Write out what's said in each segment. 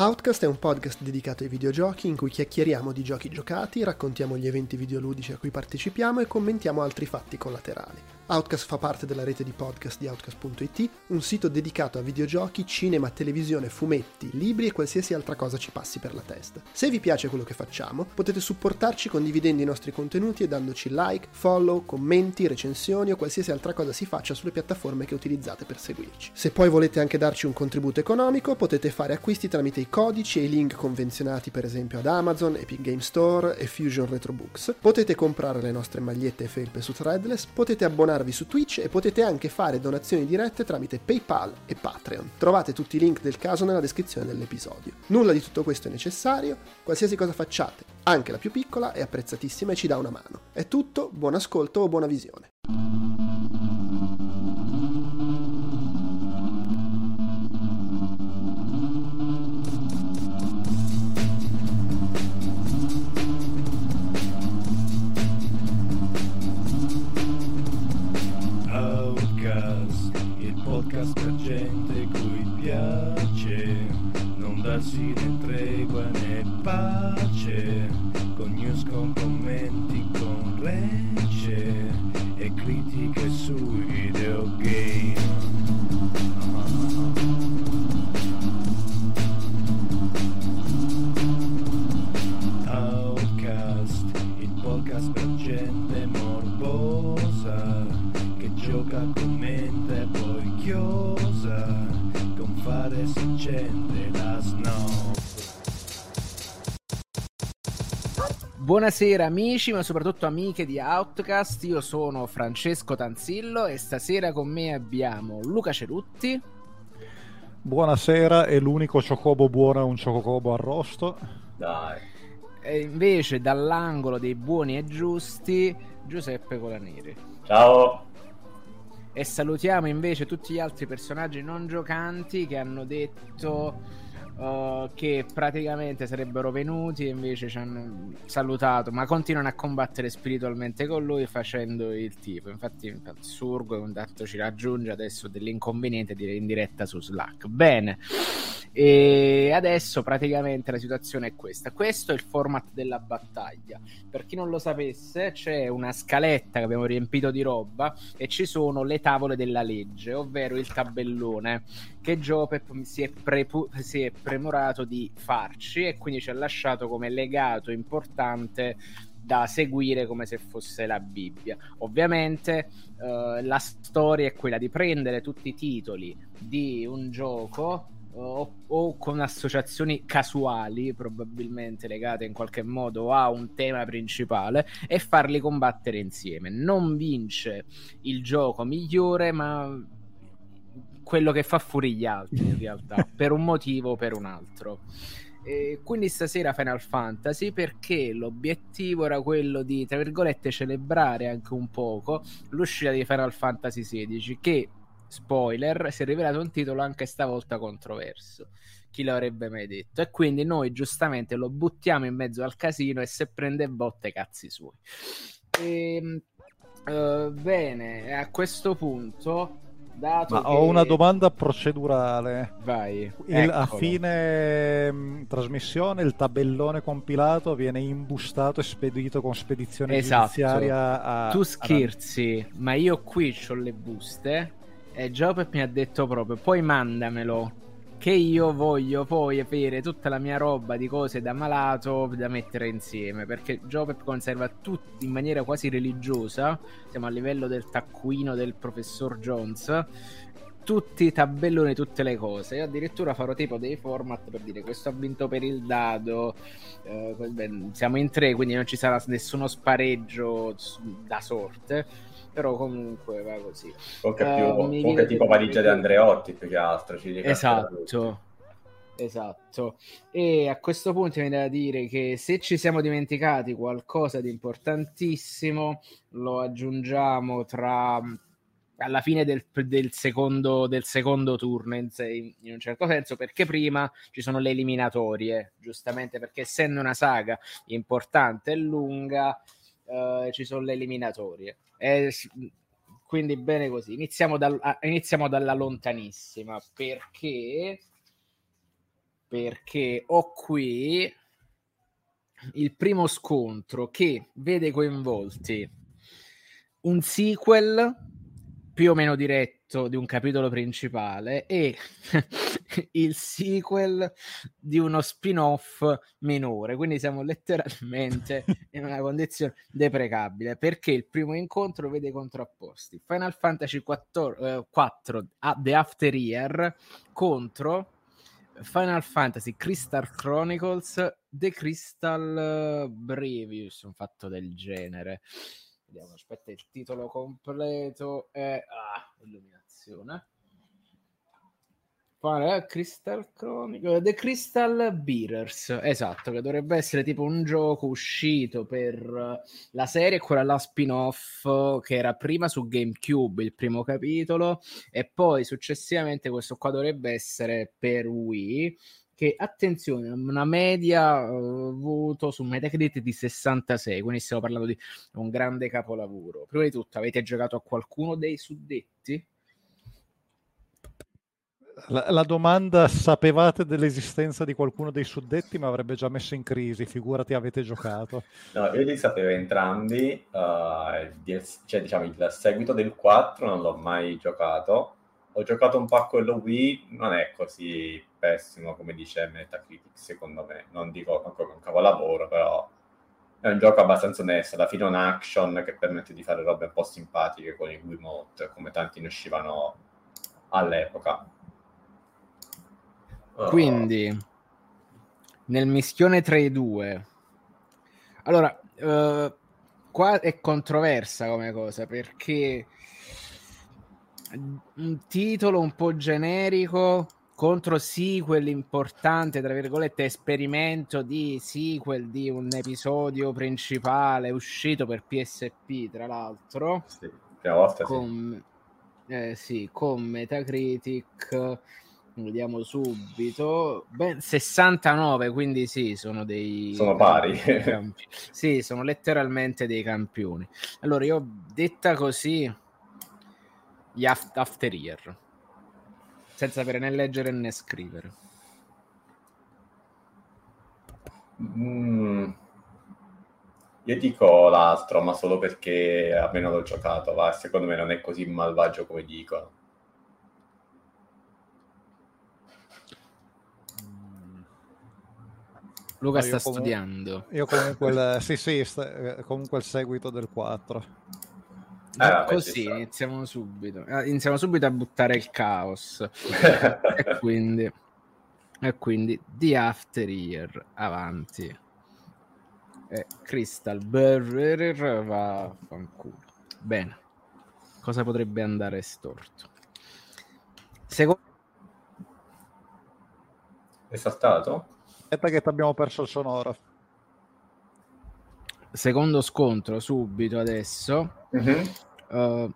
Outcast è un podcast dedicato ai videogiochi in cui chiacchieriamo di giochi giocati, raccontiamo gli eventi videoludici a cui partecipiamo e commentiamo altri fatti collaterali. Outcast fa parte della rete di podcast di Outcast.it, un sito dedicato a videogiochi, cinema, televisione, fumetti, libri e qualsiasi altra cosa ci passi per la testa. Se vi piace quello che facciamo, potete supportarci condividendo i nostri contenuti e dandoci like, follow, commenti, recensioni o qualsiasi altra cosa si faccia sulle piattaforme che utilizzate per seguirci. Se poi volete anche darci un contributo economico, potete fare acquisti tramite i codici e i link convenzionati, per esempio ad Amazon, Epic Game Store e Fusion Retro Books. Potete comprare le nostre magliette e felpe su Threadless, potete abbonarvi su Twitch e potete anche fare donazioni dirette tramite PayPal e Patreon. Trovate tutti i link del caso nella descrizione dell'episodio. Nulla di tutto questo è necessario, qualsiasi cosa facciate, anche la più piccola, è apprezzatissima e ci dà una mano. È tutto, buon ascolto o buona visione. Podcast per gente cui piace non darsi né tregua né pace, con news, con commenti, con rece e critiche sui videogame. Outcast, il podcast per gente morbosa che gioca, commenta e poi con fare succede la snow. Buonasera amici, ma soprattutto amiche di Outcast. Io sono Francesco Tanzillo e stasera con me abbiamo Luca Cerutti. Buonasera, è l'unico ciocobo buono, un ciocobo arrosto. Dai. E invece dall'angolo dei buoni e giusti, Giuseppe Colaneri. Ciao. E salutiamo invece tutti gli altri personaggi non giocanti che hanno detto che praticamente sarebbero venuti e invece ci hanno salutato, ma continuano a combattere spiritualmente con lui facendo il tipo. Infatti Surgo è un dato, ci raggiunge adesso dell'inconveniente in diretta su Slack. Bene, e adesso praticamente la situazione è questa. Questo è il format della battaglia. Per chi non lo sapesse, c'è una scaletta che abbiamo riempito di roba e ci sono le tavole della legge, ovvero il tabellone che Giope si è premurato di farci e quindi ci ha lasciato come legato importante da seguire come se fosse la Bibbia. Ovviamente la storia è quella di prendere tutti i titoli di un gioco o con associazioni casuali, probabilmente legate in qualche modo a un tema principale, e farli combattere insieme. Non vince il gioco migliore, ma quello che fa fuori gli altri in realtà, per un motivo o per un altro. E quindi stasera Final Fantasy, perché l'obiettivo era quello di, tra virgolette, celebrare anche un poco l'uscita di Final Fantasy XVI, che, spoiler, si è rivelato un titolo anche stavolta controverso. Chi l'avrebbe mai detto? E quindi noi giustamente lo buttiamo in mezzo al casino e se prende botte cazzi suoi. Bene, a questo punto, dato ma che... ho una domanda procedurale. Vai. A fine trasmissione il tabellone compilato viene imbustato e spedito con spedizione giudiziaria a... Tu scherzi, ma io qui c'ho le buste e Giope mi ha detto proprio: poi mandamelo, che io voglio poi avere tutta la mia roba di cose da malato da mettere insieme, perché Giope conserva tutti in maniera quasi religiosa, siamo a livello del taccuino del professor Jones, tutti i tabelloni, tutte le cose. Io addirittura farò tipo dei format per dire: questo ha vinto per il dado, siamo in tre quindi non ci sarà nessuno spareggio da sorte, però comunque va così. Poche tipo valigia di Andreotti più che altro. Esatto. E a questo punto mi da dire che se ci siamo dimenticati qualcosa di importantissimo lo aggiungiamo alla fine del secondo turno in un certo senso, perché prima ci sono le eliminatorie, giustamente perché essendo una saga importante e lunga ci sono le eliminatorie. Quindi bene così, iniziamo dalla lontanissima, perché perché ho qui il primo scontro che vede coinvolti un sequel più o meno diretto di un capitolo principale e il sequel di uno spin-off minore, quindi siamo letteralmente in una condizione deprecabile, perché il primo incontro vede contrapposti Final Fantasy IV The After Year contro Final Fantasy Crystal Chronicles The Crystal Brevius, un fatto del genere. Vediamo, aspetta, il titolo completo è illuminazione. Crystal Chronicles The Crystal Beaters, esatto, che dovrebbe essere tipo un gioco uscito per la serie, quella la spin-off che era prima su GameCube il primo capitolo e poi successivamente questo qua dovrebbe essere per Wii, che attenzione, una media voto su Metacritic di 66, quindi stiamo parlando di un grande capolavoro. Prima di tutto, avete giocato a qualcuno dei suddetti? La domanda: sapevate dell'esistenza di qualcuno dei suddetti, ma avrebbe già messo in crisi, figurati avete giocato. No, io li sapevo entrambi, cioè diciamo il seguito del 4 non l'ho mai giocato, ho giocato un po' a quello Wii, non è così pessimo come dice Metacritic secondo me, non dico ancora un capolavoro, però è un gioco abbastanza onesto, alla fine è un action che permette di fare robe un po' simpatiche con i Wiimote, come tanti ne uscivano all'epoca. Quindi, nel mischione tra i due, allora, qua è controversa come cosa, perché un titolo un po' generico contro sequel importante, tra virgolette, esperimento di sequel di un episodio principale uscito per PSP, tra l'altro. Sì, prima volta con, sì. Sì, con Metacritic... Vediamo subito, ben 69, quindi sì, sono pari. Sì, sono letteralmente dei campioni. Allora, io detta così, gli After Year, senza sapere né leggere né scrivere. Io dico l'altro, ma solo perché appena l'ho giocato, va, secondo me non è così malvagio come dicono. Luca sta studiando. Io comunque comunque il seguito del 4. Così iniziamo subito a buttare il caos. e quindi The After Year avanti. E Crystal Burger va fanculo. Bene. Cosa potrebbe andare storto? Secondo... È saltato? Aspetta che abbiamo perso il sonoro. Secondo scontro subito adesso. Final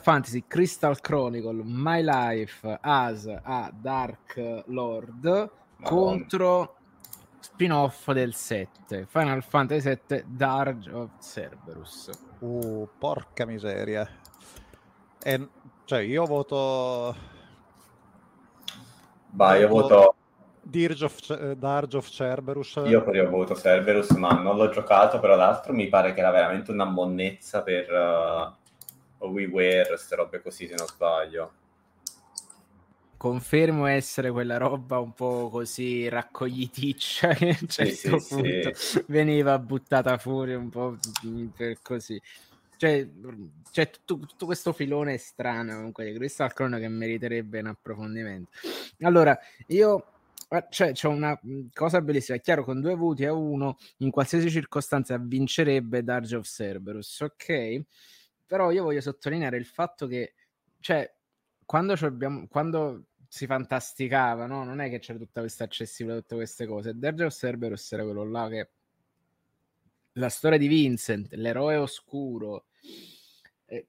Fantasy Crystal Chronicle My Life as a Dark Lord contro spin-off del 7 Final Fantasy VII Dark of Cerberus. Porca miseria. Cioè io voto io voto Dark of Cerberus. Io pure ho votato Cerberus, ma non l'ho giocato, però l'altro mi pare che era veramente una monnezza per WiiWare, queste robe così, se non sbaglio. Confermo essere quella roba un po' così raccogliticcia che a un certo punto veniva buttata fuori un po' per così. Cioè tutto questo filone strano comunque di Crystal Chronicles che meriterebbe un approfondimento. Allora, io... Cioè, c'è una cosa bellissima, è chiaro, con 2 voti a 1 in qualsiasi circostanza vincerebbe Dark of Cerberus, ok? Però io voglio sottolineare il fatto che, cioè, quando si fantasticava, no? Non è che c'era tutta questa accessibilità, tutte queste cose. Dark of Cerberus era quello là che la storia di Vincent, l'eroe oscuro,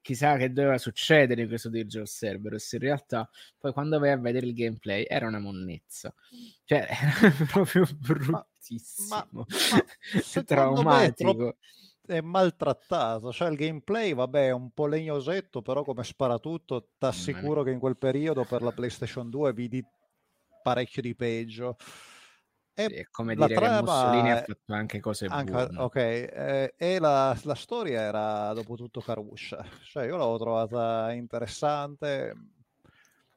chissà che doveva succedere in questo Dirge of Cerberus. In realtà poi quando vai a vedere il gameplay era una monnezza, cioè era proprio bruttissimo, ma traumatico, è maltrattato, cioè il gameplay vabbè è un po' legnosetto, però come sparatutto t'assicuro che in quel periodo per la PlayStation 2 vidi parecchio di peggio. E è come dire che Mussolini ha fatto anche cose buone. Ok, e la storia era dopo tutto caruscia, cioè io l'avevo trovata interessante.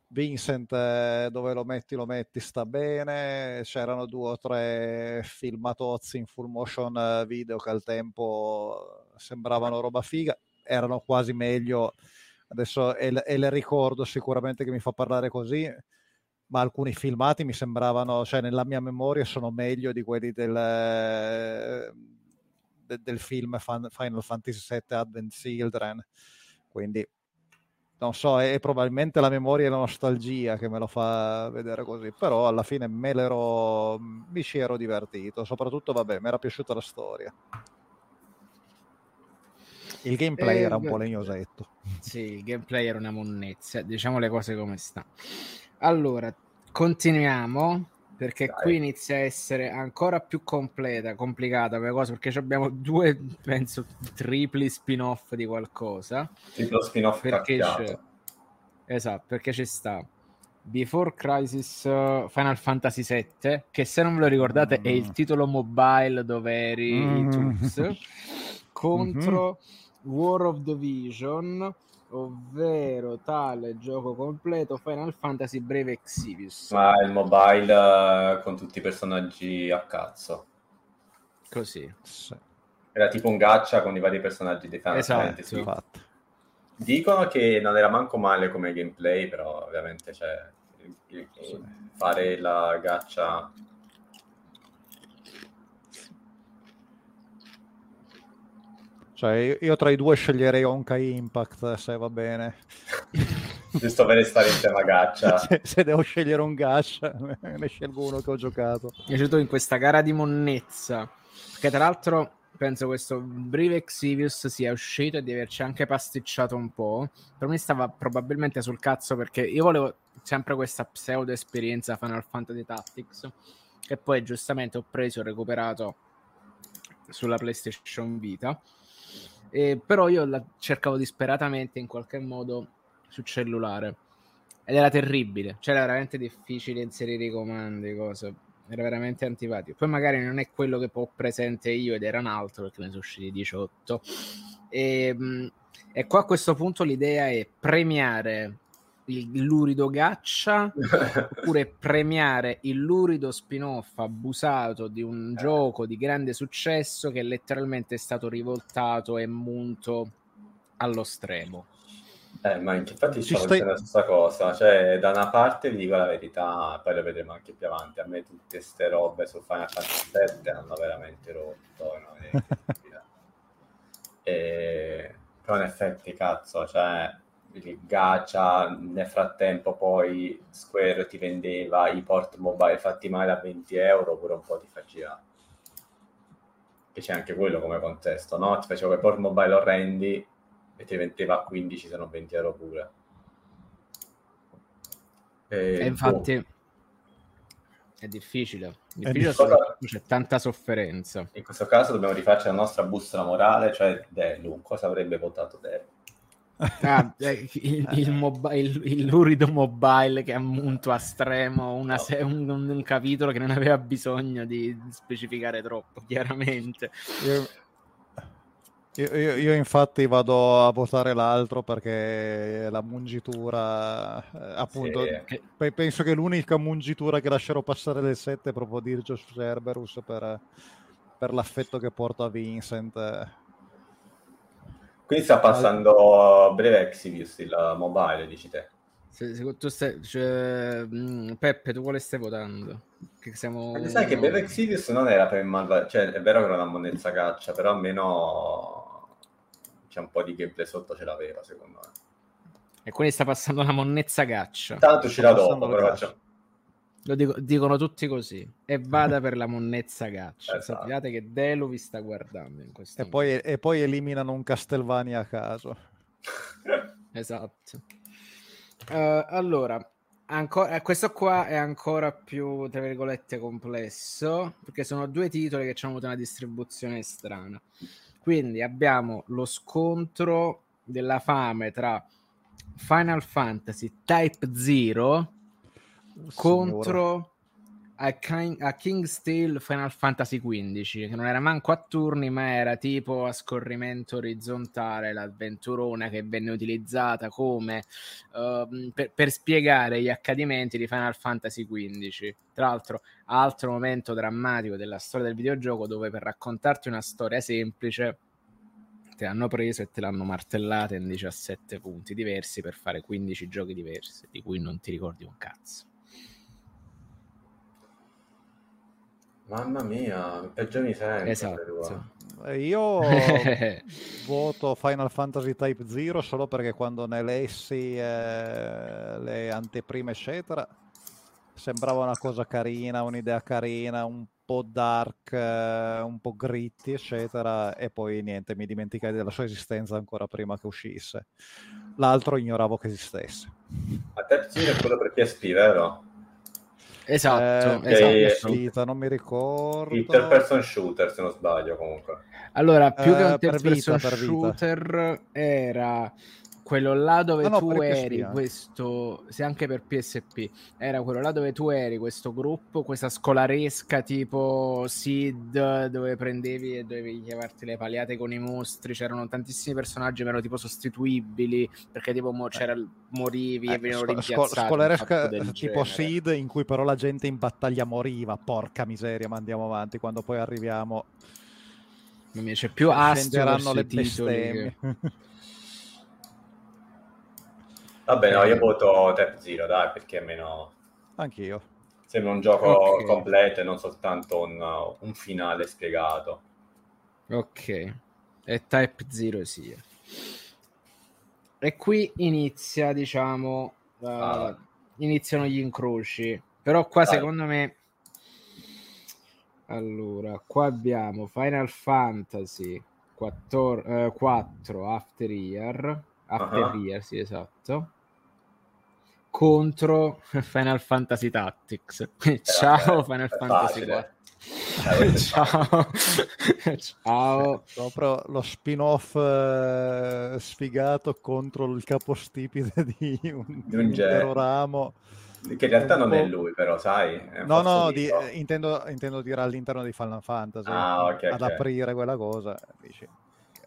Vincent dove lo metti sta bene, c'erano due o tre filmatozzi in full motion video che al tempo sembravano roba figa, erano quasi meglio, adesso è il ricordo sicuramente che mi fa parlare così, ma alcuni filmati mi sembravano, cioè nella mia memoria sono meglio di quelli del film Final Fantasy VII Advent Children, quindi non so, è probabilmente la memoria e la nostalgia che me lo fa vedere così, però alla fine mi ci ero divertito, soprattutto vabbè, mi era piaciuta la storia. Il gameplay era un po' legnosetto. Sì, il gameplay era una monnezza, diciamo le cose come stanno. Allora, continuiamo, perché dai, qui inizia a essere ancora più complicata come cosa, perché abbiamo due, penso, tripli spin-off di qualcosa. Triplo spin-off perché c'è, esatto, perché ci sta Before Crisis, Final Fantasy VII, che se non ve lo ricordate è il titolo mobile dove eri Tux, contro War of the Vision, ovvero tale gioco completo Final Fantasy Brave Exvius. Ma il mobile con tutti i personaggi a cazzo. Così. Sì. Era tipo un gacha con i vari personaggi dei Final Fantasy. Esatto. Dicono che non era manco male come gameplay, però ovviamente cioè, fare la gacha... Cioè, io tra i due sceglierei Honkai Impact, se va bene. Giusto per restare in tema gacha. Se devo scegliere un gacha, ne scelgo uno che ho giocato. Mi è piaciuto in questa gara di monnezza, che tra l'altro penso questo Brave Exvius sia uscito e di averci anche pasticciato un po'. Per me stava probabilmente sul cazzo, perché io volevo sempre questa pseudo esperienza Final Fantasy Tactics, che poi giustamente ho preso e recuperato sulla PlayStation Vita. Però io la cercavo disperatamente in qualche modo su cellulare ed era terribile, cioè era veramente difficile inserire i comandi, cose, era veramente antipatico. Poi magari non è quello che ho presente io ed era un altro, perché ne sono usciti 18 e qua a questo punto l'idea è premiare il lurido gacha oppure premiare il lurido spin-off abusato di un gioco di grande successo che letteralmente è stato rivoltato e munto allo stremo. Ma infatti dicendo la stessa cosa, cioè da una parte vi dico la verità, poi lo vedremo anche più avanti, a me tutte ste robe su Final Fantasy VII hanno veramente rotto, no? Però in effetti cazzo, cioè il gacha, nel frattempo poi Square ti vendeva i port mobile fatti male a €20, oppure un po' ti fa girare, che c'è anche quello come contesto, no? Ti facevo che port mobile orrendi e ti vendeva a €15, se non €20 pure. E infatti è difficile, c'è tanta sofferenza. In questo caso dobbiamo rifarci la nostra bussola morale, cioè Delu, cosa avrebbe votato Delu? Il lurido mobile che ha munto a stremo un capitolo che non aveva bisogno di specificare troppo chiaramente. Io infatti vado a votare l'altro, perché la mungitura appunto sì. Penso che l'unica mungitura che lascerò passare del 7 è proprio Dirge of Cerberus per l'affetto che porto a Vincent. Quindi sta passando Brave Exvius, il mobile, dici te. Se tu stai, cioè, Peppe, tu quale stai votando? Che siamo... Sai che Brave Exvius non era per il... Cioè, è vero che era una monnezza caccia, però almeno c'è un po' di gameplay sotto, ce l'aveva, secondo me. E quindi sta passando una monnezza caccia. Tanto ce l'ha dopo, però facciamo... Lo dicono tutti così, e vada per la monnezza caccia. Esatto. Sappiate che Delu vi sta guardando in questo momento. E poi eliminano un Castlevania a caso. Esatto. Allora, ancora, questo qua è ancora più, tra virgolette, complesso, perché sono due titoli che hanno avuto una distribuzione strana. Quindi abbiamo lo scontro della fame tra Final Fantasy Type Zero contro a King's Tale Final Fantasy XV, che non era manco a turni, ma era tipo a scorrimento orizzontale, l'avventurona che venne utilizzata come per spiegare gli accadimenti di Final Fantasy XV. Tra l'altro, altro momento drammatico della storia del videogioco, dove per raccontarti una storia semplice te l'hanno preso e te l'hanno martellata in 17 punti diversi per fare 15 giochi diversi, di cui non ti ricordi un cazzo. Mamma mia, peggio mi sento. Esatto. Io voto Final Fantasy Type Zero solo perché quando ne lessi le anteprime eccetera sembrava una cosa carina, un'idea carina, un po' dark, un po' gritti eccetera, e poi niente, mi dimenticai della sua esistenza ancora prima che uscisse. L'altro ignoravo che esistesse. A terzo è quello per PSP, vero? Esatto, esatto. Uscita, non mi ricordo. Il third person shooter, se non sbaglio, comunque. Allora, più che un third person shooter era quello là dove tu eri questo, se anche per PSP, era quello là dove tu eri questo gruppo, questa scolaresca tipo Sid, dove prendevi e dovevi chiamarti le paliate con i mostri, c'erano tantissimi personaggi che erano tipo sostituibili, perché tipo morivi e venivano rimpiazzati. Scolaresca tipo Sid, in cui però la gente in battaglia moriva, porca miseria, ma andiamo avanti, quando poi arriviamo c'è più scenderanno le bestemmie. Vabbè, no, io voto Type Zero, dai, perché almeno... Anch'io. Sembra un gioco completo e non soltanto un finale spiegato. Ok, e Type Zero sì. E qui inizia, diciamo, iniziano gli incroci. Però qua, secondo me... Allora, qua abbiamo Final Fantasy 4 After Year. Sì, esatto. Contro Final Fantasy Tactics. Ciao, Final Fantasy IV. Ciao. Proprio lo spin-off sfigato contro il capostipite di un intero ramo. Che in realtà non è lui, però, sai? No, intendo dire all'interno di Final Fantasy. Okay. Aprire quella cosa. Dici.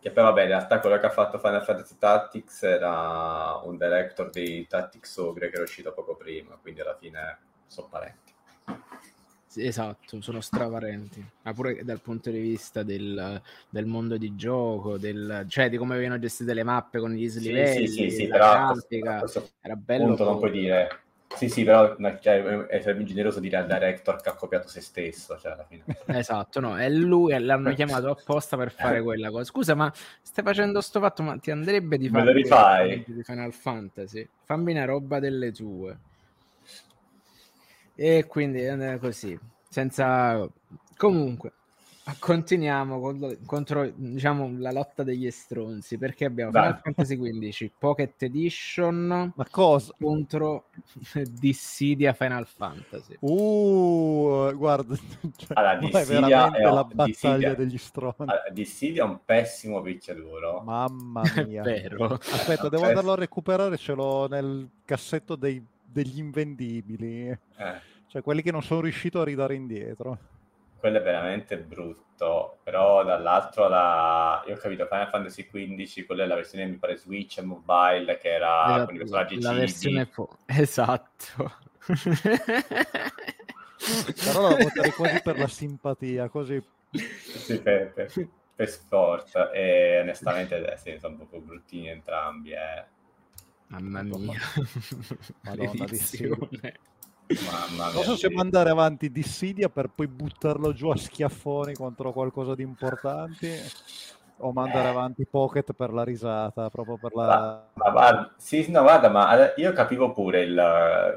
Che però, vabbè, in realtà quello che ha fatto Final Fantasy Tactics era un director di Tactics Ogre che era uscito poco prima, quindi alla fine sono parenti. Sì, esatto, sono straparenti, ma pure dal punto di vista del mondo di gioco, cioè di come venivano gestite le mappe con gli slivelli, sì, la grafica, era bello. Appunto non puoi dire... Sì, però cioè, è ingeneroso dire al director che ha copiato se stesso, cioè, alla fine. Esatto, no, è lui, l'hanno chiamato apposta per fare quella cosa. Scusa, ma stai facendo sto fatto, ma ti andrebbe di fare di Final Fantasy? Fammi una roba delle tue. E quindi è così, senza... Comunque, continuiamo contro diciamo la lotta degli stronzi, perché abbiamo Final Fantasy XV Pocket Edition contro Dissidia Final Fantasy. Guarda, cioè, allora, Dissidia è veramente la battaglia degli stronzi. Allora, Dissidia è un pessimo picchiaduro, mamma mia. È vero. Aspetta, devo andarlo a recuperare, ce l'ho nel cassetto degli invendibili, cioè quelli che non sono riuscito a ridare indietro. Quello è veramente brutto, però dall'altro io ho capito Final Fantasy XV, quella è la versione mi pare Switch e Mobile, che era con i personaggi la versione esatto. Però la voterei quasi per la simpatia, così. Sì, per sport, e onestamente sono un po' bruttini entrambi, Mamma mia. Madonna, non so se mandare avanti Dissidia per poi buttarlo giù a schiaffoni contro qualcosa di importante, o mandare avanti Pocket per la risata, proprio per la... ma io capivo pure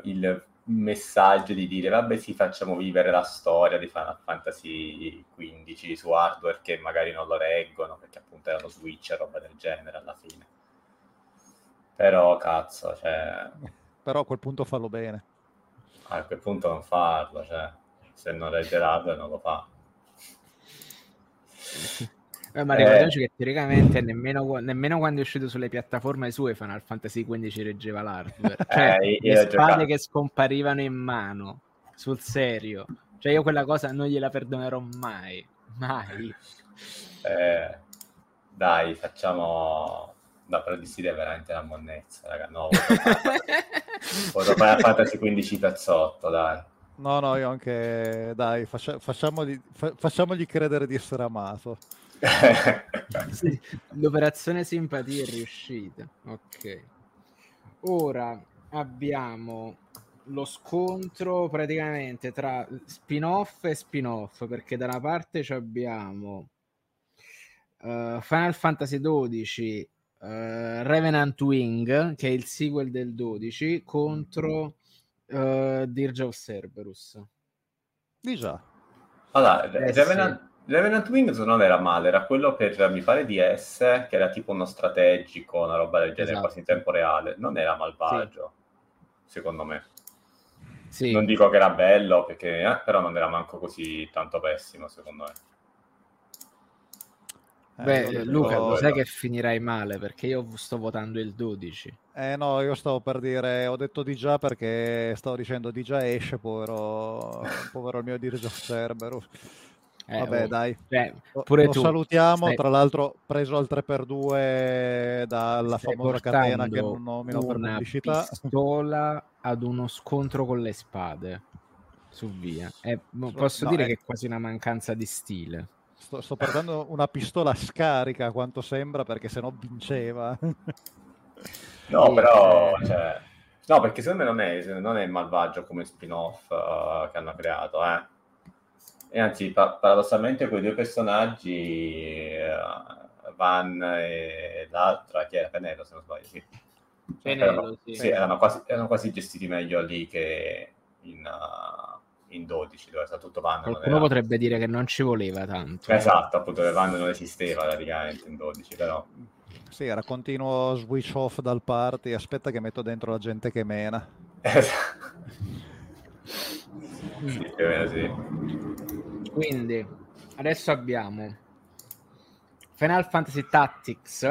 il messaggio di dire vabbè sì, facciamo vivere la storia di Final Fantasy XV su hardware che magari non lo reggono, perché appunto erano Switch e roba del genere alla fine. Però cazzo, cioè... Però a quel punto fallo bene. A quel punto non farlo, cioè se non reggerà non lo fa. Ma ricordiamoci che teoricamente nemmeno quando è uscito sulle piattaforme sue Final Fantasy XV reggeva l'hardware, cioè le spade che scomparivano in mano, sul serio, cioè io quella cosa non gliela perdonerò mai. Dai, facciamo da Dissidia, è veramente una monnezza, raga, no. Voto Final Fantasy XV-18, dai. No, io anche... Dai, facciamogli credere di essere amato. Sì, l'operazione simpatia è riuscita. Ok. Ora abbiamo lo scontro praticamente tra spin-off e spin-off, perché da una parte abbiamo Final Fantasy XII Revenant Wing, che è il sequel del 12, contro... Dark of Cerberus. Di già. Allora, Revenant Wing non era male, era quello per, mi pare, DS, che era tipo uno strategico, una roba del genere, quasi in tempo reale. Non era malvagio, secondo me. Sì. Non dico che era bello, perché però non era manco così tanto pessimo, secondo me. Beh, Luca, lo sai che finirai male, perché io sto votando il 12. No, io stavo per dire, ho detto di già perché stavo dicendo di già esce, povero il mio Dirge of Cerberus. Vabbè, dai, pure lo tu salutiamo, tra l'altro preso al 3x2 dalla famosa catena che non nomino per pubblicità. Una pistola ad uno scontro con le spade su via. Posso dire che è quasi una mancanza di stile. Sto portando una pistola scarica, a quanto sembra, perché sennò vinceva. No, però... Cioè, no, perché secondo me non è malvagio come spin-off che hanno creato, eh. E anzi, paradossalmente, quei due personaggi, Van e l'altra, che era Penelo, se non sbaglio, sì. Penelo, sì. Erano quasi gestiti meglio lì che in 12, dove sta tutto Van. Qualcuno potrebbe dire che non ci voleva tanto. Esatto, appunto, Van non esisteva praticamente in 12, però... Sì, era continuo switch off dal party, aspetta che metto dentro la gente che mena. Sì, più o meno sì. Quindi, adesso abbiamo Final Fantasy Tactics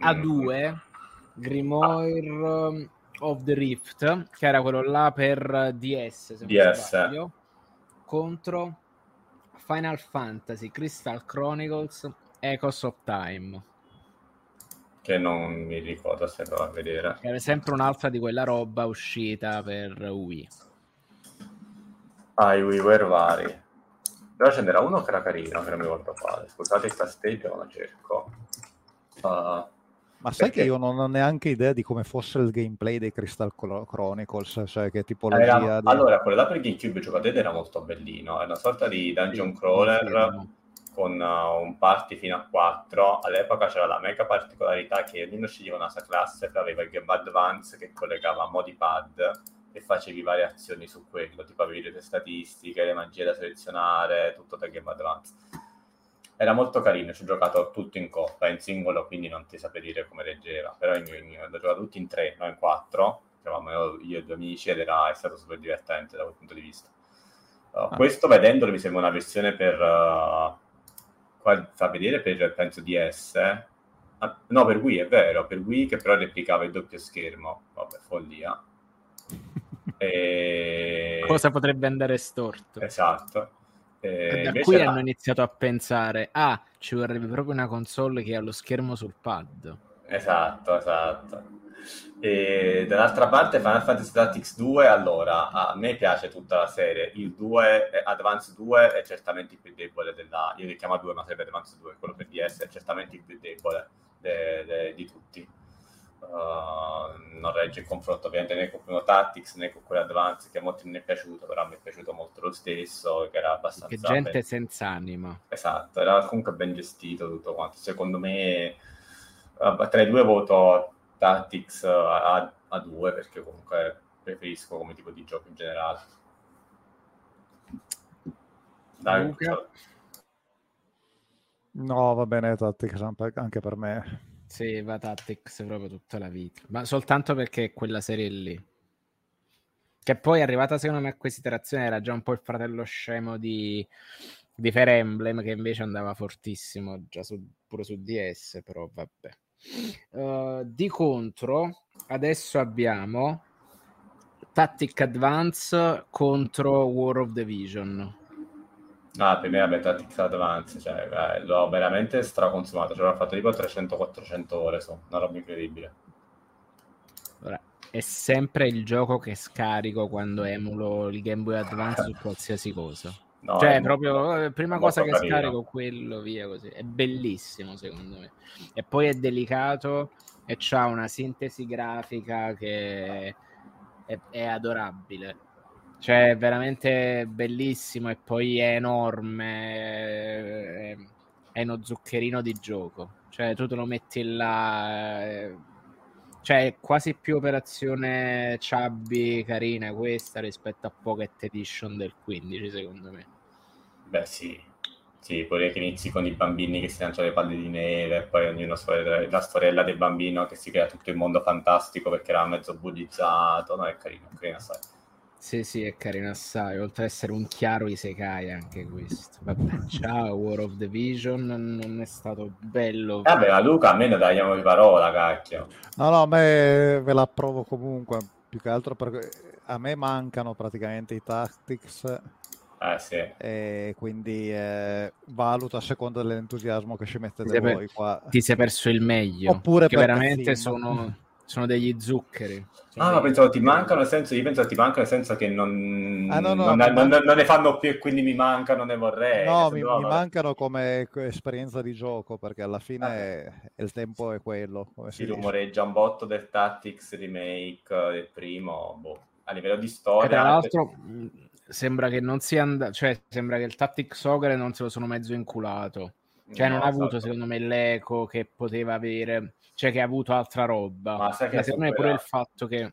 A2 Grimoire of the Rift, che era quello là per DS, se non sbaglio, contro Final Fantasy Crystal Chronicles Echoes of Time, che non mi ricordo se andavo a vedere. Era sempre un'altra di quella roba uscita per Wii. I WiiWare vari. Però ce n'era uno che era carino, che non mi ricordo quale. Scusate, questa stage non la cerco. Ma sai che io non ho neanche idea di come fosse il gameplay dei Crystal Chronicles, cioè che tipologia... Allora, quello là per GameCube giocate era molto bellino, è una sorta di dungeon crawler... con un party fino a 4. All'epoca c'era la mega particolarità che ognuno sceglieva una sua classe, però aveva il Game Advance che collegava modi pad e facevi varie azioni su quello, tipo avevi le tue statistiche, le magie da selezionare, tutto da Game Advance. Era molto carino, ci ho giocato tutto in coppa, in singolo quindi non ti saprei dire come reggeva, però l'ho giocato tutti in 3, noi in 4, io e due amici, ed è stato super divertente da quel punto di vista. Questo vedendolo mi sembra una versione per... fa vedere per, penso, DS, no, per Wii, è vero, per Wii, che però replicava il doppio schermo. Vabbè, follia. Cosa potrebbe andare storto? Esatto. Da qui hanno iniziato a pensare, ci vorrebbe proprio una console che ha lo schermo sul pad. Esatto. E dall'altra parte Final Fantasy Tactics 2, allora, a me piace tutta la serie, il 2, Advance 2 è certamente il più debole della... io li chiamo 2 ma sarebbe Advance 2, quello per DS è certamente il più debole di tutti. Non regge il confronto ovviamente né con quello Tactics né con quello Advance, che a molti non è piaciuto, però mi è piaciuto molto lo stesso, che era abbastanza... Che gente senza anima. Esatto, era comunque ben gestito tutto quanto, secondo me tra i due voto... Tactics A2 perché comunque preferisco come tipo di gioco in generale. Dai, Luca. No, va bene Tactics anche per me. Sì, va Tactics proprio tutta la vita, ma soltanto perché è quella serie lì, che poi è arrivata secondo me a questa iterazione, era già un po' il fratello scemo di di Fire Emblem, che invece andava fortissimo già pure su DS, però vabbè. Di contro adesso abbiamo Tactics Advance contro War of the Vision. Ah, per me vabbè, Tactics Advance, cioè, l'ho veramente straconsumato, ci avrò fatto tipo 300-400 ore, una roba incredibile. Ora, è sempre il gioco che scarico quando emulo il Game Boy Advance su qualsiasi cosa. No, cioè, proprio prima cosa che carino. Scarico quello, via così. È bellissimo, secondo me. E poi è delicato e c'ha una sintesi grafica che è adorabile. Cioè, è veramente bellissimo e poi è enorme. È uno zuccherino di gioco. Cioè, tu te lo metti là... Cioè, è quasi più operazione chubby carina questa rispetto a Pocket Edition del 15, secondo me. Beh, sì. Sì, poi che inizi con i bambini che si lanciano le palle di neve e poi ognuno la storiella del bambino che si crea tutto il mondo fantastico perché era mezzo bullizzato. No, è carino, carina assai. Sì, sì, è carina assai. Oltre ad essere un chiaro isekai anche questo. Vabbè, ciao, War of the Vision non è stato bello. Vabbè, ma Luca, a me ne tagliamo di parola, cacchio. No, ve la approvo comunque, più che altro perché a me mancano praticamente i Tactics. Sì. E quindi valuto a seconda dell'entusiasmo che ci mettete voi qua. Ti sei perso il meglio. Oppure perché veramente sono degli zuccheri. Ma pensavo ti mancano nel senso, io penso ti mancano nel senso che non ne fanno più e quindi mi mancano, ne vorrei. No, mi mancano come esperienza di gioco, perché alla fine il tempo è quello. Come si rumoreggia un botto del Tactics Remake del primo, a livello di storia. E tra l'altro sembra che non sia cioè sembra che il Tactics Ogre non se lo sono mezzo inculato. Cioè, non ha avuto, secondo me, l'eco che poteva avere, cioè che ha avuto altra roba. Ma secondo me pure il fatto che è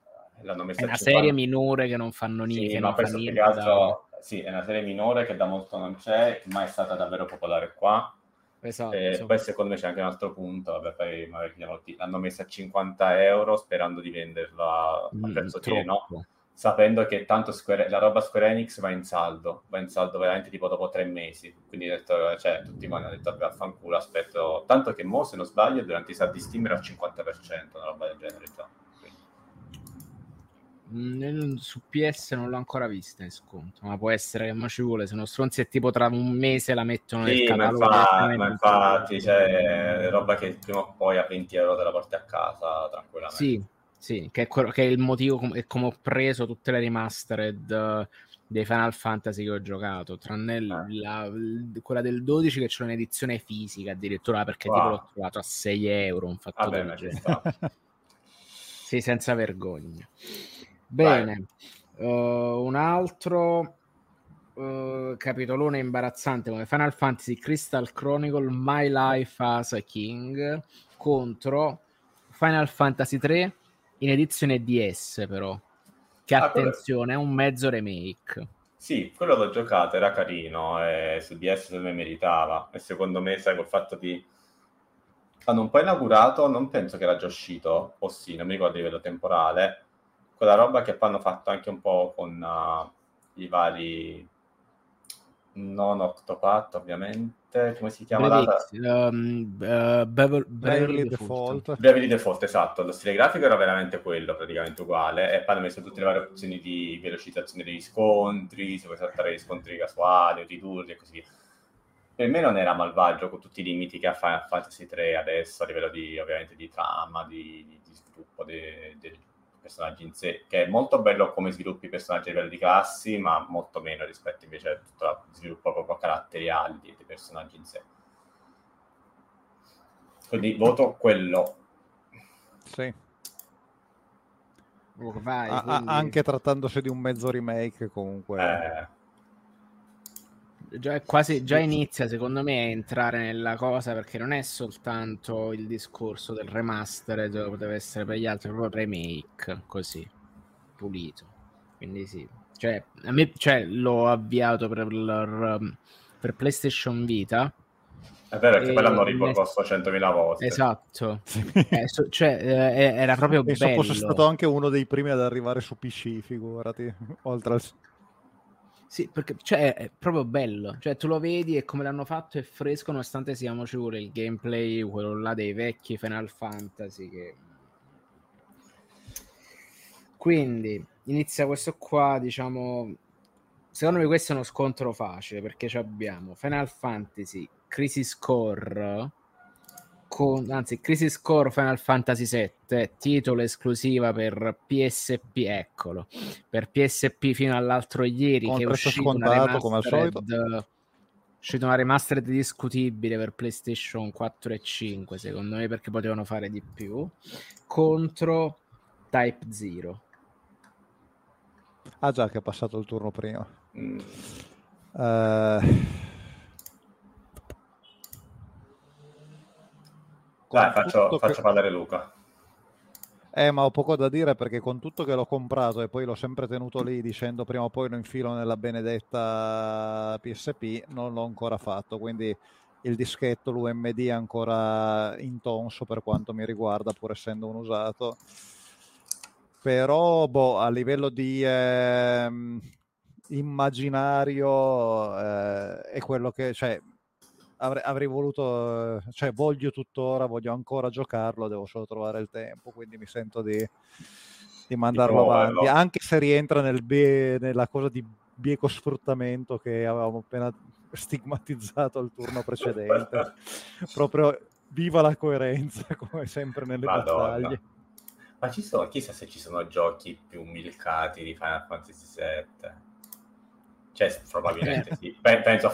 una serie minore che non fanno niente. Sì, ma questo più che altro, sì, è una serie minore che da molto non c'è, ma è stata davvero popolare qua. Esatto. E poi secondo me c'è anche un altro punto, vabbè, poi magari l'hanno messa a €50 sperando di venderla a prezzo pieno, sapendo che tanto la roba Square Enix va in saldo veramente tipo dopo 3 mesi, quindi ho detto, cioè, tutti quanti hanno detto vaffanculo, aspetto, tanto che mo, se non sbaglio, durante i saldi Steam era al 50%, una roba del genere già. Su PS non l'ho ancora vista in sconto, ma può essere che ma ci vuole, se non stronzi è tipo tra un mese la mettono nel catalogo. Ma infatti cioè, roba che prima o poi a €20 te la porti a casa tranquillamente. Sì, che è il motivo come ho preso tutte le remastered dei Final Fantasy che ho giocato, tranne quella del 12 che c'è un'edizione fisica addirittura, perché tipo l'ho trovato a €6, un fatto del genere. Sì, senza vergogna. Bene, un altro capitolone imbarazzante come Final Fantasy Crystal Chronicle My Life as a King contro Final Fantasy III in edizione DS, però, che attenzione, è un mezzo remake. Sì, quello l'ho giocato, era carino, e su DS se ne meritava, e secondo me, sai, col fatto di hanno un po' inaugurato, non penso che era già uscito, o sì, non mi ricordo a livello temporale, quella roba che poi hanno fatto anche un po' con i vari non Octopath, ovviamente, come si chiama? Bravely Default, esatto, lo stile grafico era veramente quello, praticamente uguale, e poi hanno messo tutte le varie opzioni di velocizzazione degli scontri, se vuoi saltare gli scontri casuali o ridurli e così via. Per me non era malvagio, con tutti i limiti che ha Final Fantasy 3 adesso, a livello di, ovviamente, di trama, di sviluppo dei personaggi in sé, che è molto bello come sviluppi i personaggi a livello di classi, ma molto meno rispetto invece a tutto lo sviluppo proprio caratteriale dei personaggi in sé. Quindi voto quello. Sì. Vai, quindi... Anche trattandosi di un mezzo remake, comunque. Già inizia, secondo me, a entrare nella cosa, perché non è soltanto il discorso del remaster dove poteva essere per gli altri, proprio remake così pulito. Quindi sì, cioè, a me, cioè, l'ho avviato per PlayStation Vita. È vero, che poi l'hanno riproposto 100.000 volte. Esatto. Era proprio bello. E fosse stato anche uno dei primi ad arrivare su PC, figurati, oltre al Sì, perché cioè, è proprio bello, cioè tu lo vedi e come l'hanno fatto è fresco, nonostante siamo sicuri il gameplay, quello là dei vecchi Final Fantasy che... Quindi inizia questo qua, diciamo, secondo me questo è uno scontro facile, perché abbiamo Final Fantasy Crisis Core, Crisis Core Final Fantasy VII, titolo esclusiva per PSP, eccolo, per PSP fino all'altro ieri, che è uscito una remastered discutibile per PlayStation 4 e 5, secondo me, perché potevano fare di più, contro Type Zero. Ah già, che è passato il turno prima. Dai, faccio parlare Luca. Ma ho poco da dire, perché con tutto che l'ho comprato e poi l'ho sempre tenuto lì dicendo prima o poi lo infilo nella benedetta PSP, non l'ho ancora fatto, quindi il dischetto, l'UMD è ancora intonso per quanto mi riguarda, pur essendo un usato. Però a livello di immaginario è quello che... Cioè, avrei voluto, cioè voglio tuttora, voglio ancora giocarlo, devo solo trovare il tempo, quindi mi sento di mandarlo avanti, anche se rientra nella cosa di bieco sfruttamento che avevamo appena stigmatizzato al turno precedente. Proprio viva la coerenza, come sempre nelle battaglie. Ma ci sono, chissà se ci sono giochi più milcati di Final Fantasy VII, cioè probabilmente sì. Penso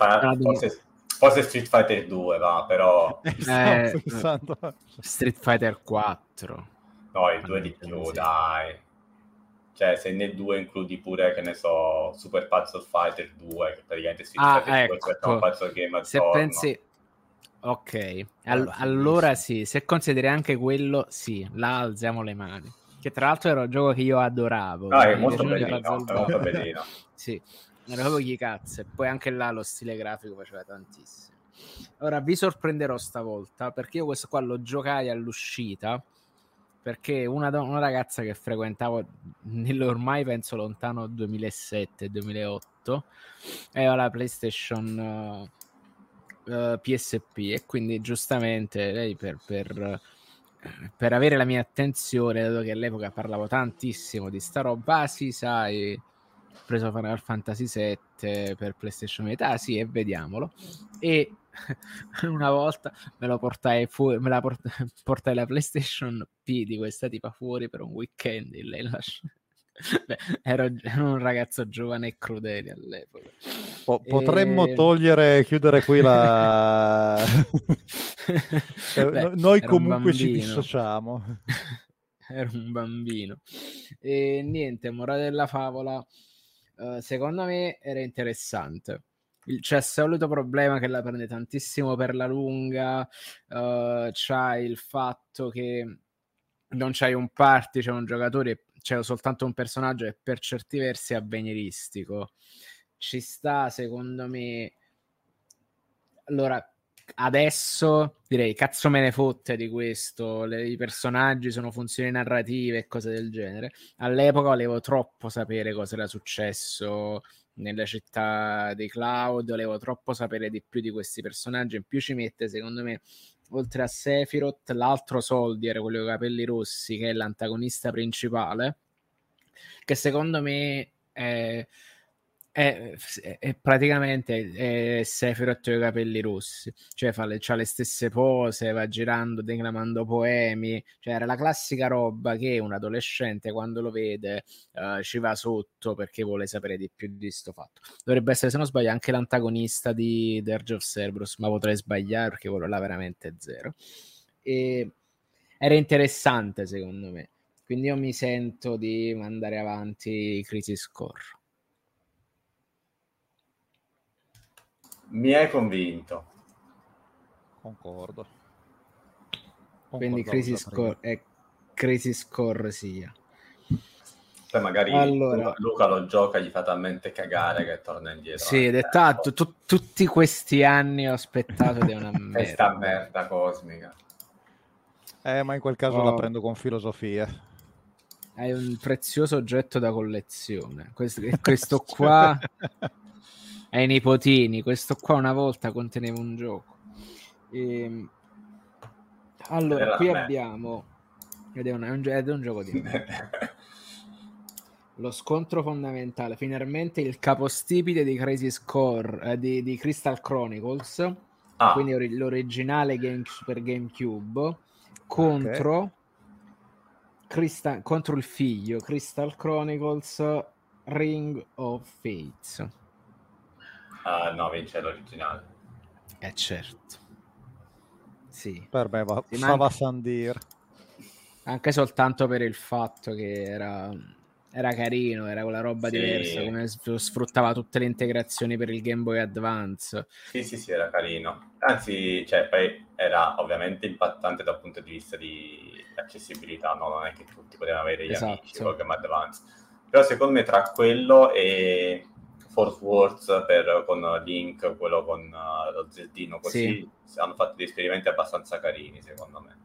forse Street Fighter 2, va, però... Street Fighter 4. No, il 2 di più, sì. Dai. Cioè, se nel 2 includi pure, che ne so, Super Puzzle Fighter 2, che praticamente Street Fighter 2 è un puzzle game al giorno. Se pensi... Ok, allora sì, se consideri anche quello, sì, là alziamo le mani. Che tra l'altro era un gioco che io adoravo. No, è molto bellino. Sì. Era proprio gli cazzo, e poi anche là lo stile grafico faceva tantissimo. Ora vi sorprenderò stavolta, perché io questo qua lo giocai all'uscita, perché una ragazza che frequentavo nell'ormai penso lontano 2007-2008 aveva la PlayStation PSP, e quindi giustamente lei per avere la mia attenzione, dato che all'epoca parlavo tantissimo di sta roba, sì, sai, preso Final Fantasy VII per PlayStation Vita, sì, e vediamolo. E una volta me lo portai fuori, portai la PlayStation P di questa tipa fuori per un weekend, e lei lasciò. Beh, ero un ragazzo giovane e crudele all'epoca. Potremmo chiudere qui la Beh, noi comunque ci dissociamo. Era un bambino. E niente, morale della favola, secondo me era interessante. C'è il solito problema che la prende tantissimo per la lunga, c'è il fatto che non c'hai un party, c'è un giocatore, c'è soltanto un personaggio, e per certi versi avveniristico. Ci sta, secondo me. Allora, adesso direi cazzo me ne fotte di questo, i personaggi sono funzioni narrative e cose del genere. All'epoca volevo troppo sapere cosa era successo nella città dei Cloud, volevo troppo sapere di più di questi personaggi. In più ci mette, secondo me, oltre a Sephiroth, l'altro Soldier, quello con i capelli rossi, che è l'antagonista principale, che secondo me è praticamente Sephiroth con i capelli rossi, cioè c'ha le stesse pose, va girando declamando poemi, cioè era la classica roba che un adolescente quando lo vede ci va sotto, perché vuole sapere di più di sto fatto. Dovrebbe essere, se non sbaglio, anche l'antagonista di Dark of Cerberus, ma potrei sbagliare, perché quello là veramente è zero. E era interessante, secondo me, quindi io mi sento di mandare avanti Crisis Core. Mi hai convinto. Concordo. Quindi Crisis Core sia. Poi magari allora, Luca lo gioca, gli fa talmente cagare che torna indietro. Sì, ed è tanto, tutti questi anni ho aspettato di una merda. Questa merda cosmica. Ma in quel caso la prendo con filosofia. È un prezioso oggetto da collezione. Questo qua... ai nipotini, questo qua una volta conteneva un gioco. Allora, qui abbiamo ed è un gioco di lo scontro fondamentale, finalmente il capostipite di Crisis Core, di Crystal Chronicles, quindi l'originale per GameCube, contro contro il figlio, Crystal Chronicles Ring of Fates. No, vince l'originale. Certo. Sì. Per me va a Sandir. Anche soltanto per il fatto che era carino, era quella roba diversa, come sfruttava tutte le integrazioni per il Game Boy Advance. Sì, era carino. Anzi, poi era ovviamente impattante dal punto di vista di accessibilità, no? Non è che tutti potevano avere gli amici col Game Advance. Però secondo me tra quello e Force Wars con Link, quello con lo zeldino, così hanno fatto degli esperimenti abbastanza carini, secondo me.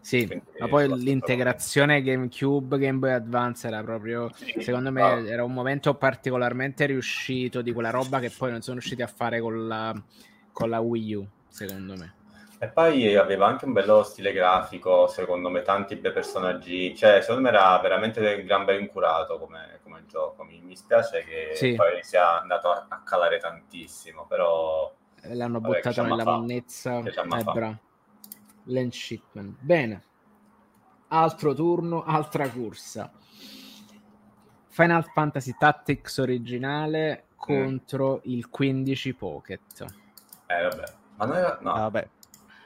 Sì, quindi, ma poi l'integrazione GameCube, Game Boy Advance era proprio, secondo me, era un momento particolarmente riuscito di quella roba che poi non sono riusciti a fare con la Wii U, secondo me. E poi aveva anche un bello stile grafico, secondo me, tanti bei personaggi, secondo me era veramente gran bel incurato come gioco. Mi spiace che poi sia andato a calare tantissimo, però l'hanno buttato nella mannezza. Land Shipman. Bene, altro turno, altra corsa. Final Fantasy Tactics originale contro il 15 Pocket. Vabbè. Ma noi no.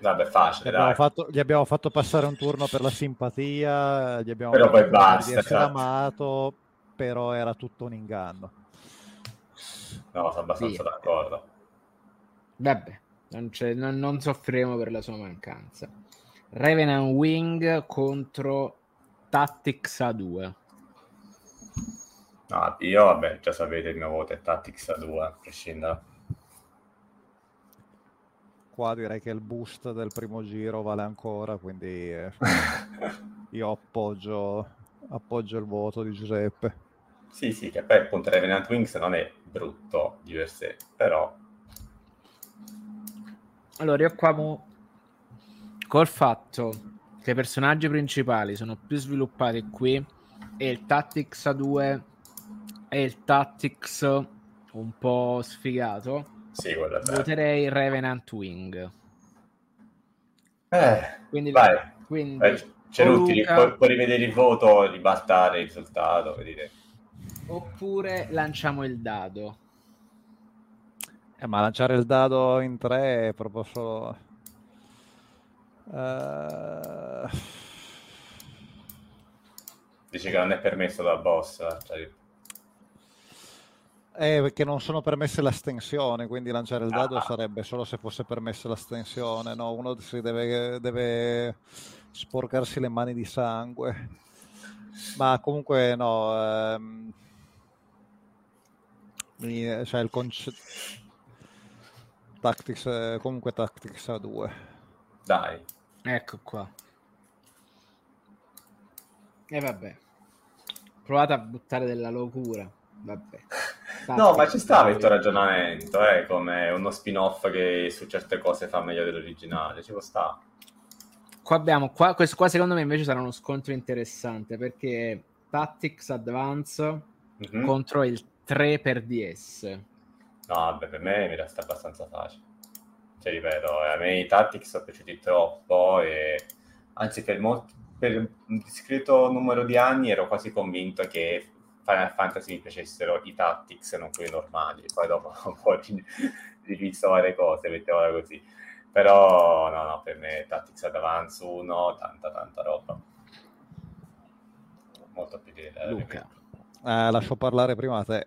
Vabbè, facile. Gli abbiamo fatto passare un turno per la simpatia, gli abbiamo però poi basta, di essere amato, però era tutto un inganno. No, sono abbastanza d'accordo. Vabbè. Non soffriremo per la sua mancanza. Revenant Wing contro Tactics A2. No, io già sapete il mio voto è Tactics A2, a prescindere. Qua direi che il boost del primo giro vale ancora, quindi io appoggio il voto di Giuseppe. Sì, che poi appunto Revenant Wings non è brutto di per sé, però... Allora, io qua col fatto che i personaggi principali sono più sviluppati qui e il Tactics A2 e il Tactics un po' sfigato, voterei Revenant Wing. Quindi vai. Quindi Cerutti, puoi rivedere il voto, ribaltare il risultato, vedete. Oppure lanciamo il dado. Ma lanciare il dado in tre è proprio solo... Dice che non è permesso dal boss. Perché non sono permesse l'astensione, quindi lanciare il dado sarebbe solo se fosse permessa l'astensione. No, uno si deve sporcarsi le mani di sangue. Ma comunque no... il concetto... Tactics A2, dai, ecco qua. E vabbè, provate a buttare della locura. Vabbè, no, ma ci stava il tuo ragionamento, come uno spin-off che su certe cose fa meglio dell'originale. Ci può stare. Questo qua secondo me invece sarà uno scontro interessante perché Tactics Advance contro il 3 per DS. No, vabbè, per me mi resta abbastanza facile. Ripeto, a me i Tactics sono piaciuti troppo e... Anzi, per un discreto numero di anni ero quasi convinto che Final Fantasy mi piacessero i Tactics e non quelli normali. Poi dopo un po' di visto varie cose, mettiamola così. Però, no, per me Tactics Advance 1, tanta roba. Molto più di... Luca. Lascio parlare prima a te.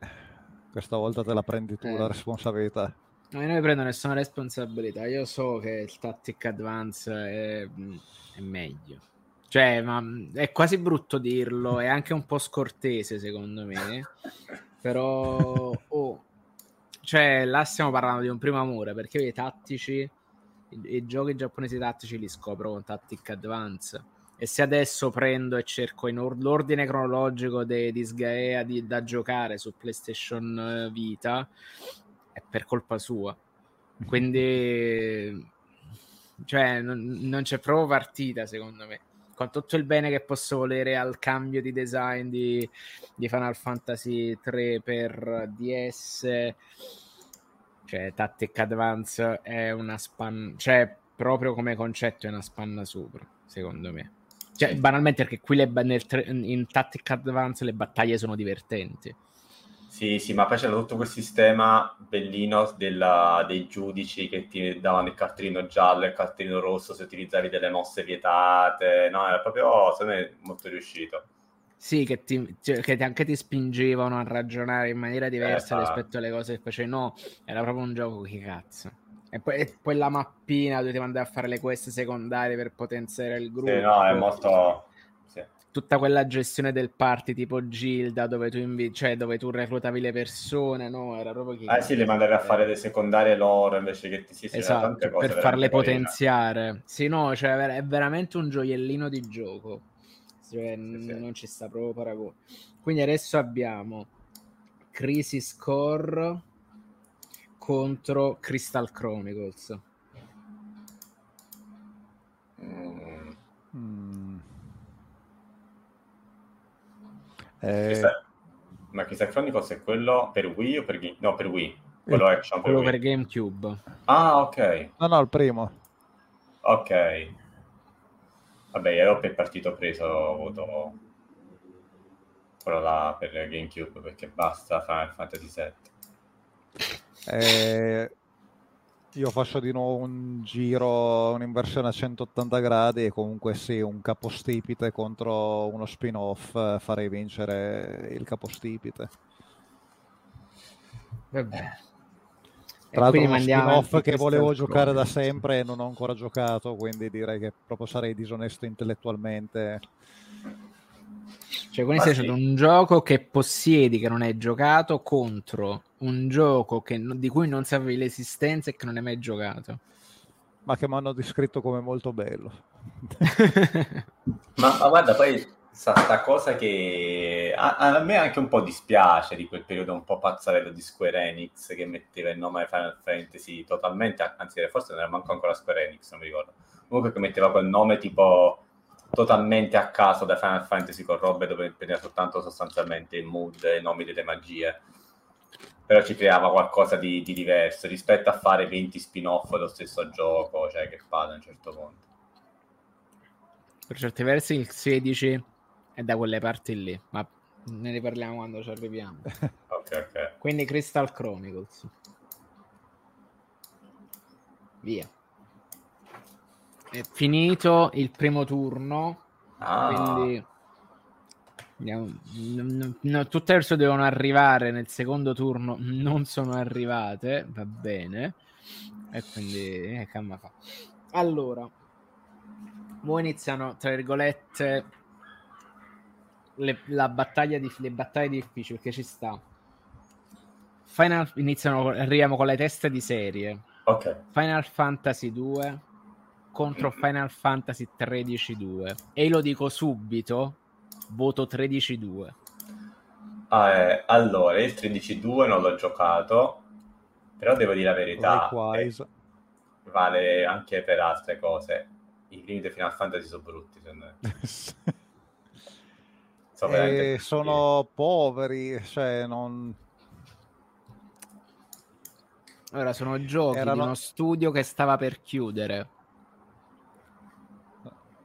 Questa volta te la prendi tu la responsabilità. No, io non mi prendo nessuna responsabilità. Io so che il Tactic Advance è meglio. Ma è quasi brutto dirlo, è anche un po' scortese secondo me. Però là stiamo parlando di un primo amore, perché i tattici, i giochi giapponesi tattici li scopro con Tactic Advance. E se adesso prendo e cerco in l'ordine cronologico di Sgaea da giocare su PlayStation Vita, è per colpa sua, quindi cioè non c'è proprio partita, secondo me, con tutto il bene che posso volere al cambio di design di Final Fantasy 3 per DS, cioè Tactics Advance è una spanna, cioè proprio come concetto è una spanna sopra, secondo me. Cioè banalmente perché qui in Tactics Advance le battaglie sono divertenti. Sì, sì, ma poi c'era tutto quel sistema bellino dei giudici che ti davano il cartellino giallo e il cartellino rosso se utilizzavi delle mosse vietate. No, era proprio, secondo me, molto riuscito. Sì, che anche ti spingevano a ragionare in maniera diversa rispetto alle cose che facevi. No, era proprio un gioco, che cazzo. E poi la mappina, dovevi andare a fare le quest secondarie per potenziare il gruppo. Sì, no, è molto... tutta quella gestione del party tipo Gilda dove tu reclutavi le persone, no, era proprio sì, le mandavi a fare dei secondari loro invece che ti esatto, tante cose per farle potenziare. Sì, no, cioè è veramente un gioiellino di gioco, cioè, sì. Non ci sta proprio paragone. Quindi adesso abbiamo Crisis Core contro Crystal Chronicles. Ma Crystal Chronicles è quello per Wii o per no, per Wii? Quello action per quello Wii. Per GameCube. Ah, ok. No, il primo. Ok. Vabbè, io per partito preso voto quello là per GameCube, perché basta Final Fantasy VII. Io faccio di nuovo un giro, un'inversione a 180 gradi e comunque sì, un capostipite contro uno spin-off, farei vincere il capostipite. Vabbè. Tra l'altro uno spin-off che volevo giocare da sempre e non ho ancora giocato, quindi direi che proprio sarei disonesto intellettualmente. Cioè, quindi sei stato un gioco che possiedi, che non hai giocato, contro un gioco di cui non sapevi l'esistenza e che non hai mai giocato. Ma che mi hanno descritto come molto bello. ma guarda, poi sta cosa che a me anche un po' dispiace di quel periodo un po' pazzarello di Square Enix, che metteva il nome Final Fantasy totalmente, anzi forse non era manco ancora Square Enix, non mi ricordo. Comunque che metteva quel nome tipo... totalmente a caso da Final Fantasy con robe dove prendeva soltanto sostanzialmente il mood e i nomi delle magie, però ci creava qualcosa di diverso rispetto a fare 20 spin-off dello stesso gioco, cioè che fa da un certo punto. Per certi versi il 16 è da quelle parti lì, ma ne riparliamo quando ci arriviamo. Okay. Quindi Crystal Chronicles, via. È finito il primo turno, quindi tutte le persone devono arrivare nel secondo turno, non sono arrivate, va bene, e quindi calma fa. Allora, voi iniziano, tra virgolette, le battaglie difficili, che ci sta. Arriviamo con le teste di serie. Okay. Final Fantasy 2 contro Final Fantasy XIII-2, e io lo dico subito, voto 13-2. Allora, il 13-2 non l'ho giocato, però devo dire la verità, vale anche per altre cose. I primi di Final Fantasy sono brutti, secondo me. Sono poveri, cioè non... Allora, sono giochi di uno studio che stava per chiudere.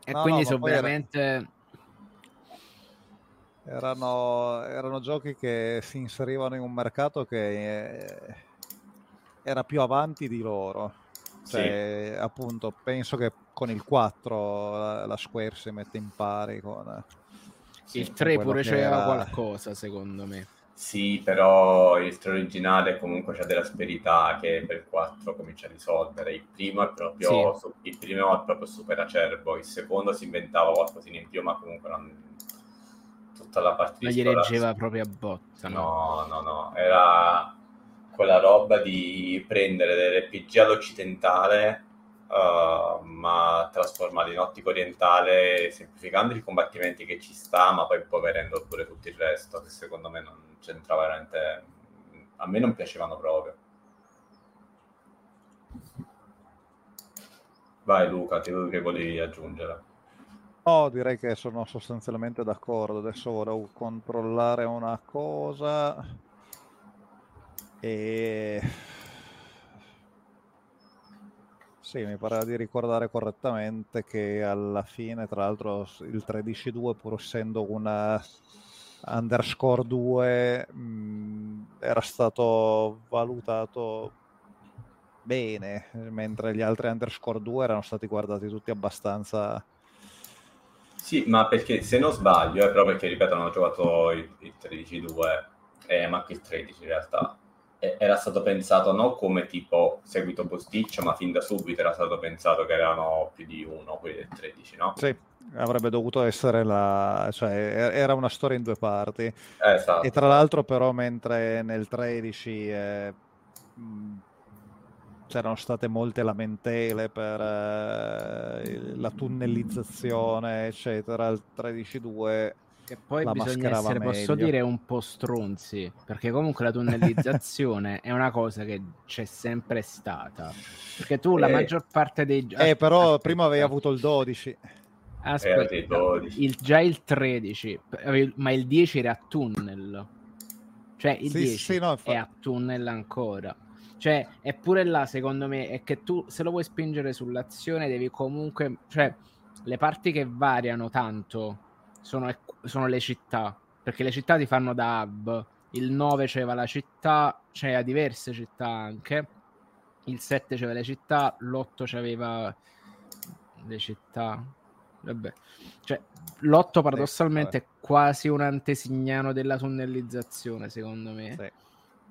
E no, quindi sono veramente... Erano giochi che si inserivano in un mercato che era più avanti di loro. Cioè, sì. Appunto, penso che con il 4 la Square si mette in pari con... Sì, il 3 pure c'era qualcosa, secondo me. Sì, però il 3 originale comunque c'ha dell'asperità che per il 4 comincia a risolvere. Il primo è proprio super acerbo, il secondo si inventava qualcosa in più, ma comunque non... tutta la parte di storia... Non gli leggeva proprio a botta, no? No, era quella roba di prendere dell'RPG all'occidentale, ma trasformati in ottico orientale, semplificando i combattimenti che ci sta, ma poi impoverendo pure tutto il resto, che secondo me non c'entrava veramente, a me non piacevano proprio. Vai Luca, ti vedo che volevi aggiungere. No, direi che sono sostanzialmente d'accordo. Adesso volevo controllare una cosa e... Sì, mi pare di ricordare correttamente che alla fine, tra l'altro, il 13.2, pur essendo una underscore 2, era stato valutato bene, mentre gli altri underscore 2 erano stati guardati tutti abbastanza... Sì, ma perché, se non sbaglio, però perché, ripeto, non ho giocato il 13.2, ma anche il 13 in realtà, era stato pensato non come tipo seguito posticcio, ma fin da subito era stato pensato che erano più di uno quelli del 13, no? Sì, avrebbe dovuto essere la... cioè era una storia in due parti. Esatto. E tra l'altro però, mentre nel 13 c'erano state molte lamentele per la tunnellizzazione eccetera, il 13-2 che poi bisogna essere, posso dire, un po' stronzi, perché comunque la tunnellizzazione è una cosa che c'è sempre stata, perché tu la maggior parte dei giochi però prima avevi avuto il 12, aspetta, il 12. Già il 13, ma il 10 era a tunnel, cioè il 10 è a tunnel ancora, cioè eppure là secondo me è che tu, se lo vuoi spingere sull'azione, devi comunque, cioè le parti che variano tanto sono le città, perché le città ti fanno da hub, il 9 c'era la città, c'era diverse città anche, il 7 c'era le città, l'8 c'aveva le città, vabbè, cioè l'8 paradossalmente è quasi un antesignano della tunnellizzazione secondo me,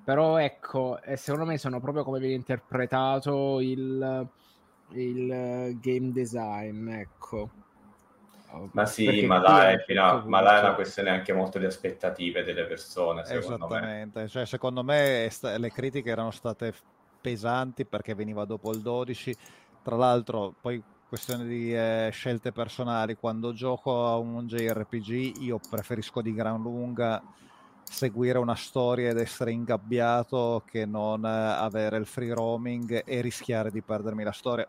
però ecco, secondo me sono proprio come viene interpretato il game design, ecco. Ma sì, ma là è una questione anche molto di aspettative delle persone, secondo me. Esattamente, cioè secondo me le critiche erano state pesanti perché veniva dopo il 12, tra l'altro poi questione di scelte personali, quando gioco a un JRPG io preferisco di gran lunga seguire una storia ed essere ingabbiato che non avere il free roaming e rischiare di perdermi la storia,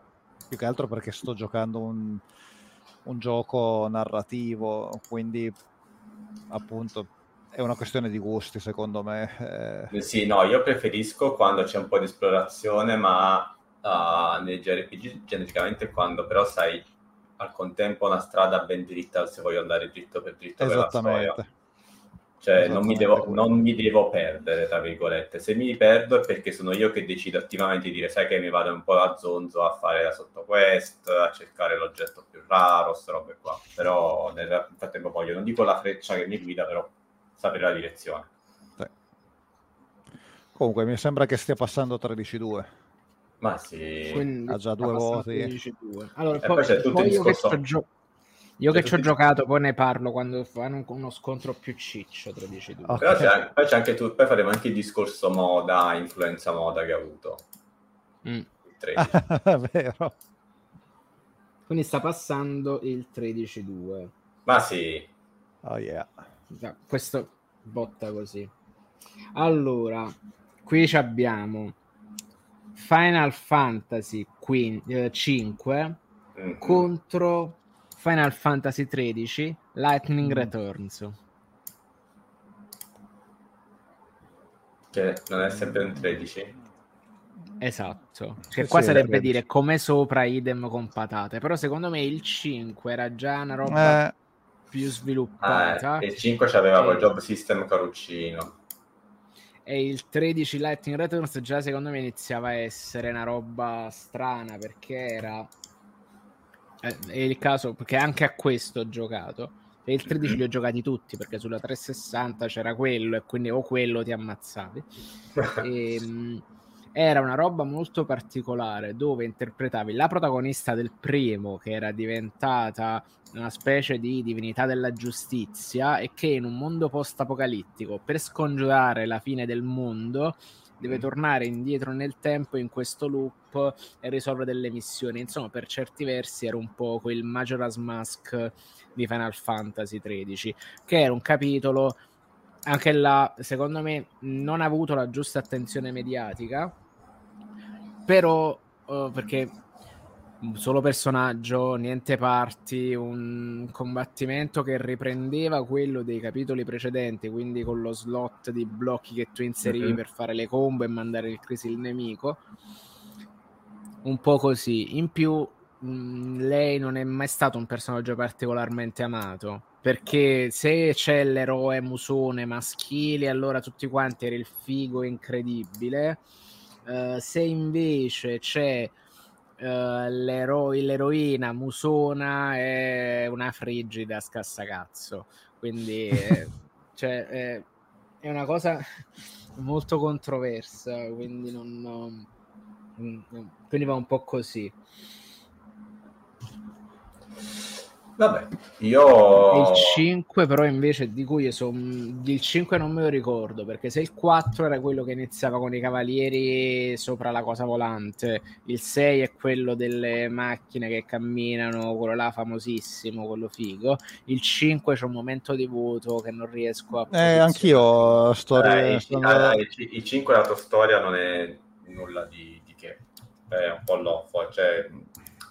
più che altro perché sto giocando un gioco narrativo, quindi appunto è una questione di gusti secondo me. Sì, no, io preferisco quando c'è un po' di esplorazione, ma nei JRPG genericamente, quando però sai al contempo una strada ben dritta, se voglio andare dritto per dritto per la storia, cioè non mi devo perdere, tra virgolette. Se mi perdo è perché sono io che decido attivamente di dire, sai che mi vado un po' a zonzo a fare la sottoquest, a cercare l'oggetto più raro, queste robe qua. Però nel frattempo voglio, non dico la freccia che mi guida, però sapere la direzione. Comunque mi sembra che stia passando 13-2. Ma sì. Quindi ha già due voti. Allora, poi c'è tutto il discorso... Io che ci ho giocato, poi ne parlo quando fanno uno scontro più ciccio 13-2. Okay. Però c'è anche tu, poi faremo anche il discorso moda, influenza moda che ha avuto. Il 13. Vero. Quindi sta passando il 13-2. Ma sì. Oh yeah. Questo botta così. Allora, qui abbiamo Final Fantasy V contro... Final Fantasy XIII Lightning Returns, che non è sempre un 13, esatto, che qua sarebbe dire come sopra, idem con patate, però secondo me il 5 era già una roba più sviluppata, e il 5 c'aveva quel job system caruccino, e il 13 Lightning Returns già secondo me iniziava a essere una roba strana, perché era... è il caso, perché anche a questo ho giocato, e il 13 li ho giocati tutti perché sulla 360 c'era quello, e quindi quello ti ammazzavi. Era una roba molto particolare dove interpretavi la protagonista del primo, che era diventata una specie di divinità della giustizia e che in un mondo post-apocalittico, per scongiurare la fine del mondo, deve tornare indietro nel tempo in questo loop e risolvere delle missioni. Insomma, per certi versi era un po' quel Majora's Mask di Final Fantasy XIII, che era un capitolo, anche là, secondo me, non ha avuto la giusta attenzione mediatica, però perché un solo personaggio, niente parti, un combattimento che riprendeva quello dei capitoli precedenti, quindi con lo slot di blocchi che tu inserivi per fare le combo e mandare il crisi il nemico, un po' così. In più lei non è mai stato un personaggio particolarmente amato, perché se c'è l'eroe musone maschile, allora tutti quanti era il figo incredibile, se invece c'è l'eroina musona è una frigida scassacazzo, quindi cioè, è una cosa molto controversa, quindi quindi va un po' così. Vabbè, io... Il 5 però invece di cui il 5 non me lo ricordo, perché se il 4 era quello che iniziava con i cavalieri sopra la cosa volante, il 6 è quello delle macchine che camminano, quello là famosissimo, quello figo, il 5 c'è un momento di vuoto che non riesco a... anch'io il 5 la tua storia non è nulla di che, è un po' loffo, cioè...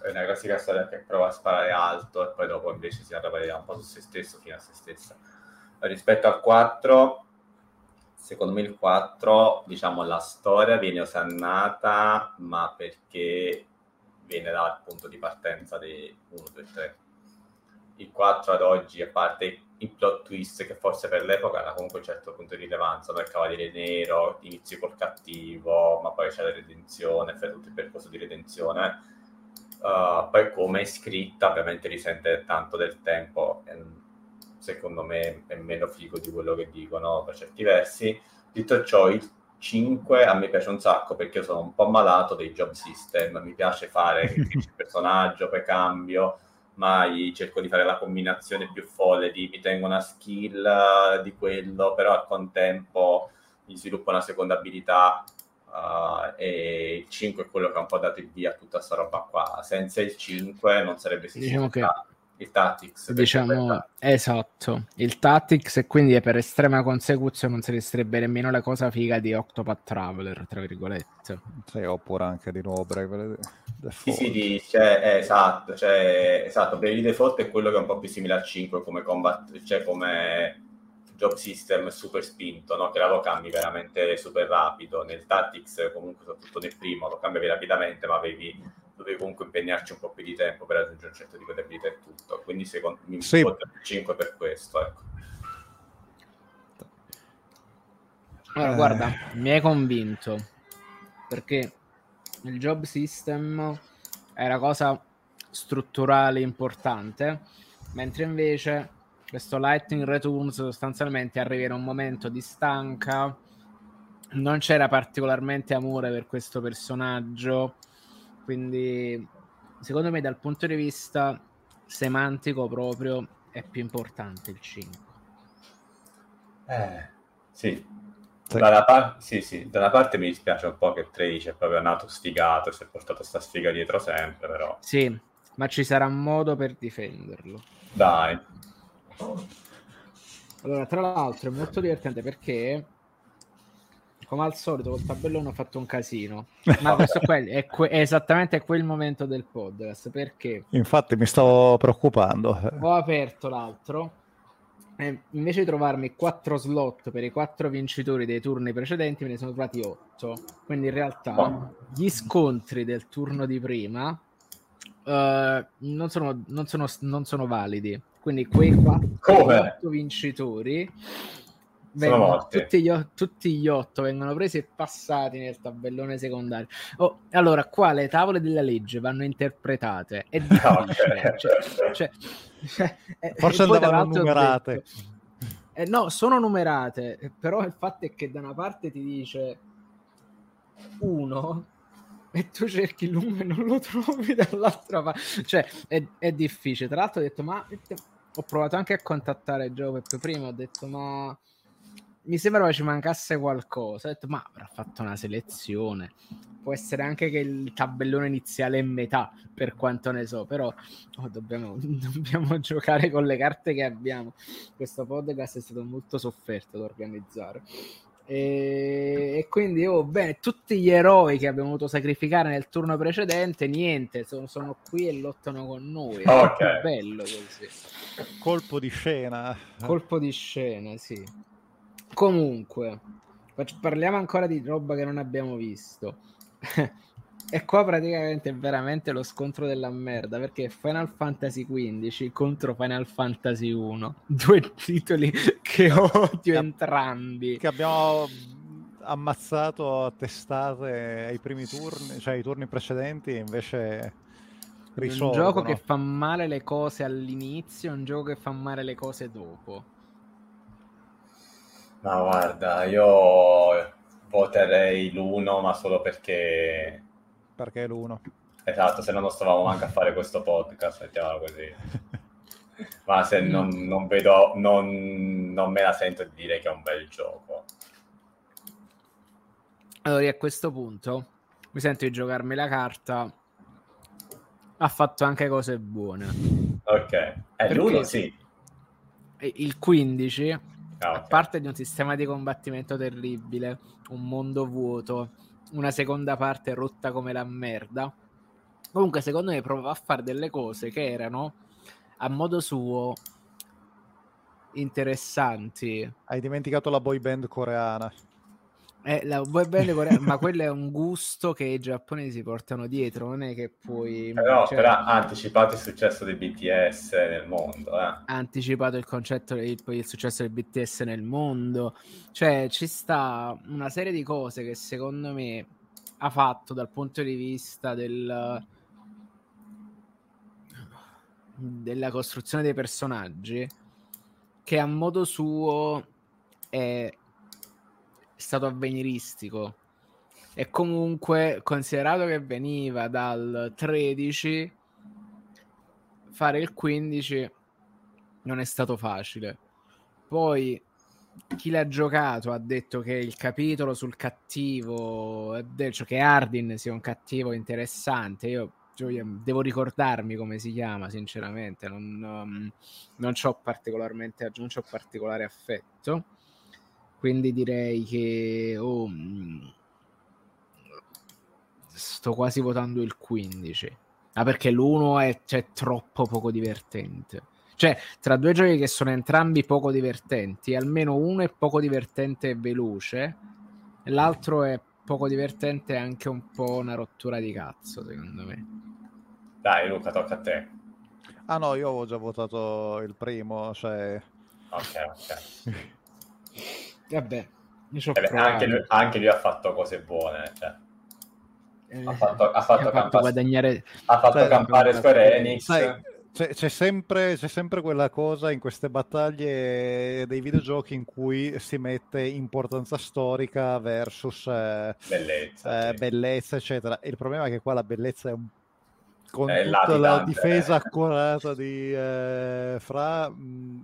È una classica storia che prova a sparare alto e poi dopo invece si arrabbia un po' su se stesso, fino a se stessa. Rispetto al 4, secondo me il 4, diciamo, la storia viene osannata, ma perché viene dal punto di partenza dei 1, 2, 3. Il 4 ad oggi, a parte il plot twist che forse per l'epoca era comunque un certo punto di rilevanza, no? Il Cavaliere Nero, inizi col cattivo, ma poi c'è la redenzione, fai tutto il percorso di redenzione. Poi come è scritta ovviamente risente tanto del tempo, secondo me è meno figo di quello che dicono per certi versi. Detto ciò, il 5 a me piace un sacco perché io sono un po' malato dei job system, mi piace fare il personaggio, poi cambio, ma cerco di fare la combinazione più folle di mi tengo una skill di quello, però al contempo mi sviluppo una seconda abilità. E il 5 è quello che ha un po' dato il via a tutta sta roba qua. Senza il 5 non sarebbe esistito, diciamo, il Tactics, diciamo, esatto, il Tactics, e quindi è per estrema consecuzione non sarebbe nemmeno la cosa figa di Octopath Traveler, tra virgolette, oppure anche di nuovo Bravely Default. Esatto, Bravely Default è quello che è un po' più simile al 5 come combat, cioè come job system super spinto, no? Che la lo cambi veramente super rapido. Nel Tactics comunque, soprattutto nel primo, lo cambiavi rapidamente, ma dovevi comunque impegnarci un po' più di tempo per raggiungere un certo tipo di abilità e tutto, quindi secondo me sì. Il 5 per questo, ecco. Allora, guarda, mi hai convinto, perché il job system è una cosa strutturale importante, mentre invece questo Lightning Returns sostanzialmente arriva in un momento di stanca, non c'era particolarmente amore per questo personaggio, quindi secondo me dal punto di vista semantico proprio è più importante il 5. Da una parte mi dispiace un po' che il 13 è proprio nato sfigato e si è portato sta sfiga dietro sempre, però... Sì, ma ci sarà modo per difenderlo. Dai. Allora, tra l'altro è molto divertente perché, come al solito, col tabellone ho fatto un casino, ma questo è esattamente quel momento del podcast, perché infatti mi stavo preoccupando, ho aperto l'altro e invece di trovarmi 4 slot per i 4 vincitori dei turni precedenti me ne sono trovati 8, quindi in realtà gli scontri del turno di prima non sono validi. Quindi quei 4 vincitori, tutti gli 8 vengono presi e passati nel tabellone secondario. Oh, allora, qua le tavole della legge vanno interpretate. È difficile. Forse andavano numerate. No, sono numerate, però il fatto è che da una parte ti dice 1... e tu cerchi l'1 e non lo trovi dall'altra parte, cioè è difficile. Tra l'altro ho detto, ma ho provato anche a contattare Giope prima, ho detto ma mi sembrava ci mancasse qualcosa, ho detto ma avrà fatto una selezione, può essere anche che il tabellone iniziale è metà per quanto ne so, però dobbiamo giocare con le carte che abbiamo. Questo podcast è stato molto sofferto da organizzare. E quindi bene, tutti gli eroi che abbiamo dovuto sacrificare nel turno precedente, niente, sono qui e lottano con noi. Okay. È bello così. Colpo di scena, sì. Comunque, parliamo ancora di roba che non abbiamo visto. E qua praticamente è veramente lo scontro della merda, perché Final Fantasy XV contro Final Fantasy I, due titoli che odio entrambi, che abbiamo ammazzato a testate ai primi turni, cioè ai turni precedenti, invece risolvono. Un gioco che fa male le cose all'inizio, un gioco che fa male le cose dopo. Ma guarda, io voterei l'1, ma solo perché è l'1. Esatto, se no non stavamo manco a fare questo podcast, mettiamolo così. Ma se non vedo, non me la sento di dire che è un bel gioco. Allora, a questo punto mi sento di giocarmi la carta. Ha fatto anche cose buone. Ok, è l'1, sì. Il 15, a parte di un sistema di combattimento terribile, un mondo vuoto, una seconda parte rotta come la merda, comunque secondo me provava a fare delle cose che erano a modo suo interessanti. Hai dimenticato la boy band coreana. La boy band coreana, ma quello è un gusto che i giapponesi portano dietro, non è che puoi... Però ha anticipato il successo dei BTS nel mondo. Ha anticipato il concetto il successo del BTS nel mondo. Cioè, ci sta una serie di cose che secondo me ha fatto dal punto di vista della costruzione dei personaggi, che a modo suo è stato avveniristico, e comunque, considerato che veniva dal 13, fare il 15 non è stato facile. Poi chi l'ha giocato ha detto che il capitolo sul cattivo, cioè che Ardyn sia un cattivo interessante. Io devo ricordarmi come si chiama, sinceramente non c'ho particolarmente, non c'ho particolare affetto. Quindi direi che sto quasi votando il 15. Ah, perché l'1 è troppo poco divertente. Cioè, tra due giochi che sono entrambi poco divertenti, almeno uno è poco divertente e veloce, l'altro è poco divertente e anche un po' una rottura di cazzo, secondo me. Dai, Luca, tocca a te. Ah no, io avevo già votato il primo, cioè... Ok. Vabbè, anche lui ha fatto cose buone, cioè. Ha fatto campare Square Enix. Sai, c'è sempre quella cosa in queste battaglie dei videogiochi in cui si mette importanza storica versus bellezza, sì, bellezza eccetera. E il problema è che qua la bellezza è un con tutta la difesa accurata di Fra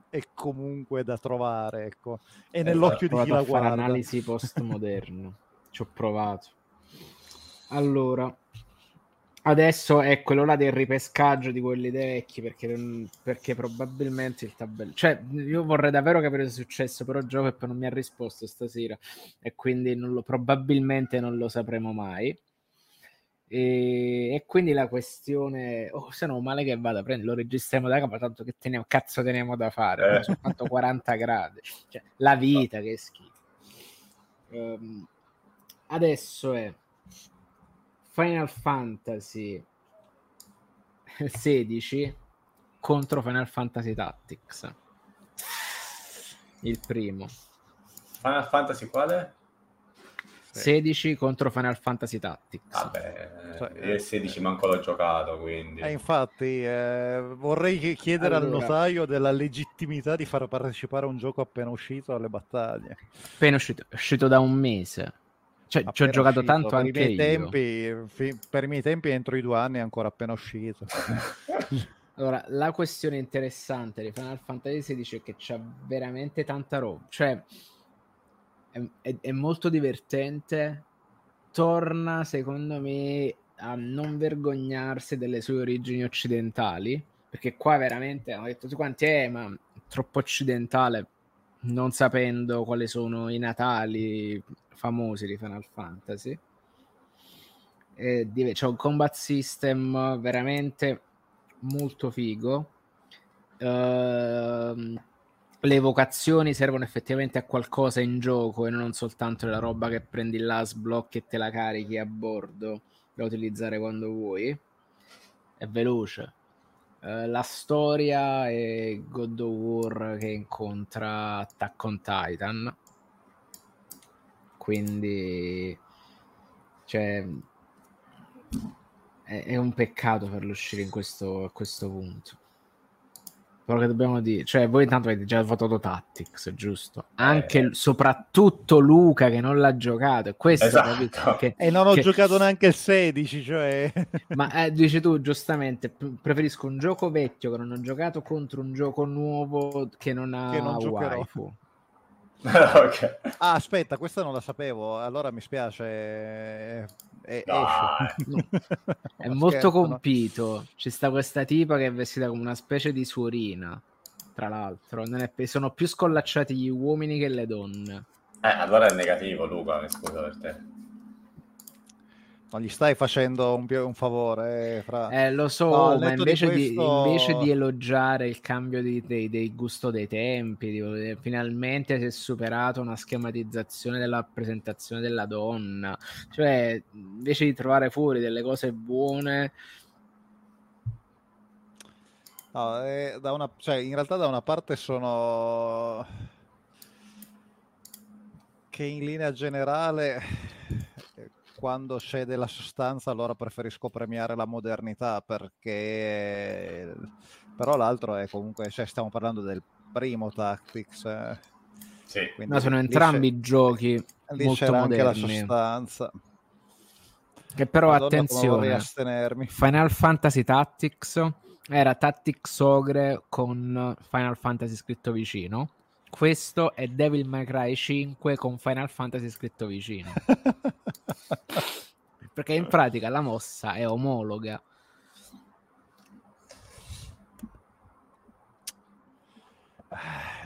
è comunque da trovare, ecco, e nell'occhio di chi la guarda. Fare analisi postmoderno. Ci ho provato. Allora, adesso è quello là del ripescaggio di quelli vecchi, perché probabilmente il tabello, cioè io vorrei davvero capire se è successo, però Giope non mi ha risposto stasera e quindi probabilmente non lo sapremo mai. E quindi la questione, se no male che vada, lo registriamo da capo, tanto che teniamo da fare, soltanto 40 gradi, cioè, la vita che è schifo. Adesso è Final Fantasy XVI contro Final Fantasy Tactics, il primo. Final Fantasy quale? 16 contro Final Fantasy Tactics. Vabbè, io il 16 manco l'ho giocato, quindi infatti vorrei chiedere al notaio della legittimità di far partecipare a un gioco appena uscito alle battaglie. Appena uscito, è uscito da un mese, cioè ci ho giocato uscito, tanto anche io. Per i miei tempi entro i 2 anni è ancora appena uscito. Allora, la questione interessante di Final Fantasy XVI è che c'è veramente tanta roba, cioè è molto divertente, torna secondo me a non vergognarsi delle sue origini occidentali, perché qua veramente hanno detto tutti quanti ma è troppo occidentale, non sapendo quali sono i natali famosi di Final Fantasy. C'è un combat system veramente molto figo. Le vocazioni servono effettivamente a qualcosa in gioco e non soltanto la roba che prendi là, sblocchi e te la carichi a bordo da utilizzare quando vuoi. È veloce. La storia è God of War che incontra Attack on Titan, quindi cioè, è un peccato farlo uscire a questo punto. Però che dobbiamo dire, cioè voi intanto avete già votato Tactics, giusto? Anche soprattutto Luca che non l'ha giocato, questo, esatto. Non ho giocato neanche il 16, cioè. Ma dici tu giustamente, preferisco un gioco vecchio che non ho giocato contro un gioco nuovo che non ha waifu. Okay. Ah, aspetta, questa non la sapevo, allora mi spiace. No. È molto scherzo, compito, no? Ci sta questa tipa che è vestita come una specie di suorina, tra l'altro sono più scollacciati gli uomini che le donne. Allora è negativo, Luca, mi scusa per te. Non gli stai facendo un favore, Fra. Lo so, no, ma invece di elogiare il cambio dei gusto dei tempi, finalmente si è superato una schematizzazione della presentazione della donna. Cioè, invece di trovare fuori delle cose buone... No, in realtà da una parte sono... che in linea generale... quando c'è della sostanza allora preferisco premiare la modernità, perché però l'altro è comunque, cioè, stiamo parlando del primo Tactics, sì. Quindi, no, sono entrambi giochi molto moderni, anche la sostanza che però Madonna, attenzione, Final Fantasy Tactics era Tactics Ogre con Final Fantasy scritto vicino, questo è Devil May Cry 5 con Final Fantasy scritto vicino. Perché in pratica la mossa è omologa.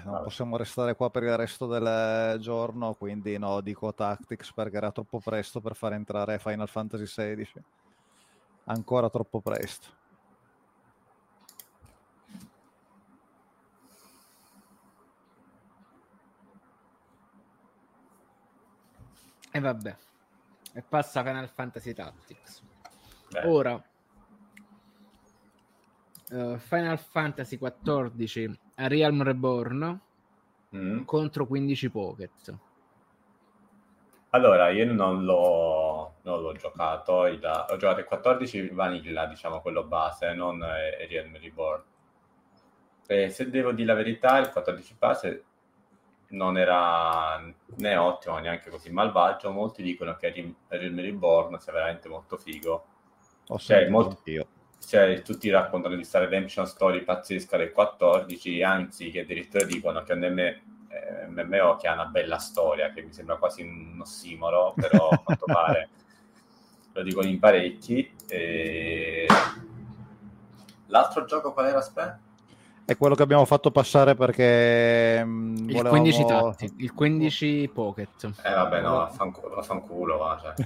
Non possiamo restare qua per il resto del giorno, quindi no, dico Tactics perché era troppo presto per far entrare Final Fantasy XVI. Ancora troppo presto. E vabbè, e passa Final Fantasy Tactics. Beh. Ora, Final Fantasy XIV Realm Reborn contro 15 Pocket. Allora, io non l'ho giocato, ho giocato il 14 Vanilla, diciamo quello base, non Realm Reborn. E se devo dire la verità, il 14 base... non era né ottimo neanche così malvagio. Molti dicono che Realm Reborn sia veramente molto figo, tutti raccontano di sta redemption story pazzesca del 14, anzi che addirittura dicono che MMO che ha una bella storia, che mi sembra quasi un ossimoro, però a quanto pare lo dicono in parecchi. L'altro gioco qual era, Spe? È quello che abbiamo fatto passare perché volevamo... 15 tatti, il 15 Pocket. Vabbè, no, vaffanculo, cioè.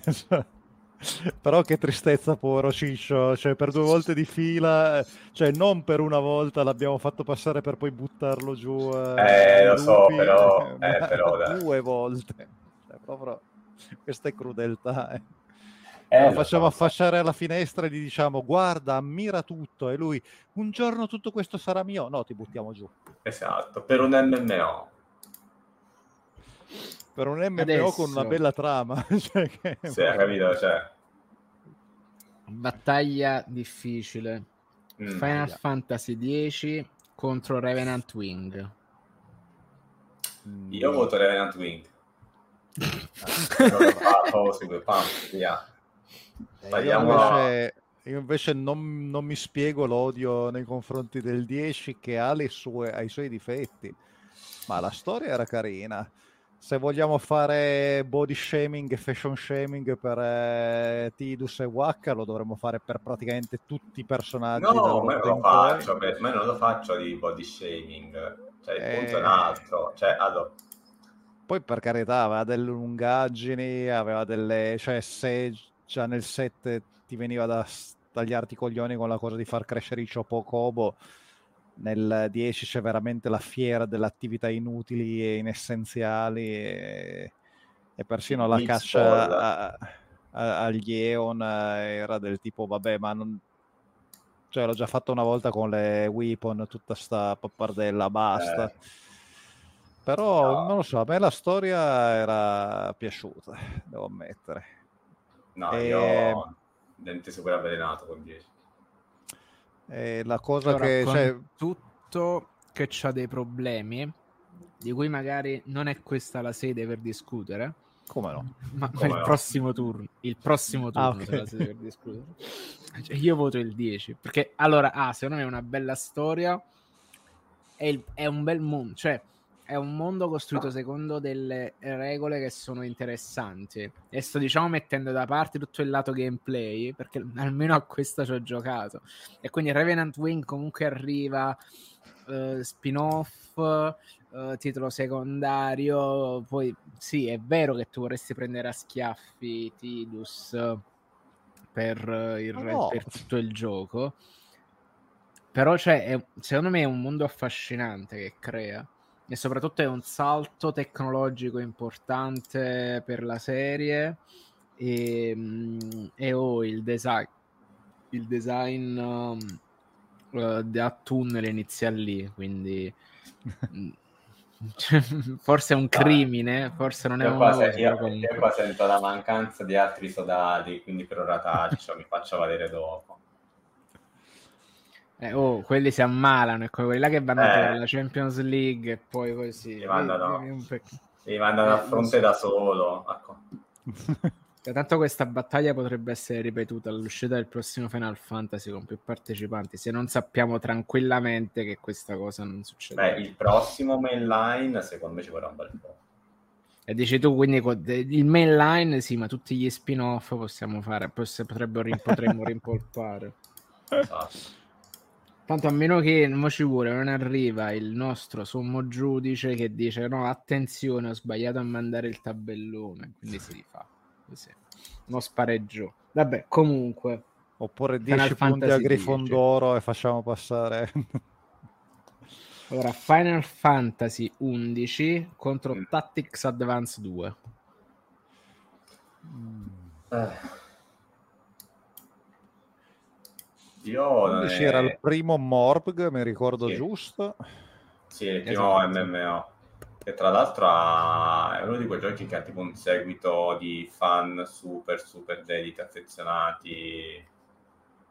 Però che tristezza, povero Ciccio, cioè per due volte di fila, cioè non per una volta l'abbiamo fatto passare per poi buttarlo giù. Lo lupi, so, però due volte. Cioè, proprio... questa è crudeltà, eh. Lo facciamo affacciare alla finestra e gli diciamo guarda, ammira tutto, e lui un giorno tutto questo sarà mio, no, ti buttiamo giù. Esatto, per un MMO adesso... con una bella trama. Cioè, che... sì, hai capito, cioè battaglia difficile. Final Fantasy X contro Revenant Wing. Io voto Revenant Wing. Io invece non mi spiego l'odio nei confronti del 10, che ha i suoi difetti, ma la storia era carina. Se vogliamo fare body shaming e fashion shaming per Tidus e Waka, lo dovremmo fare per praticamente tutti i personaggi. No, ma non lo faccio di body shaming. Cioè, il punto è un altro. Cioè, allora... Poi, per carità, aveva delle lungaggini, aveva delle... Cioè, se già nel 7 ti veniva da tagliarti i coglioni con la cosa di far crescere i Chocobo, nel 10 c'è veramente la fiera delle attività inutili e inessenziali, e persino la caccia agli Eon era del tipo, vabbè, ma non... Cioè, l'ho già fatto una volta con le Weapon, tutta sta pappardella, basta. Però, no, non lo so, a me la storia era piaciuta, devo ammettere. No, io dente super avvelenato con 10. La cosa allora, che... Cioè... Tutto che c'ha dei problemi, di cui magari non è questa la sede per discutere. Come no? Ma come no? Prossimo turno, il prossimo turno okay. La sede per discutere. Cioè, io voto il 10, perché allora, secondo me è una bella storia, è un bel mondo, cioè è un mondo costruito secondo delle regole che sono interessanti, e sto diciamo mettendo da parte tutto il lato gameplay, perché almeno a questa ci ho giocato, e quindi Revenant Wing comunque arriva, spin-off, titolo secondario, poi sì, è vero che tu vorresti prendere a schiaffi Tidus per tutto il gioco, però cioè, secondo me è un mondo affascinante che crea, e soprattutto è un salto tecnologico importante per la serie, e il design da tunnel inizia lì, quindi forse è un crimine, forse non è una cosa. Io qua sento la mancanza di altri sodali, quindi per ora taccio, mi faccio valere dopo. Quelli si ammalano, ecco, quelli là che vanno alla Champions League e poi così li mandano a fronte da solo, ecco. Tanto questa battaglia potrebbe essere ripetuta all'uscita del prossimo Final Fantasy con più partecipanti, se non sappiamo tranquillamente che questa cosa non succede. Il prossimo mainline secondo me ci vorrà un bel po'. E dici tu, quindi il mainline sì, ma tutti gli spin-off possiamo fare, potremmo rimpolpare. Esatto. Tanto a meno che non arriva il nostro sommo giudice che dice no, attenzione, ho sbagliato a mandare il tabellone, quindi si rifà. No spareggio, vabbè, comunque, oppure 10 punti a Grifondoro e facciamo passare. Allora, Final Fantasy XI contro Tactics Advance 2. XI era il primo Morpg, mi ricordo, sì. Giusto? Sì, il primo MMO. Che tra l'altro è uno di quei giochi che ha tipo un seguito di fan super super dediti, affezionati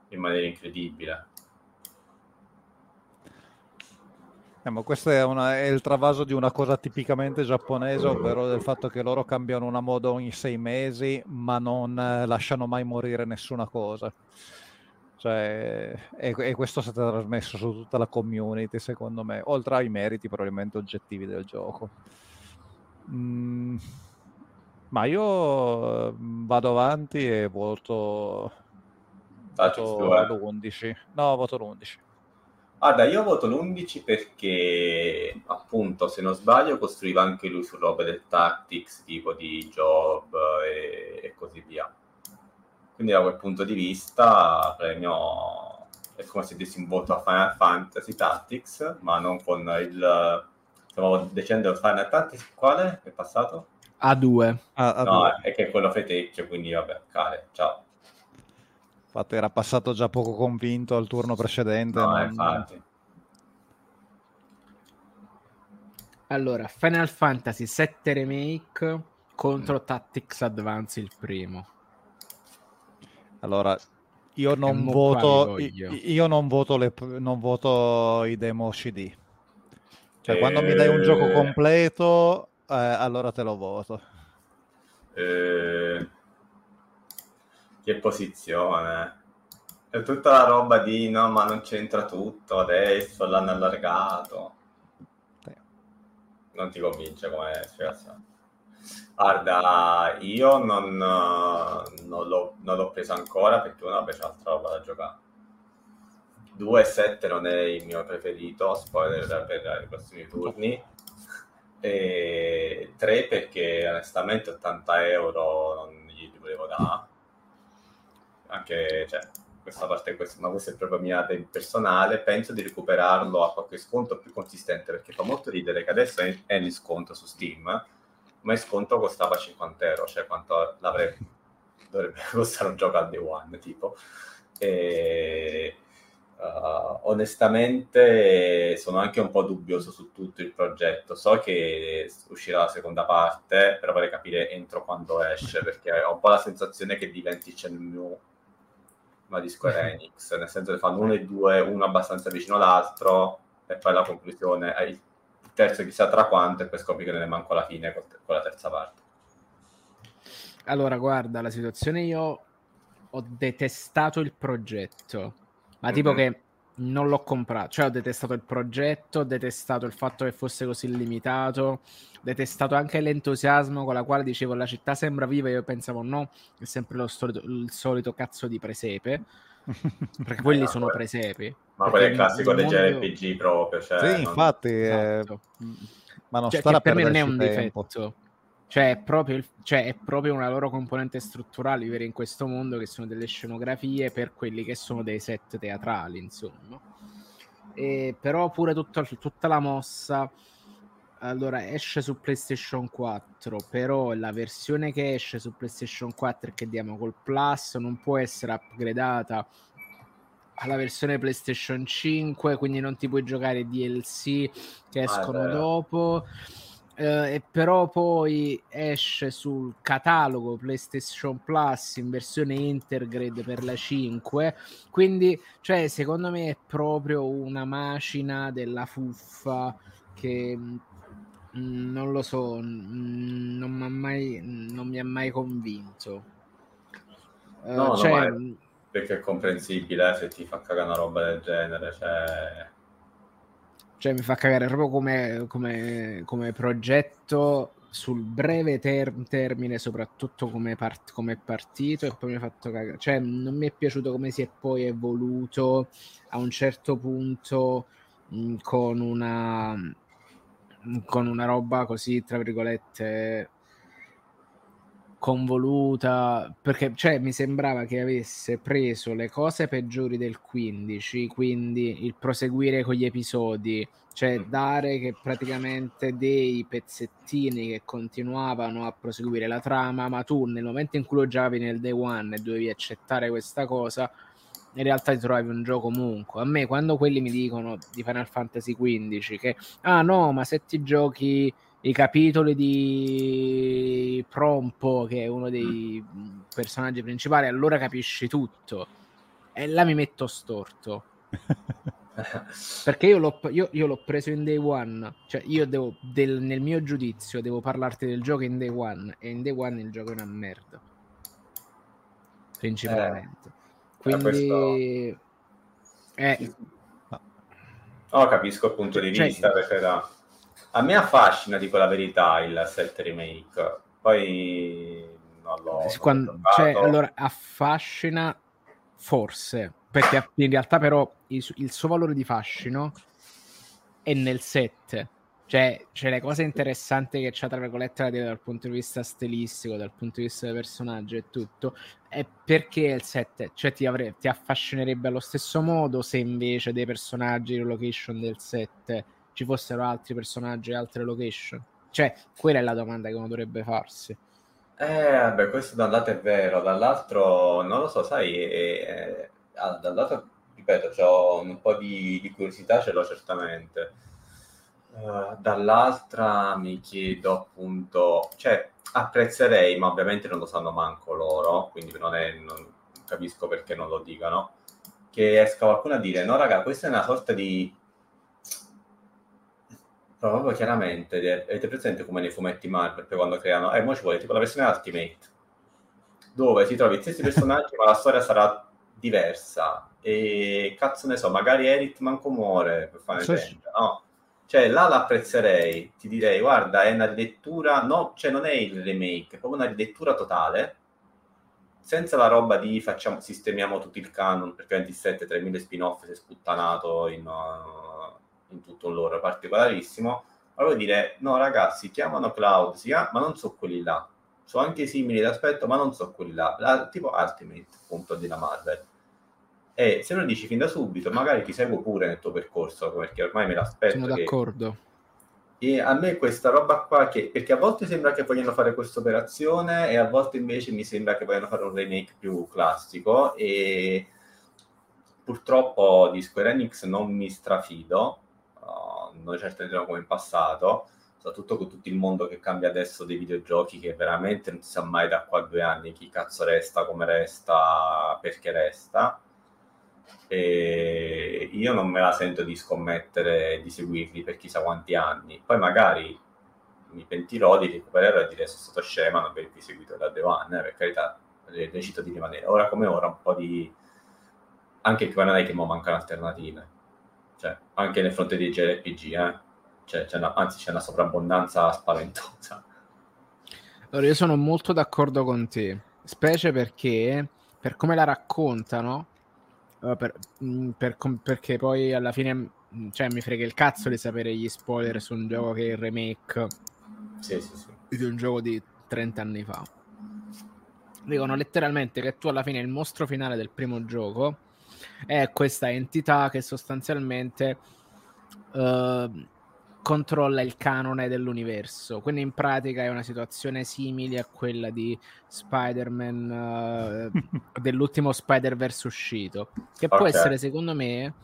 in maniera incredibile. Ma questo è il travaso di una cosa tipicamente giapponese, ovvero del fatto che loro cambiano una moda ogni 6 mesi, ma non lasciano mai morire nessuna cosa. Cioè, e questo è stato trasmesso su tutta la community, secondo me, oltre ai meriti probabilmente oggettivi del gioco. Ma io vado avanti e voto l'11. No, voto l'11. Guarda, io voto l'11 perché, appunto, se non sbaglio, costruiva anche lui su robe del Tactics, tipo di Job e così via. Quindi da quel punto di vista premio, è come se dessi un voto a Final Fantasy Tactics, ma non con il... Stiamo dicendo Final Tactics, quale? È passato? A2. No, è che è quello fetecchio, quindi vabbè, care, ciao. Infatti era passato già poco convinto al turno precedente. No, infatti. Allora, Final Fantasy VII Remake contro Tactics Advance il primo. Allora, io non voto i demo CD. Cioè, quando mi dai un gioco completo, allora te lo voto. Che posizione. È tutta la roba di no, ma non c'entra tutto, adesso l'hanno allargato. Non ti convince come spiegazione. Guarda, io non l'ho preso ancora perché una c'è altra roba da giocare. 2-7 non è il mio preferito, spoiler per i prossimi turni, e 3 perché onestamente 80 euro non gli volevo dare, anche cioè, questa parte, ma questa è proprio mia personale. Penso di recuperarlo a qualche sconto più consistente, perché fa molto ridere che adesso è in sconto su Steam, ma il sconto costava 50 euro, cioè quanto dovrebbe costare un gioco al day one tipo. E onestamente sono anche un po' dubbioso su tutto il progetto. So che uscirà la seconda parte, però vorrei capire entro quando esce, perché ho un po' la sensazione che diventi Shenmue ma di Square Enix, nel senso che fanno uno e due, uno abbastanza vicino all'altro, e poi la conclusione il terzo chissà tra quanto, e poi scopri che non è manco alla fine con la terza parte. Allora guarda, la situazione, io ho detestato il progetto, ma tipo che non l'ho comprato, cioè ho detestato il progetto, ho detestato il fatto che fosse così limitato, ho detestato anche l'entusiasmo con la quale dicevo la città sembra viva, io pensavo no, è sempre il solito cazzo di presepe, perché quelli sono presepi. Ma quello è il classico del JRPG proprio, cioè, sì, infatti, esatto. Ma non cioè, stare a per me non è un tempo. Difetto. Cioè è proprio una loro componente strutturale vivere in questo mondo, che sono delle scenografie per quelli che sono dei set teatrali, insomma. E però pure tutta la mossa. Allora, esce su PlayStation 4, però la versione che esce su PlayStation 4 che diamo col Plus non può essere upgradata alla versione PlayStation 5, quindi non ti puoi giocare DLC che escono dopo. E però poi esce sul catalogo PlayStation Plus in versione Intergrade per la 5, quindi cioè secondo me è proprio una macina della fuffa che non lo so, non mi ha mai convinto. No, cioè, no, perché è comprensibile se ti fa cagare una roba del genere, cioè mi fa cagare proprio come progetto sul breve termine, soprattutto come è partito, e poi mi ha fatto cagare, cioè non mi è piaciuto come si è poi evoluto a un certo punto con una roba così tra virgolette convoluta, perché cioè mi sembrava che avesse preso le cose peggiori del 15, quindi il proseguire con gli episodi, cioè dare che praticamente dei pezzettini che continuavano a proseguire la trama, ma tu nel momento in cui lo giocavi nel day one e dovevi accettare questa cosa, in realtà ti trovavi un gioco comunque. A me quando quelli mi dicono di Final Fantasy XV che ah no, ma se ti giochi i capitoli di Prompo, che è uno dei personaggi principali, allora capisci tutto, e là mi metto storto perché io l'ho preso in day one, cioè io devo nel mio giudizio devo parlarti del gioco in day one, e in day one il gioco è una merda principalmente, quindi capisco il punto di vista, perché da a me affascina, dico la verità, il set remake, poi non l'ho allora affascina forse, perché in realtà però il suo valore di fascino è nel set, cioè c'è le cose interessanti che c'ha tra virgolette dal punto di vista stilistico, dal punto di vista del personaggio e tutto, è perché il set cioè ti affascinerebbe allo stesso modo se invece dei personaggi di location del set ci fossero altri personaggi e altre location. Cioè, quella è la domanda che uno dovrebbe farsi. Vabbè, questo da un lato è vero, dall'altro non lo so, sai, dal lato, ripeto, c'ho un po' di curiosità, ce l'ho certamente. Dall'altra mi chiedo appunto, cioè, apprezzerei, ma ovviamente non lo sanno manco loro, quindi non capisco perché non lo dicano, che esca qualcuno a dire, no raga, questa è una sorta di proprio chiaramente, avete presente come nei fumetti Marvel quando creano mo ci vuole tipo la versione Ultimate, dove si trovi gli stessi personaggi ma la storia sarà diversa, e cazzo ne so, magari Eric manco muore per fare esempio, no? Cioè là l'apprezzerei, ti direi guarda, è una rilettura, no, cioè non è il remake, è proprio una rilettura totale senza la roba di facciamo, sistemiamo tutto il canon, perché 3000 spin-off si è sputtanato in tutto un lore particolarissimo. Allora dire, no ragazzi, chiamano Cloud, ma non so quelli là, sono anche simili d'aspetto, ma non so quelli là, tipo Ultimate, appunto, della Marvel. E se non dici fin da subito, magari ti seguo pure nel tuo percorso, perché ormai me l'aspetto. Sono d'accordo. E a me questa roba qua, perché a volte sembra che vogliano fare questa operazione e a volte invece mi sembra che vogliano fare un remake più classico, e purtroppo di Square Enix non mi strafido, non certo come in passato, soprattutto con tutto il mondo che cambia adesso dei videogiochi, che veramente non si sa mai da qua a 2 anni chi cazzo resta, come resta, perché resta. E io non me la sento di scommettere, di seguirli per chissà quanti anni, poi magari mi pentirò di recuperare e dire sono stato scema non avervi seguito da The One, per carità, decido di rimanere ora come ora un po' di, anche qua non è che mo mancano alternative, cioè anche nel fronte dei JRPG cioè, c'è una sovrabbondanza spaventosa. Allora io sono molto d'accordo con te, specie perché per come la raccontano, perché poi alla fine, cioè, mi frega il cazzo di sapere gli spoiler su un gioco che è il remake di un gioco di 30 anni fa. Dicono letteralmente che tu alla fine il mostro finale del primo gioco è questa entità che sostanzialmente controlla il canone dell'universo, quindi in pratica è una situazione simile a quella di Spider-Man dell'ultimo Spider-Verse uscito, che può essere secondo me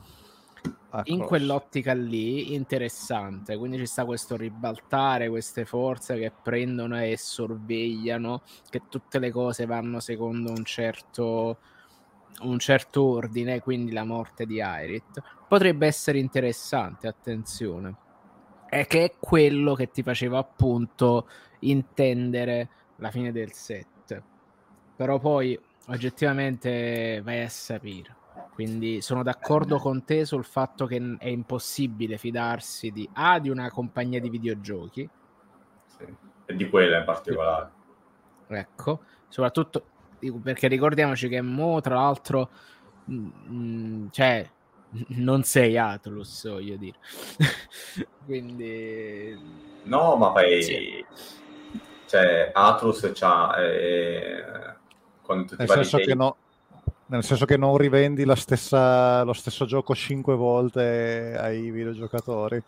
in quell'ottica lì interessante, quindi ci sta questo ribaltare, queste forze che prendono e sorvegliano, che tutte le cose vanno secondo un certo ordine, quindi la morte di Aerith potrebbe essere interessante, attenzione. È che è quello che ti faceva appunto intendere la fine del set, però poi oggettivamente vai a sapere. Quindi sono d'accordo con te sul fatto che è impossibile fidarsi di una compagnia di videogiochi, e di quella in particolare, ecco, soprattutto perché ricordiamoci che mo tra l'altro cioè non sei Atlus, voglio dire. Quindi no, ma poi sì. Cioè Atlus c'ha con tutti nel senso che non rivendi lo stesso gioco 5 volte ai videogiocatori.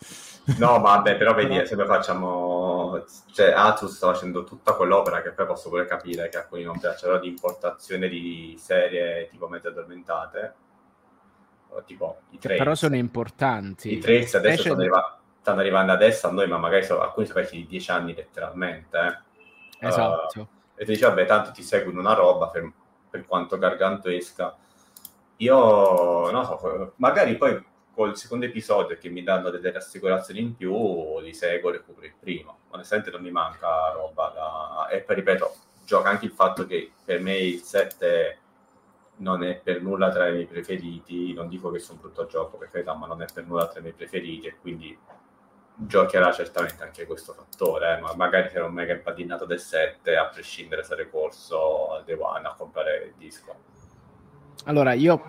No, vabbè, però vedi, se noi facciamo, cioè Atlus sta facendo tutta quell'opera, che poi posso pure capire che a alcuni non piacciono, di importazione di serie tipo Mezze Addormentate, tipo i Trails, però sono importanti. I Trails adesso stanno arrivando adesso a noi, ma magari alcuni sono vecchi di 10 anni letteralmente. Esatto. E ti dici, vabbè, tanto ti seguono una roba per quanto gargantuesca. Io non so, magari poi col secondo episodio che mi danno delle rassicurazioni in più li seguo e recupero il primo. Onestamente non mi manca roba da... E poi ripeto, gioca anche il fatto che per me il 7 non è per nulla tra i miei preferiti, non dico che sia un brutto gioco per carità, ma non è per nulla tra i miei preferiti, e quindi giocherà certamente anche questo fattore, ma magari se ero mega impadinato del 7, a prescindere sarei corso al Day One a comprare il disco. Allora io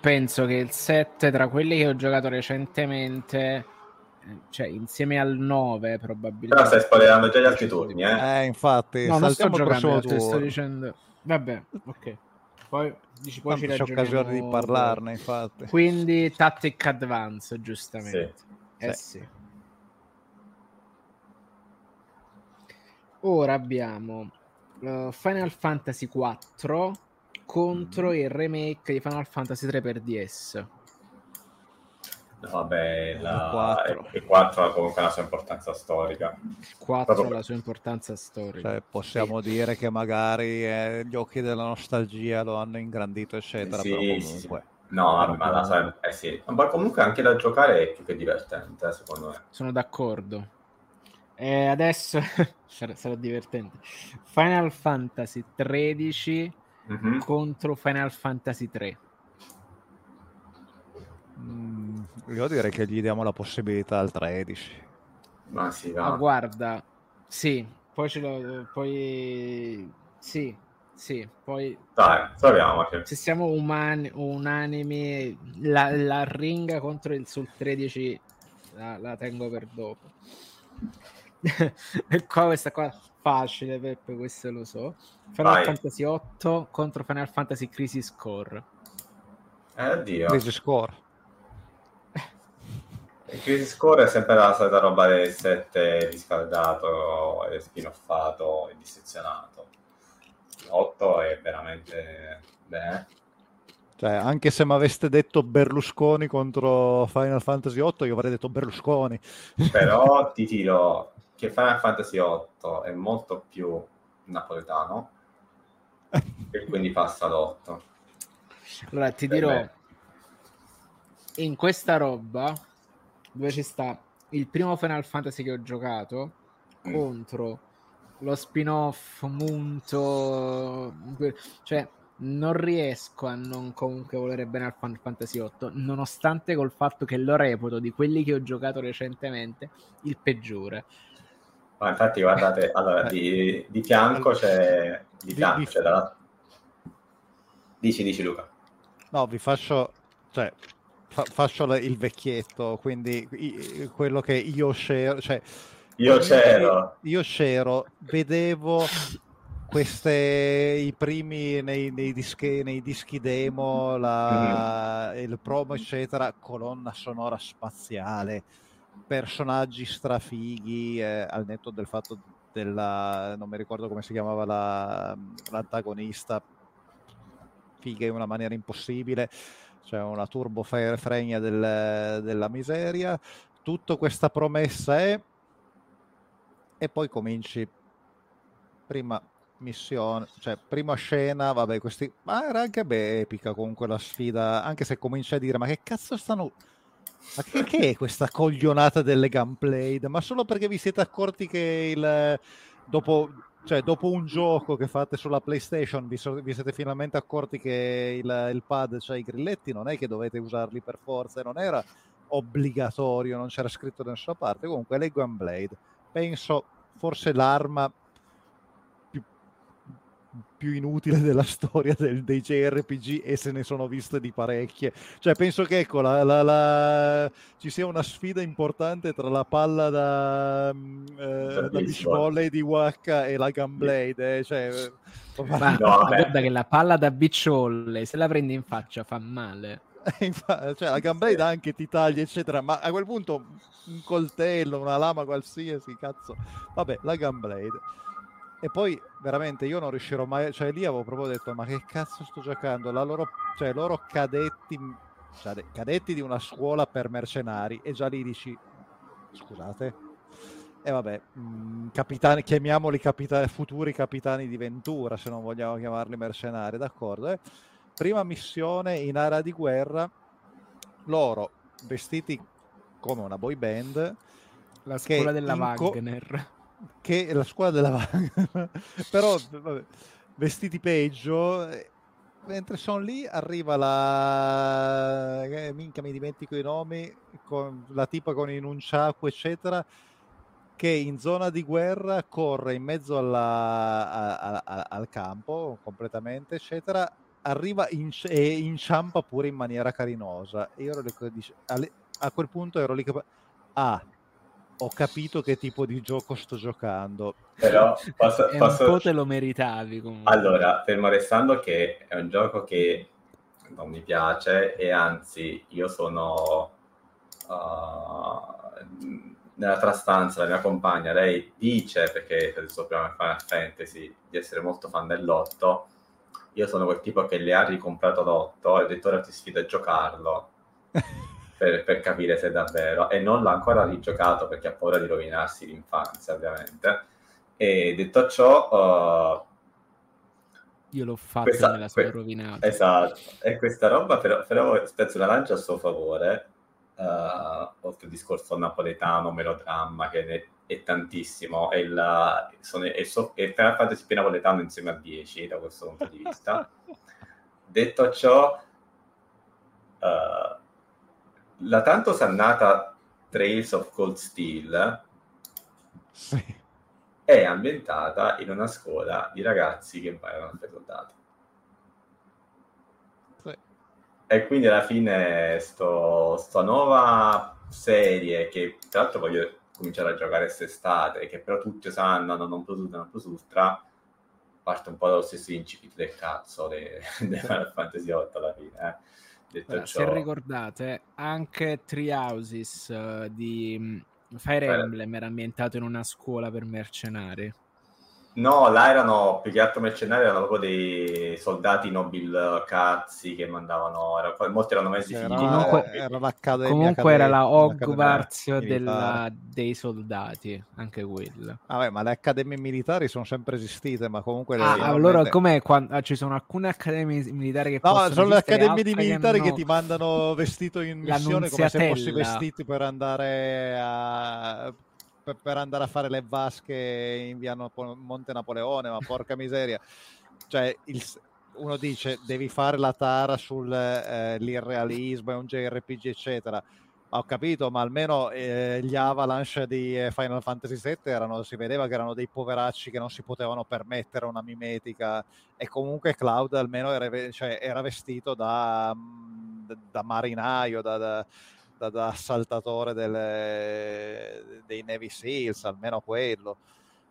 penso che il 7 tra quelli che ho giocato recentemente, cioè insieme al 9 probabilmente. Però stai spoilerando già gli altri turni, infatti. No, non sto giocando, sto dicendo vabbè, ok. Poi ci ragioniamo, c'è occasione di parlarne, infatti. Quindi Tactics Advance, giustamente. Sì. Sì. Ora abbiamo Final Fantasy IV contro il remake di Final Fantasy III per DS. No, vabbè, il 4 ha comunque la sua importanza storica. Il 4 ha la sua importanza storica. Cioè, possiamo dire che magari gli occhi della nostalgia lo hanno ingrandito, eccetera. Sì, però comunque. Sì. No, però ma comunque... sì. Ma comunque anche da giocare è più che divertente, secondo me. Sono d'accordo. E adesso sarà divertente. Final Fantasy XIII contro Final Fantasy III. Io direi che gli diamo la possibilità al 13. Ma sì, no. Ma guarda, sì, poi Sì, poi dai, troviamoci. Se siamo umani o unanime, la ringa contro il Sul 13 la tengo per dopo. E qua questa qua facile, Peppe, questo lo so. Final Fantasy 8 contro Final Fantasy Crisis Core. Addio. Crisis Core. Il Crisis Core è sempre la solita roba del 7 riscaldato, spinoffato e dissezionato. 8 è veramente bene. Cioè, anche se mi aveste detto Berlusconi contro Final Fantasy 8, io avrei detto Berlusconi. Però ti tiro che Final Fantasy 8 è molto più napoletano e quindi passa l'8. Allora ti dirò, in questa roba dove ci sta il primo Final Fantasy che ho giocato contro lo spin-off munto, cioè non riesco a non comunque volere bene al Final Fantasy 8, nonostante col fatto che lo reputo di quelli che ho giocato recentemente il peggiore. Ma infatti guardate, allora di fianco c'è di fianco c'è dalla... dici Luca. No, vi faccio, cioè faccio il vecchietto, quindi quello che io c'ero, cioè io c'ero, vedevo i primi nei dischi demo, il promo eccetera, colonna sonora spaziale, personaggi strafighi, al netto del fatto della, non mi ricordo come si chiamava l'antagonista, fighe in una maniera impossibile, cioè una turbofregna della miseria, tutta questa promessa e poi cominci prima missione, cioè prima scena, vabbè, questi, ma era anche epica comunque la sfida, anche se comincia a dire ma che cazzo stanno, ma che è questa coglionata delle gunblade, ma solo perché vi siete accorti che dopo un gioco che fate sulla PlayStation vi siete finalmente accorti che il pad, cioè i grilletti, non è che dovete usarli per forza, non era obbligatorio, non c'era scritto da nessuna parte. Comunque le gunblade, penso forse l'arma più inutile della storia dei JRPG, e se ne sono viste di parecchie, cioè penso che ecco ci sia una sfida importante tra la palla da beach volley di Waka e la gunblade, cioè guarda che la palla da beach volley se la prendi in faccia fa male. Cioè la gunblade anche ti taglia eccetera, ma a quel punto un coltello, una lama qualsiasi, cazzo, vabbè, la gunblade. E poi veramente io non riuscirò mai, cioè lì avevo proprio detto ma che cazzo sto giocando, loro cadetti di una scuola per mercenari, e già lì dici scusate, e vabbè, capitani, chiamiamoli futuri capitani di Ventura, se non vogliamo chiamarli mercenari, d'accordo. Prima missione in area di guerra, loro vestiti come una boy band, la scuola della Wagner, che è la scuola della Wagner però vabbè, vestiti peggio, mentre sono lì arriva minchia, mi dimentico i nomi, con la tipa con i nunchaku eccetera, che in zona di guerra corre in mezzo al campo completamente eccetera, arriva e inciampa pure in maniera carinosa, e io ero a quel punto ero lì che ho capito che tipo di gioco sto giocando. Però un po' te lo meritavi comunque. Allora, fermo restando che è un gioco che non mi piace, e anzi io sono nella trastanza, la mia compagna, lei dice, perché per il suo primo Final Fantasy, di essere molto fan dell'8. Io sono quel tipo che le ha ricomprato l'8 e ho detto ora ti sfido a giocarlo. Per capire se davvero, e non l'ha ancora rigiocato perché ha paura di rovinarsi l'infanzia, ovviamente. E detto ciò, io l'ho fatto nella sua rovinata. Esatto, e questa roba però spezzo una lancia a suo favore, oltre al discorso napoletano, melodramma, che è tantissimo, e il Final Fantasy più napoletano insieme a 10 da questo punto di vista. Detto ciò, la tanto sannata Trails of Cold Steel è ambientata in una scuola di ragazzi che imparano a fare soldati. Sì. E quindi alla fine sto nuova serie, che tra l'altro voglio cominciare a giocare quest'estate, che però tutti sanno non prosulta, parte un po' dallo stesso incipit del cazzo di Final Fantasy VIII alla fine, Detto ciò, se ricordate anche Three Houses di Fire Emblem era ambientato in una scuola per mercenari. No, là erano più che altro mercenari, erano proprio dei soldati nobilcazzi che mandavano, molti erano messi figli. Comunque era la Hogwarts dei soldati, anche quella. Ah, beh, ma le accademie militari sono sempre esistite, ma comunque... allora com'è quando ci sono alcune accademie militari che possono... sono le accademie militari che ti mandano vestito in missione come se fossi vestiti per andare a fare le vasche in via Monte Napoleone, ma porca miseria, cioè uno dice devi fare la tara sull'irrealismo, è un JRPG eccetera, ma ho capito, ma almeno gli Avalanche di Final Fantasy VII si vedeva che erano dei poveracci che non si potevano permettere una mimetica, e comunque Cloud almeno era vestito da marinaio, da assaltatore dei Navy Seals, almeno quello.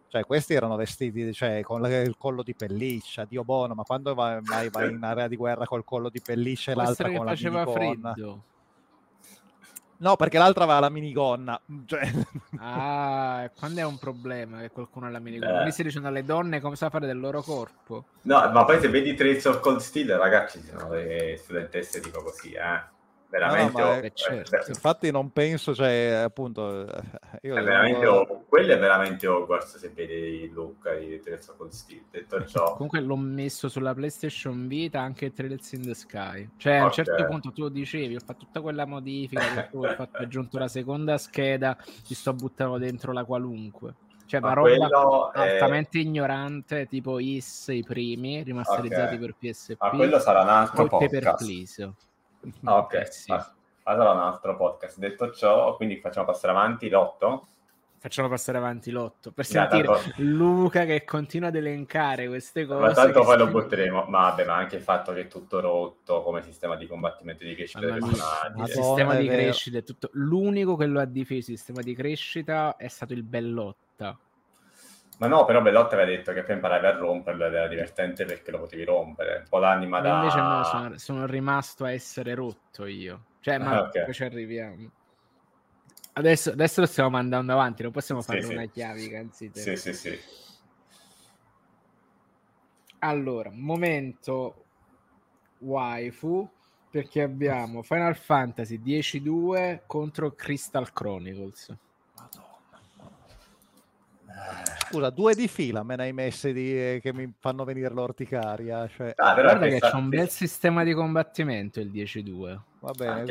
Cioè questi erano vestiti con il collo di pelliccia, Dio buono, ma quando vai in area di guerra col collo di pelliccia e l'altra con la minigonna? Freddo. No, perché l'altra va alla minigonna. Quando è un problema che qualcuno ha la minigonna? Mi stai dicendo alle donne come sa fare del loro corpo? No, ma poi se vedi Trails of Cold Steel, ragazzi, sono le studentesse tipo così, veramente certo. Infatti non penso, cioè appunto io è veramente quello è veramente Hogwarts, se vedi Luca di Trails of Cold Steel. Detto ciò, comunque l'ho messo sulla PlayStation Vita anche Trails in the Sky, cioè a un certo punto tu dicevi ho fatto tutta quella modifica ho aggiunto la seconda scheda, ci sto buttando dentro la qualunque, cioè ma roba altamente ignorante tipo i primi rimasterizzati per PSP, ma quello sarà un altro podcast. Ok, sì. Allora un altro podcast. Detto ciò, quindi facciamo passare avanti l'8. Per sentire Luca che continua ad elencare queste cose. Ma tanto poi lo butteremo. Vabbè, ma anche il fatto che è tutto rotto come sistema di combattimento, di crescita dei personaggi. Il sistema di crescita è tutto. L'unico che lo ha difeso il sistema di crescita è stato il Bellotta. Ma no, però Bellotta aveva detto che poi imparavi a romperlo ed era divertente perché lo potevi rompere. Un po' l'anima da... Invece no, sono rimasto a essere rotto io. Cioè, ma poi ci arriviamo. Adesso lo stiamo mandando avanti, non possiamo fare una chiavica, anzi. Sì. Allora, momento waifu, perché abbiamo Final Fantasy X-2 contro Crystal Chronicles. Scusa, 2 di fila me ne hai messi che mi fanno venire l'orticaria. Cioè... guarda che c'è un bel sistema di combattimento il 10-2. Va bene,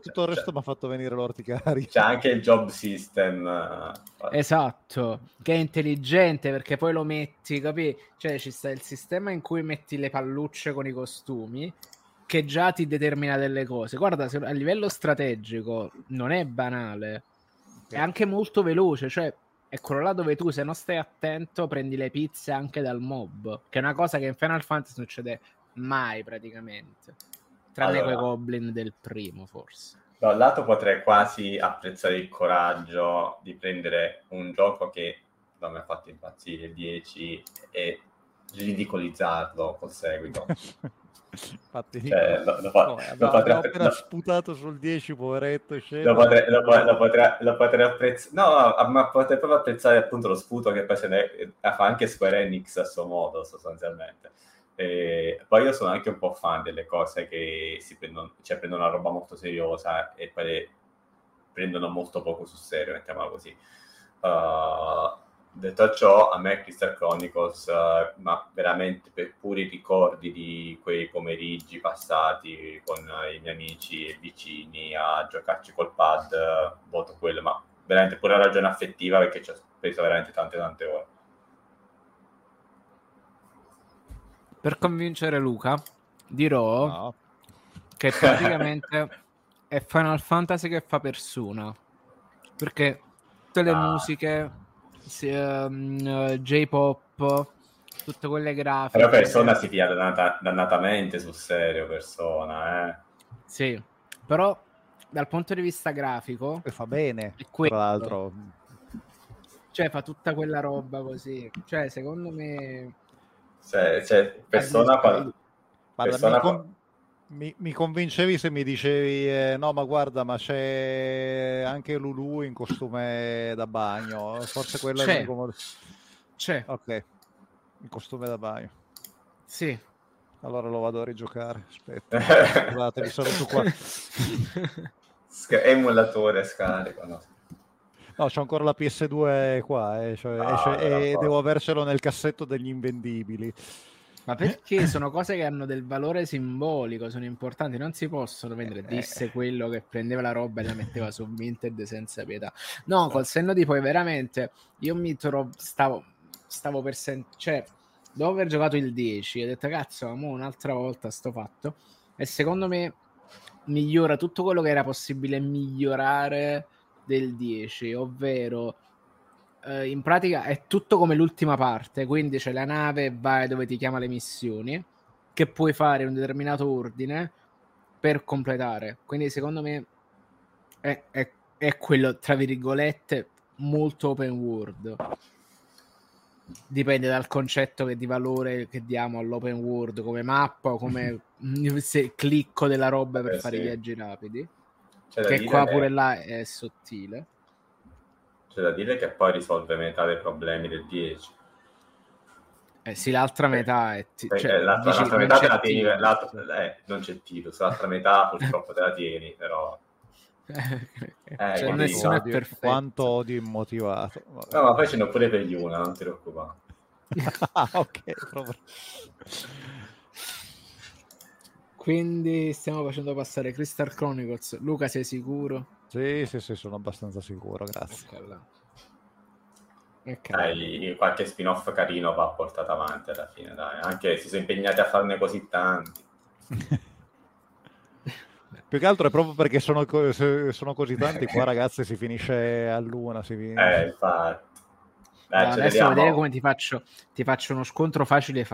tutto il resto mi ha fatto venire l'orticaria. C'è anche il job system. Esatto, che è intelligente perché poi lo metti, capi? Cioè ci sta il sistema in cui metti le pallucce con i costumi, che già ti determina delle cose. Guarda, a livello strategico non è banale, è anche molto veloce, cioè è quello là dove tu se non stai attento prendi le pizze anche dal mob, che è una cosa che in Final Fantasy non succede mai praticamente, tranne quei goblin del primo forse. Da un lato potrei quasi apprezzare il coraggio di prendere un gioco che non mi ha fatto impazzire il 10 e ridicolizzarlo col seguito. Infatti, appena sputato sul 10, poveretto. Lo potrei apprezzare, ma potrei proprio apprezzare appunto lo sputo che poi fa anche Square Enix a suo modo, sostanzialmente. Poi io sono anche un po' fan delle cose che si prendono, cioè prendono una roba molto seriosa e poi le prendono molto poco sul serio, mettiamola così. Detto ciò, a me Crystal Chronicles, ma veramente per puri ricordi di quei pomeriggi passati con i miei amici e vicini a giocarci col pad, voto quello, ma veramente pure la ragione affettiva perché ci ho speso veramente tante ore. Per convincere Luca dirò che praticamente è Final Fantasy che fa Persona, perché tutte le musiche J-pop, tutte quelle grafiche. Però Persona si piglia dannatamente sul serio, Persona, Sì, però dal punto di vista grafico e fa bene, tra l'altro. Cioè fa tutta quella roba così. Cioè secondo me Persona mi convincevi se mi dicevi no, ma guarda, ma c'è anche Lulu in costume da bagno, forse quella è comodo. C'è. Ok. In costume da bagno. Sì. Allora lo vado a rigiocare, aspetta. Guardate, mi sono su qua. Emulatore scarico, no. No, c'ho ancora la PS2 qua, devo avercelo nel cassetto degli invendibili. Ma perché sono cose che hanno del valore simbolico, sono importanti, non si possono vendere. Disse quello che prendeva la roba e la metteva su Vinted senza pietà. No, col senno di poi veramente io mi trovo, stavo per dopo aver giocato il 10 ho detto cazzo, mo un'altra volta sto fatto, e secondo me migliora tutto quello che era possibile migliorare del 10, ovvero in pratica è tutto come l'ultima parte, quindi c'è la nave, vai dove ti chiama le missioni che puoi fare un determinato ordine per completare, quindi secondo me è quello tra virgolette molto open world. Dipende dal concetto che di valore che diamo all'open world come mappa o come se clicco della roba per fare i viaggi rapidi, c'è che qua pure là è sottile. C'è da dire che poi risolve metà dei problemi del 10. Sì, l'altra metà è... l'altra metà te la tieni, non c'è tiro, l'altra metà purtroppo te la tieni, però... nessuno è perfetto. Quanto odio immotivato. Vabbè. No, ma poi ce n'ho pure per gli una, non ti preoccupare. Quindi stiamo facendo passare Crystal Chronicles. Luca, sei sicuro? Sì, sono abbastanza sicuro, grazie. Dai, qualche spin-off carino va portato avanti alla fine, dai. Anche si sono impegnati a farne così tanti. Più che altro è proprio perché sono così tanti, qua ragazzi si finisce all'una, infatti. Dai, adesso vediamo. Vedere come ti faccio uno scontro facile.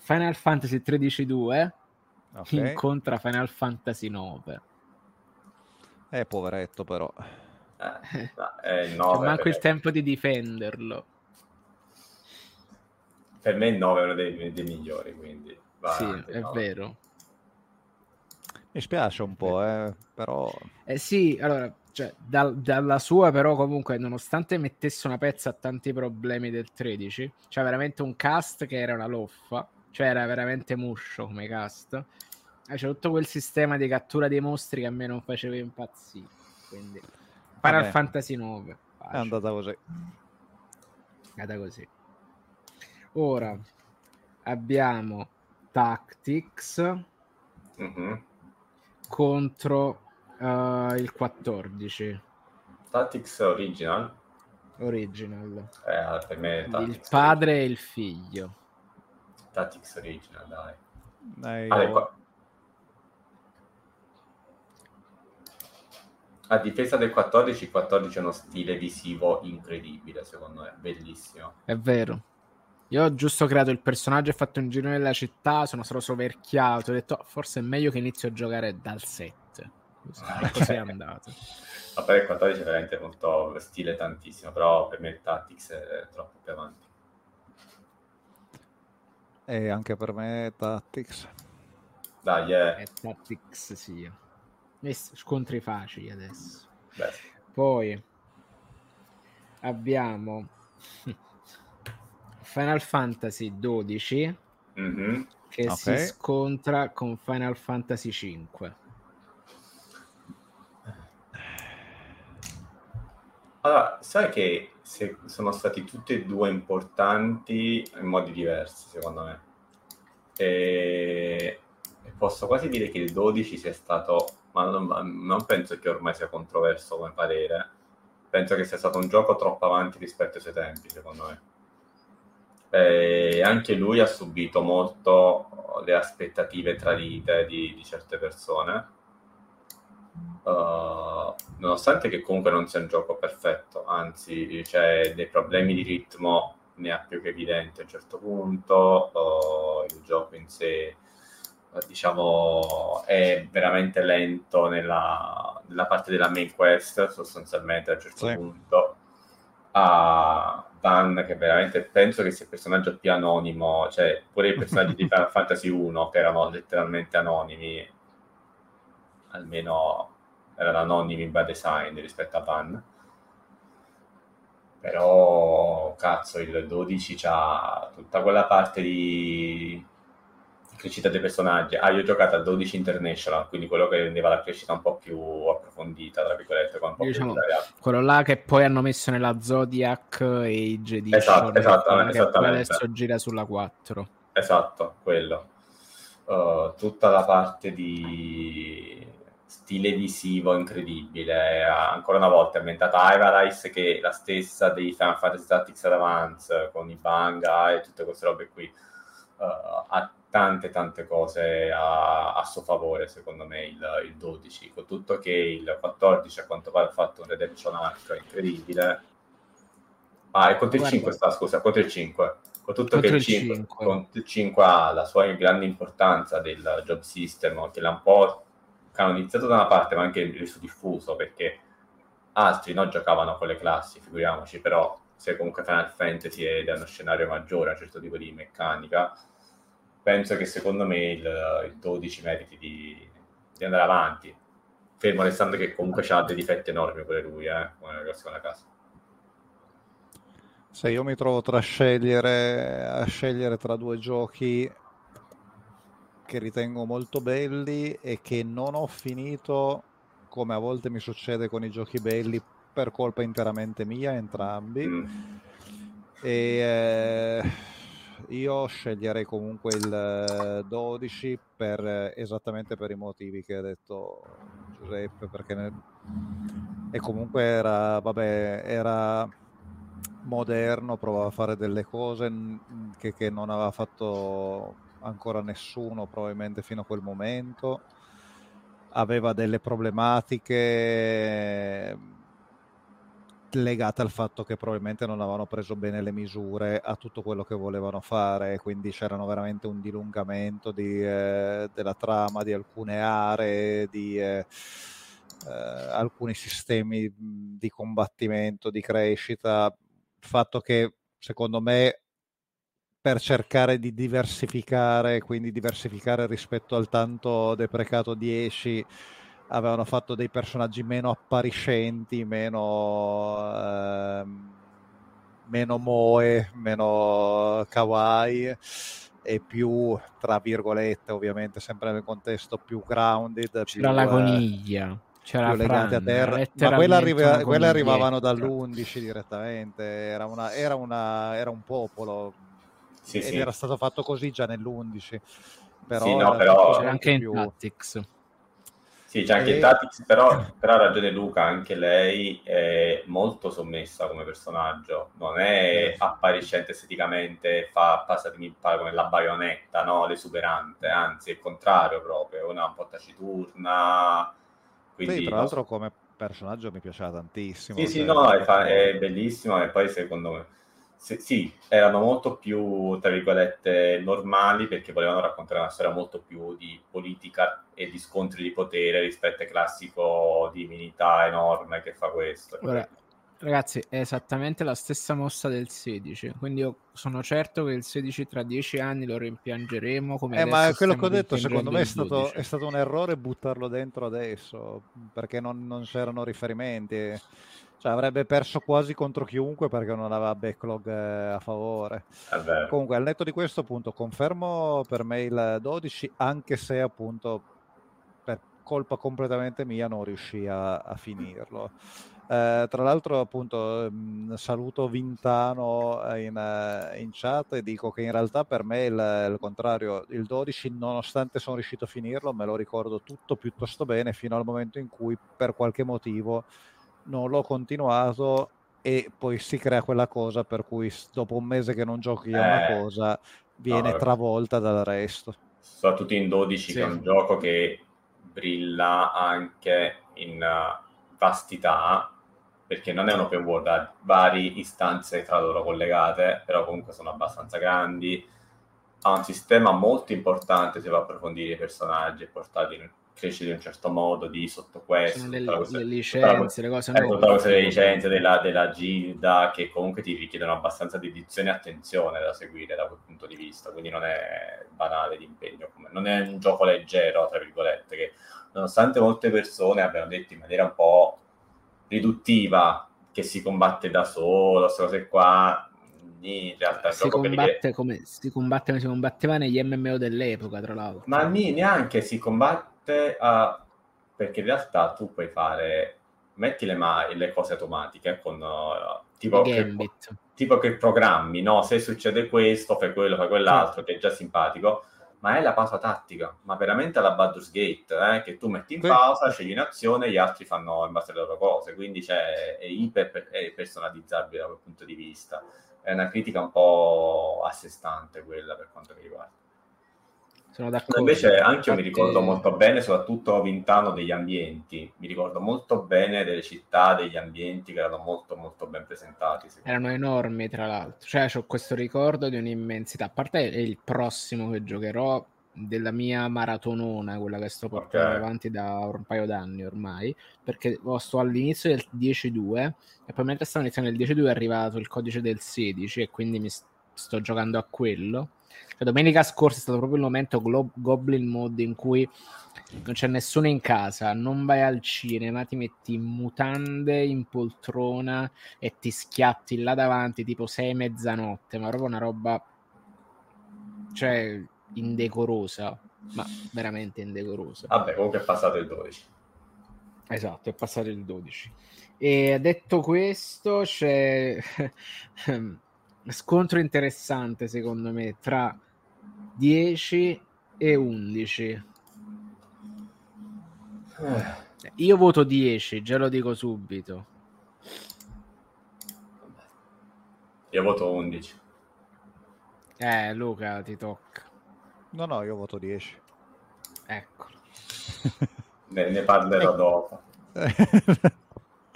Final Fantasy XIII-2 incontra Final Fantasy IX. Poveretto, però. No, c'è manco il tempo di difenderlo. Per me il 9 è uno dei migliori, quindi. Avanti, è vero. Mi spiace un po', però... allora, cioè, dalla sua però comunque, nonostante mettesse una pezza a tanti problemi del 13, cioè veramente un cast che era una loffa, cioè era veramente muscio come cast... C'è tutto quel sistema di cattura dei mostri che a me non faceva impazzire, quindi Final Fantasy 9 è andata così. Ora abbiamo Tactics contro il 14. Tactics Original. Per me Tactics il padre e il figlio. Tactics Original, dai. A difesa del 14, il 14 è uno stile visivo incredibile, secondo me, bellissimo. È vero. Io ho giusto creato il personaggio e fatto un giro nella città, sono stato soverchiato, ho detto forse è meglio che inizio a giocare dal 7. Così è andato. Vabbè, il 14 è veramente molto stile tantissimo, però per me il Tactics è troppo più avanti. E anche per me Tactics. Dai, è Tactics, sì. Scontri facili adesso. Beh. Poi abbiamo Final Fantasy XII che si scontra con Final Fantasy V. Allora, sai che sono stati tutti e due importanti in modi diversi, secondo me, e posso quasi dire che il 12 sia stato... Ma non penso che ormai sia controverso come parere. Penso che sia stato un gioco troppo avanti rispetto ai suoi tempi, secondo me. E anche lui ha subito molto le aspettative tradite di certe persone. nonostante che comunque non sia un gioco perfetto, anzi c'è dei problemi di ritmo, ne ha più che evidente a un certo punto. Il gioco in sé, diciamo, è veramente lento nella parte della main quest, sostanzialmente a un certo punto. A Van, che veramente penso che sia il personaggio più anonimo, cioè pure i personaggi di Final Fantasy 1 che erano letteralmente anonimi, almeno erano anonimi by design rispetto a Van. Però cazzo, il 12 c'ha tutta quella parte di crescita dei personaggi. Io ho giocato a 12 International, quindi quello che rendeva la crescita un po' più approfondita, tra virgolette, con un po', diciamo, più variata. Quello là che poi hanno messo nella Zodiac Age Edition. Esatto, adesso gira sulla 4. Esatto, quello. Tutta la parte di stile visivo incredibile, ancora una volta ambientata a Ivalice, che è la stessa dei Final Fantasy Tactics Advance, con i Banga e tutte queste robe qui. Ha tante cose a suo favore, secondo me, il 12, con tutto che il 14 a quanto pare ha fatto un redemption arc incredibile. E contro il 5 sta, scusa, contro il 5, con tutto contro che il 5 ha la sua grande importanza del job system, che l'ha un po' canonizzato da una parte, ma anche reso diffuso, perché altri non giocavano con le classi, figuriamoci. Però se comunque Final Fantasy è uno scenario maggiore, un certo tipo di meccanica, penso che secondo me il 12 meriti di andare avanti, fermo restando che comunque c'ha dei difetti enormi pure lui, come una seconda casa. Se io mi trovo a scegliere tra due giochi che ritengo molto belli e che non ho finito, come a volte mi succede con i giochi belli, per colpa interamente mia, entrambi, io sceglierei comunque il 12 esattamente per i motivi che ha detto Giuseppe, perché e comunque era moderno, provava a fare delle cose che non aveva fatto ancora nessuno probabilmente fino a quel momento, aveva delle problematiche legata al fatto che probabilmente non avevano preso bene le misure a tutto quello che volevano fare, quindi c'erano veramente un dilungamento della trama, di alcune aree, di alcuni sistemi di combattimento, di crescita. Il fatto che, secondo me, per cercare di diversificare, quindi diversificare rispetto al tanto deprecato 10, avevano fatto dei personaggi meno appariscenti, meno moe, meno kawaii, e più, tra virgolette, ovviamente sempre nel contesto, più grounded. C'era la coniglia, c'era più legati a terra, ma quelle arrivavano dall'11 direttamente. Era un popolo, ed era stato fatto così già nell'11. Però c'era anche in Tactics. Sì, c'è anche in Tactics, però ha ragione Luca, anche lei è molto sommessa come personaggio, non è appariscente esteticamente, passatemi come la baionetta, no? L'esuberante, anzi è il contrario proprio, una un po' taciturna. Quindi, sì, tra l'altro come personaggio mi piaceva tantissimo. È bellissimo, e poi secondo me erano molto più, tra virgolette, normali, perché volevano raccontare una storia molto più di politica e di scontri di potere rispetto al classico divinità enorme che fa questo. Ora, ragazzi, è esattamente la stessa mossa del 16, quindi io sono certo che il 16 tra 10 anni lo rimpiangeremo come ma quello che ho detto, secondo me è stato un errore buttarlo dentro adesso, perché non c'erano riferimenti. Cioè, avrebbe perso quasi contro chiunque, perché non aveva backlog a favore. Comunque, al netto di questo, appunto, confermo per me il 12, anche se appunto per colpa completamente mia non riuscì a finirlo. Tra l'altro, appunto, saluto Vintano in chat e dico che in realtà per me il contrario, il 12, nonostante sono riuscito a finirlo, me lo ricordo tutto piuttosto bene, fino al momento in cui per qualche motivo non l'ho continuato, e poi si crea quella cosa per cui dopo un mese che non giochi a una cosa viene travolta dal resto. Soprattutto in 12, che è un gioco che brilla anche in vastità, perché non è un open world, ha varie istanze tra loro collegate, però comunque sono abbastanza grandi, ha un sistema molto importante se va a approfondire i personaggi e portarli in crescere in un certo modo, di sottoquest, le licenze, le cose nuove, tutta la questione delle licenze, della gilda, che comunque ti richiedono abbastanza dedizione e attenzione da seguire da quel punto di vista, quindi non è banale d'impegno, non è un gioco leggero, tra virgolette, che nonostante molte persone abbiano detto in maniera un po' riduttiva che si combatte da solo, queste cose qua, in realtà si combatte come si combatteva negli MMO dell'epoca, tra l'altro. Ma neanche si combatte, perché in realtà tu puoi fare, metti le cose automatiche con tipo che programmi, no? Se succede questo, fai quello, fai quell'altro, che è già simpatico, ma è la pausa tattica, ma veramente alla Baldur's Gate, che tu metti in pausa, scegli un'azione, gli altri fanno in base alle loro cose, quindi è iper personalizzabile da quel punto di vista. È una critica un po' a sé stante quella, per quanto mi riguarda. Sono d'accordo. Invece anche io mi ricordo molto bene, soprattutto Vintano, degli ambienti. Mi ricordo molto bene delle città, degli ambienti che erano molto molto ben presentati. Erano enormi, tra l'altro. Cioè, ho questo ricordo di un'immensità. A parte il prossimo che giocherò, della mia maratonona, quella che sto portando avanti da un paio d'anni ormai, perché sto all'inizio del 10.2 e poi mentre stavo iniziando il 10.2 è arrivato il codice del 16 e quindi mi sto giocando a quello. Cioè, domenica scorsa è stato proprio il momento Goblin Mode in cui non c'è nessuno in casa, non vai al cinema, ti metti in mutande, in poltrona e ti schiatti là davanti tipo 6:00 a.m, ma proprio una roba, cioè, indecorosa, ma veramente indecorosa. Vabbè, comunque è passato il 12. Esatto, è passato il 12. E detto questo, c'è scontro interessante secondo me tra 10 e 11. Io voto 10, già lo dico subito. Io voto 11. Luca, ti tocca. No, io voto 10. Eccolo. ne parlerò dopo.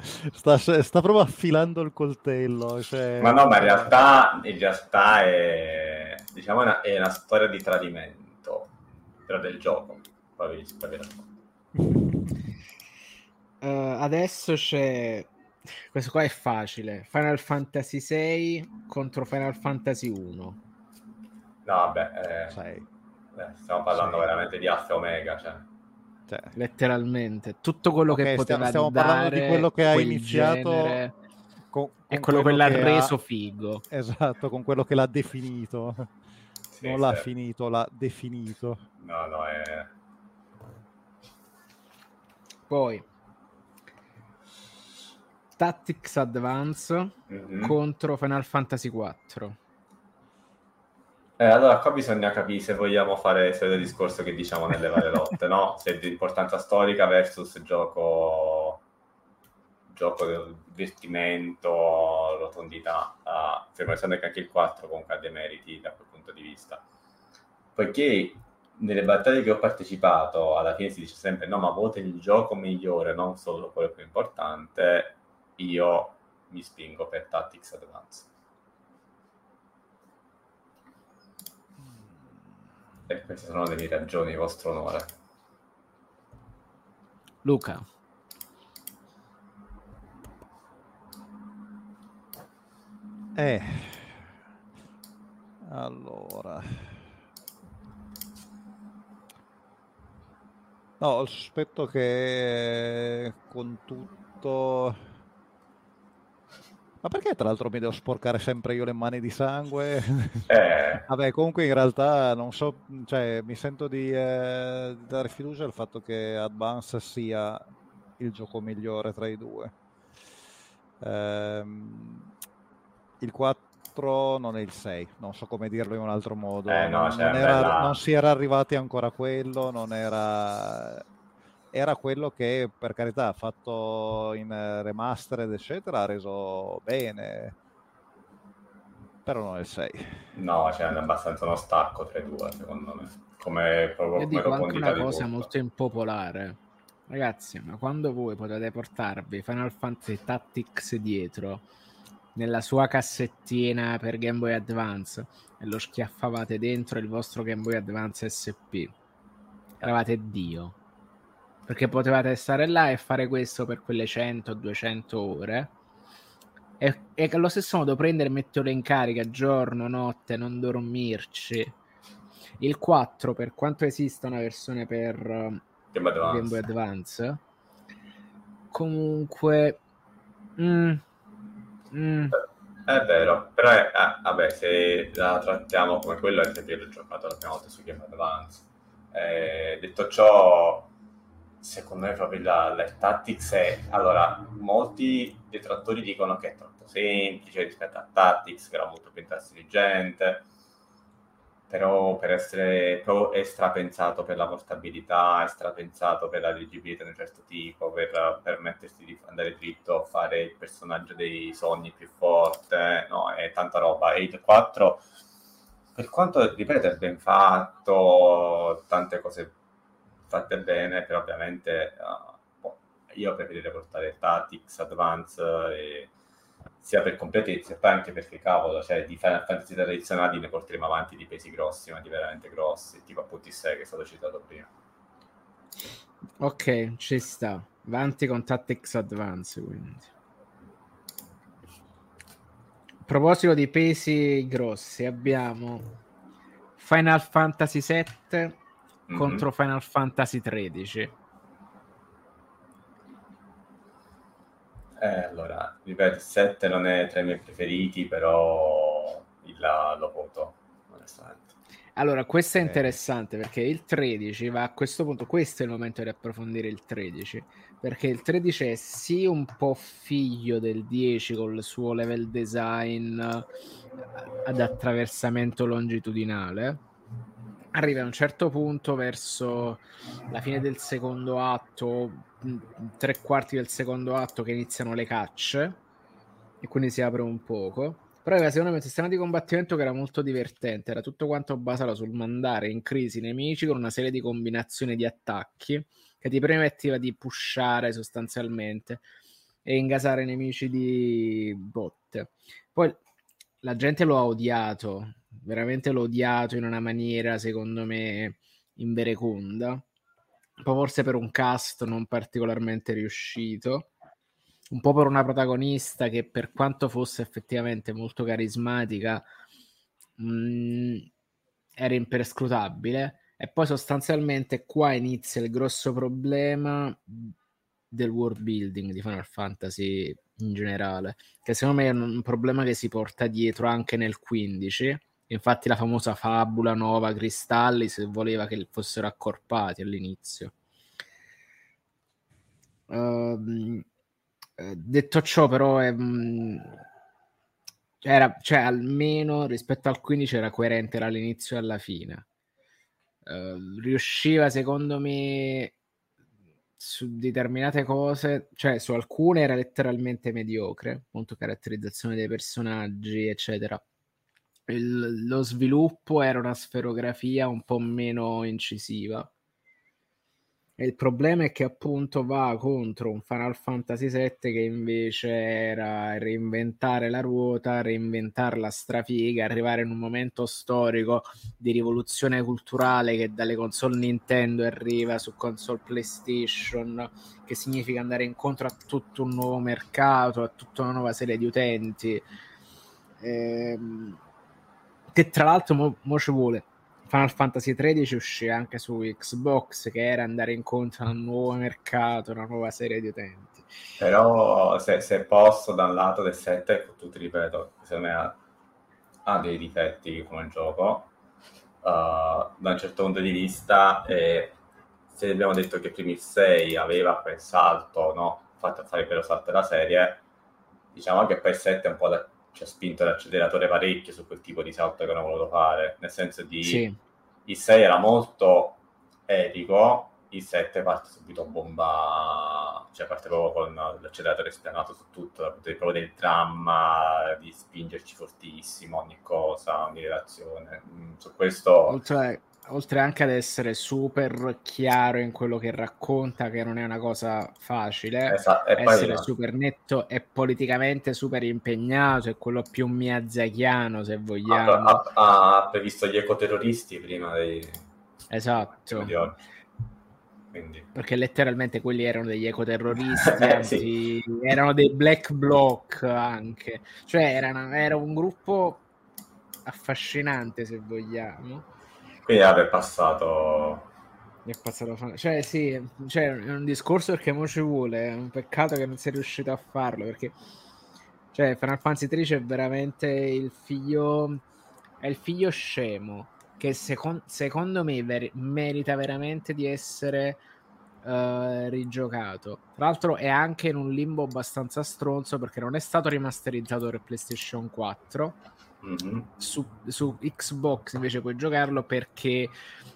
Sta proprio affilando il coltello, cioè... ma in realtà è, diciamo, è una storia di tradimento, però del gioco. Adesso c'è, questo qua è facile, Final Fantasy VI contro Final Fantasy I. No, vabbè, stiamo parlando veramente di Alfa e Omega, cioè. Letteralmente tutto quello che poteva stiamo dare, parlando di quello che ha iniziato con quello che l'ha reso figo, esatto, con quello che l'ha definito, sì, non l'ha finito, l'ha definito. No, è... Poi Tactics Advance contro Final Fantasy IV. Allora qua bisogna capire se vogliamo fare il solito discorso che diciamo nelle varie lotte, no? Se di importanza storica versus gioco del divertimento, rotondità, fermo restando che anche il 4 comunque ha dei meriti da quel punto di vista, poiché nelle battaglie che ho partecipato alla fine si dice sempre no, ma vota il gioco migliore, non solo quello più importante. Io mi spingo per Tactics Advance. E queste sono delle ragioni, vostro onore. Luca. Allora. No, aspetto che con tutto... Ma perché tra l'altro mi devo sporcare sempre io le mani di sangue? Vabbè, comunque in realtà non so, cioè mi sento di dare fiducia al fatto che Advance sia il gioco migliore tra i due. Il 4 non è il 6, non so come dirlo in un altro modo. Non si era arrivati ancora a quello, era quello che, per carità, fatto in remastered eccetera, ha reso bene, però non è il 6. No, c'è abbastanza uno stacco tra i due, secondo me. Io dico anche una cosa molto impopolare, ragazzi, ma quando voi potete portarvi Final Fantasy Tactics dietro nella sua cassettina per Game Boy Advance e lo schiaffavate dentro il vostro Game Boy Advance SP, eravate Dio, perché potevate stare là e fare questo per quelle 100-200 ore e allo stesso modo prendere e metterlo in carica giorno, notte, non dormirci. Il 4, per quanto esista una versione per Game Boy Advance, comunque è vero, però vabbè, se la trattiamo come quello è sempre l'ho giocato la prima volta su Game Boy Advance. Detto ciò, secondo me proprio la Tactics è... Allora, molti detrattori dicono che è troppo semplice rispetto a Tactics, che era molto più intelligente, però per essere proprio strapensato per la portabilità, è strapensato per la dirigibilità di un certo tipo, per permettersi di andare dritto a fare il personaggio dei sogni più forte, no, è tanta roba. E il 4, per quanto, ripeto, è ben fatto, tante cose fatte bene, però ovviamente io preferirei portare Tactics Advance sia per completezza, ma anche perché cavolo, cioè di Final Fantasy tradizionali ne porteremo avanti di pesi grossi, ma di veramente grossi, tipo appunto il 6 che è stato citato prima. Ok, ci sta, avanti con Tactics Advance. Quindi, a proposito di pesi grossi, abbiamo Final Fantasy VII contro Final Fantasy XIII. Allora, ripeto, il 7 non è tra i miei preferiti, però lo voto, onestamente. Allora, questo è interessante, perché il 13 va a questo punto, questo è il momento di approfondire il 13, perché il 13 è sì un po' figlio del 10 col suo level design ad attraversamento longitudinale. Arriva a un certo punto verso la fine del secondo atto, tre quarti del secondo atto, che iniziano le cacce e quindi si apre un poco. Però aveva secondo me un sistema di combattimento che era molto divertente, era tutto quanto basato sul mandare in crisi i nemici con una serie di combinazioni di attacchi che ti permetteva di pushare sostanzialmente e ingasare i nemici di botte. Poi la gente lo ha odiato, veramente l'ho odiato in una maniera secondo me invereconda, un po' forse per un cast non particolarmente riuscito, un po' per una protagonista che per quanto fosse effettivamente molto carismatica era imperscrutabile. E poi sostanzialmente qua inizia il grosso problema del world building di Final Fantasy in generale, che secondo me è un problema che si porta dietro anche nel 15. Infatti la famosa fabula nuova cristalli se voleva che fossero accorpati all'inizio. Detto ciò, però cioè almeno rispetto al 15 era coerente dall'inizio alla fine. Riusciva secondo me su determinate cose, cioè su alcune era letteralmente mediocre, molto caratterizzazione dei personaggi eccetera. Lo sviluppo era una sferografia un po' meno incisiva e il problema è che appunto va contro un Final Fantasy VII che invece era reinventare la ruota, reinventare la strafiga, arrivare in un momento storico di rivoluzione culturale che dalle console Nintendo arriva su console PlayStation, che significa andare incontro a tutto un nuovo mercato, a tutta una nuova serie di utenti, che tra l'altro mo ci vuole. Final Fantasy XIII uscì anche su Xbox, che era andare incontro a un nuovo mercato, una nuova serie di utenti. Però se posso, dal lato del 7, tu ti ripeto, secondo me ha dei difetti come gioco, da un certo punto di vista. Se abbiamo detto che prima il 6 aveva quel salto, no, fatto a fare quello salto della serie, diciamo che poi il 7 è un po' da... ci ha spinto l'acceleratore parecchio su quel tipo di salto che non ho voluto fare, nel senso di sì. Il 6 era molto epico, il 7 parte subito a bomba, cioè parte proprio con l'acceleratore spianato su tutto, proprio del dramma, di spingerci fortissimo ogni cosa, ogni relazione. Su questo oltre anche ad essere super chiaro in quello che racconta, che non è una cosa facile, essere super netto e politicamente super impegnato, è quello più miazzachiano, se vogliamo. Ha previsto gli ecoterroristi prima dei... Esatto. Di oggi. Quindi. Perché letteralmente quelli erano degli ecoterroristi, anzi, sì. Erano dei black bloc anche. Cioè era un gruppo affascinante, se vogliamo. Quindi è passato cioè sì, cioè è un discorso perché mo ci vuole, è un peccato che non sia riuscito a farlo, perché cioè Final Fantasy XIII è veramente il figlio scemo che secondo me merita veramente di essere rigiocato. Tra l'altro è anche in un limbo abbastanza stronzo perché non è stato rimasterizzato per PlayStation 4. Mm-hmm. Su Xbox invece puoi giocarlo perché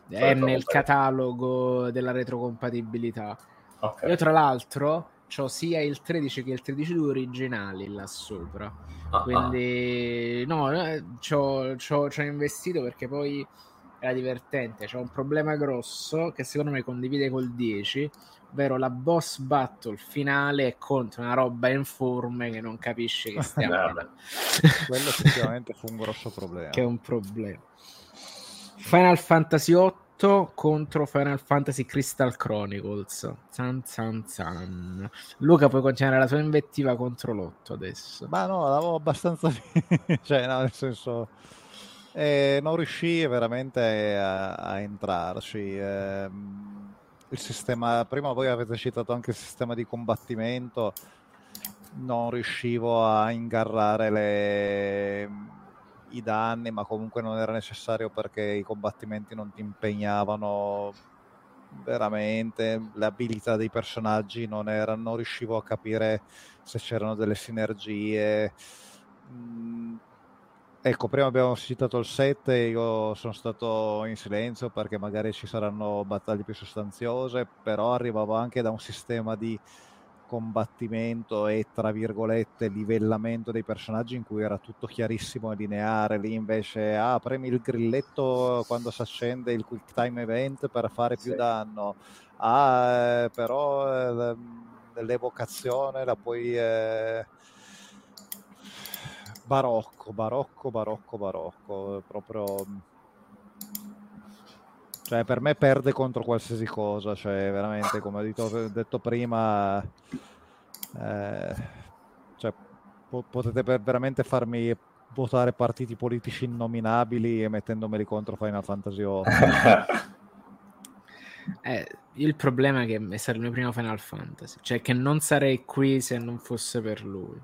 è nel catalogo della retrocompatibilità. Okay. Io tra l'altro c'ho sia il 13 che il 13.2 originali là sopra. Uh-huh. Quindi no, c'ho investito perché poi era divertente. C'ho un problema grosso che secondo me condivide col 10, ovvero la boss battle finale è contro una roba informe che non capisce che stiamo quello effettivamente fu un grosso problema, che è un problema. Final Fantasy 8 contro Final Fantasy Crystal Chronicles, san. Luca, puoi continuare la tua invettiva contro l'8 adesso? Ma no, l'avevo abbastanza cioè no, nel senso non riuscì veramente a entrarci. Il sistema, prima voi avete citato anche il sistema di combattimento, non riuscivo a ingarrare i danni, ma comunque non era necessario perché i combattimenti non ti impegnavano veramente, le abilità dei personaggi non riuscivo a capire se c'erano delle sinergie. Ecco, prima abbiamo citato il 7, io sono stato in silenzio perché magari ci saranno battaglie più sostanziose, però arrivavo anche da un sistema di combattimento e, tra virgolette, livellamento dei personaggi in cui era tutto chiarissimo e lineare. Lì invece premi il grilletto quando si accende il quick time event per fare più danno, però l'evocazione la puoi... barocco, proprio, cioè per me perde contro qualsiasi cosa, cioè veramente, come ho detto prima, cioè potete veramente farmi votare partiti politici innominabili e mettendomeli contro Final Fantasy VIII. Il problema è che è stato il mio primo Final Fantasy, cioè che non sarei qui se non fosse per lui,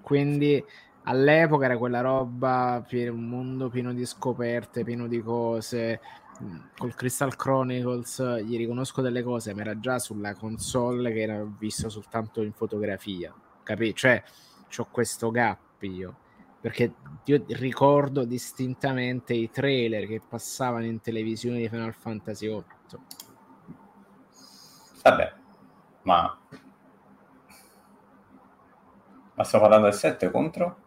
quindi all'epoca era quella roba, un mondo pieno di scoperte, pieno di cose. Col Crystal Chronicles gli riconosco delle cose, ma era già sulla console che era vista soltanto in fotografia, capì? Cioè, c'ho questo gap io, perché io ricordo distintamente i trailer che passavano in televisione di Final Fantasy VIII. Vabbè, ma stiamo parlando del 7 contro?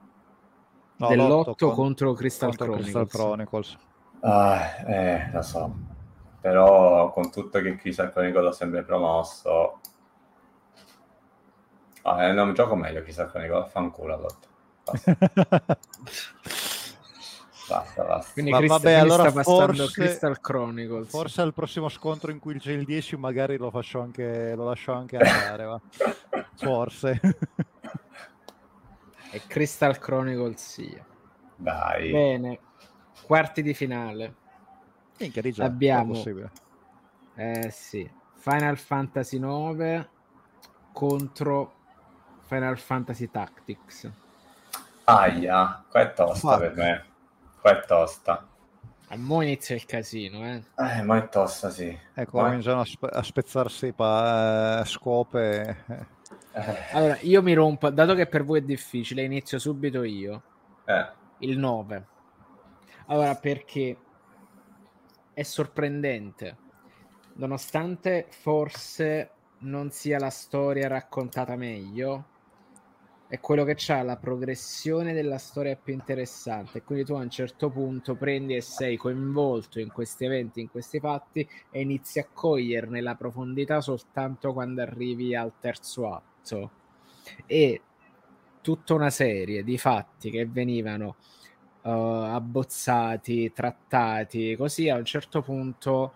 No, dell'8 contro Crystal Chronicles. Lo so, però con tutto che Crystal Chronicles l'ho sempre promosso, è un gioco meglio. Crystal Chronicles fa un culo all'8. Basta. Quindi vabbè, allora forse al prossimo scontro in cui c'è il 10 magari lo lascio anche andare. Va. Forse. E Crystal Chronicles sia. Dai. Bene, quarti di finale. Già, abbiamo Final Fantasy IX contro Final Fantasy Tactics. Ahia, qua è tosta. Per me qua è tosta. A mo' inizia il casino, ma è tosta, sì. Ecco, cominciano a spezzarsi scope. Allora, io mi rompo, dato che per voi è difficile, inizio subito io. Il 9. Allora, perché è sorprendente, nonostante forse non sia la storia raccontata meglio, è quello che c'ha la progressione della storia più interessante, quindi tu a un certo punto prendi e sei coinvolto in questi eventi, in questi fatti, e inizi a coglierne la profondità soltanto quando arrivi al terzo atto. E tutta una serie di fatti che venivano abbozzati, trattati, così a un certo punto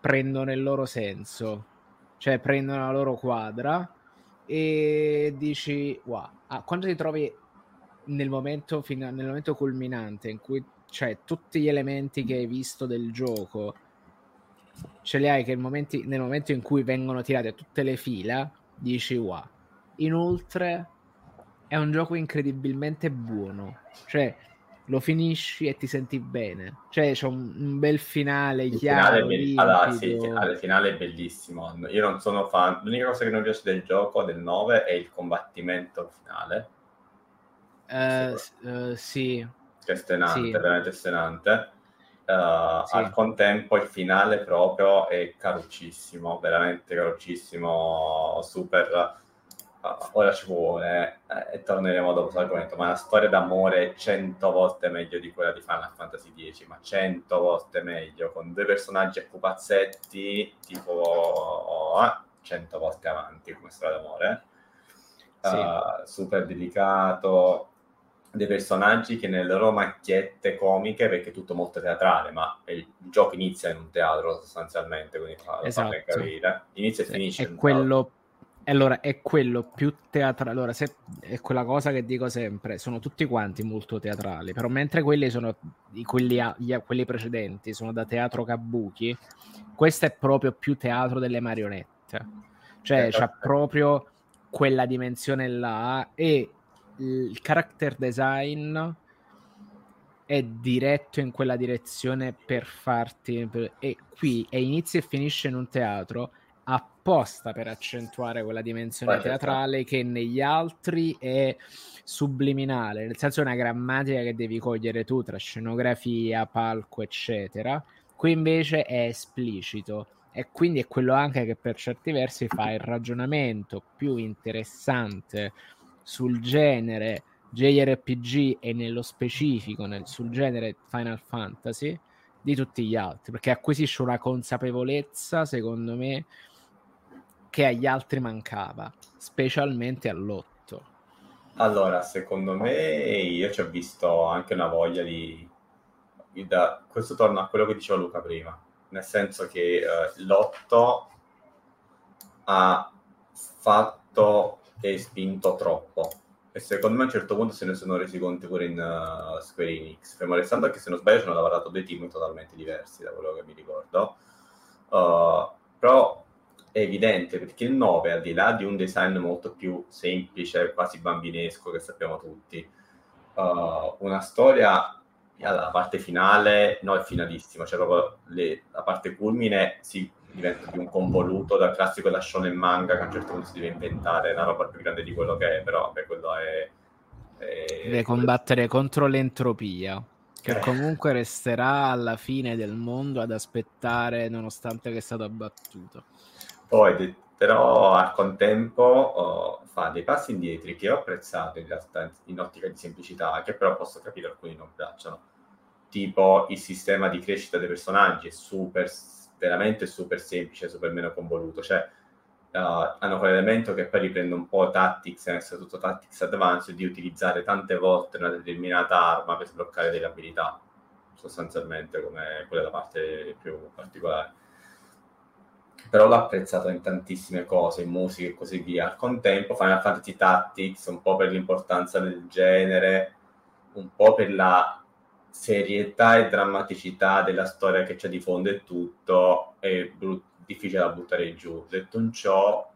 prendono il loro senso, cioè prendono la loro quadra, e dici wow. Quando ti trovi nel momento culminante in cui c'è tutti gli elementi che hai visto del gioco, ce li hai, che nel momento in cui vengono tirate a tutte le fila, dici wow. Inoltre è un gioco incredibilmente buono, cioè lo finisci e ti senti bene, cioè c'è un bel finale, il chiaro, allora, sì, il finale è bellissimo. Io non sono fan, l'unica cosa che non mi piace del gioco del 9 è il combattimento finale, sì, che è stenante, sì, veramente stenante, sì. Al contempo il finale proprio è caruccissimo, veramente caruccissimo, super. Ora ci vuole, e torneremo dopo l'argomento, ma la storia d'amore è 100 volte meglio di quella di Final Fantasy X, ma 100 volte meglio, con due personaggi a pupazzetti, tipo 100 volte avanti come storia d'amore, sì. Super delicato, dei personaggi che nelle loro macchiette comiche, perché è tutto molto teatrale, ma il gioco inizia in un teatro sostanzialmente, quindi esatto, fa capire, inizia e finisce in quello. Allora, è quello più teatrale. Allora, è quella cosa che dico sempre, sono tutti quanti molto teatrali, però mentre quelli sono quelli precedenti sono da teatro kabuki, questo è proprio più teatro delle marionette, cioè c'ha proprio quella dimensione là, e il character design è diretto in quella direzione per farti, e qui è inizia e finisce in un teatro apposta per accentuare quella dimensione teatrale che negli altri è subliminale, nel senso è una grammatica che devi cogliere tu tra scenografia, palco, eccetera. Qui invece è esplicito, e quindi è quello anche che per certi versi fa il ragionamento più interessante sul genere JRPG, e nello specifico sul genere Final Fantasy, di tutti gli altri, perché acquisisce una consapevolezza, secondo me, che agli altri mancava, specialmente all'8. Allora, secondo me, io ci ho visto anche una voglia di questo torna a quello che diceva Luca prima, nel senso che l'8 ha fatto e spinto troppo, e secondo me a un certo punto se ne sono resi conto pure in Square Enix, fermo restando che, se non sbaglio, ci hanno lavorato due team totalmente diversi, da quello che mi ricordo, però è evidente, perché il 9, al di là di un design molto più semplice, quasi bambinesco, che sappiamo tutti, una storia, alla parte finale, no, è finalissima, cioè proprio la parte culmine si diventa più un convoluto dal classico da shonen manga, che a un certo punto si deve inventare una roba più grande di quello che è, però beh, quello è... deve combattere contro l'entropia, che comunque resterà alla fine del mondo ad aspettare, nonostante che è stato abbattuto. Poi però al contempo fa dei passi indietro che ho apprezzato in realtà in ottica di semplicità, che però posso capire alcuni non piacciono, tipo il sistema di crescita dei personaggi è super, veramente super semplice, super meno convoluto, cioè hanno quell'elemento che poi riprende un po' Tactics, e soprattutto Tactics Advance, di utilizzare tante volte una determinata arma per sbloccare delle abilità, sostanzialmente, come quella è la parte più particolare. Però l'ho apprezzato in tantissime cose, in musica e così via. Al contempo Final Fantasy Tactics, un po' per l'importanza del genere, un po' per la serietà e drammaticità della storia che c'è di fondo e tutto, è difficile da buttare giù. Detto in ciò,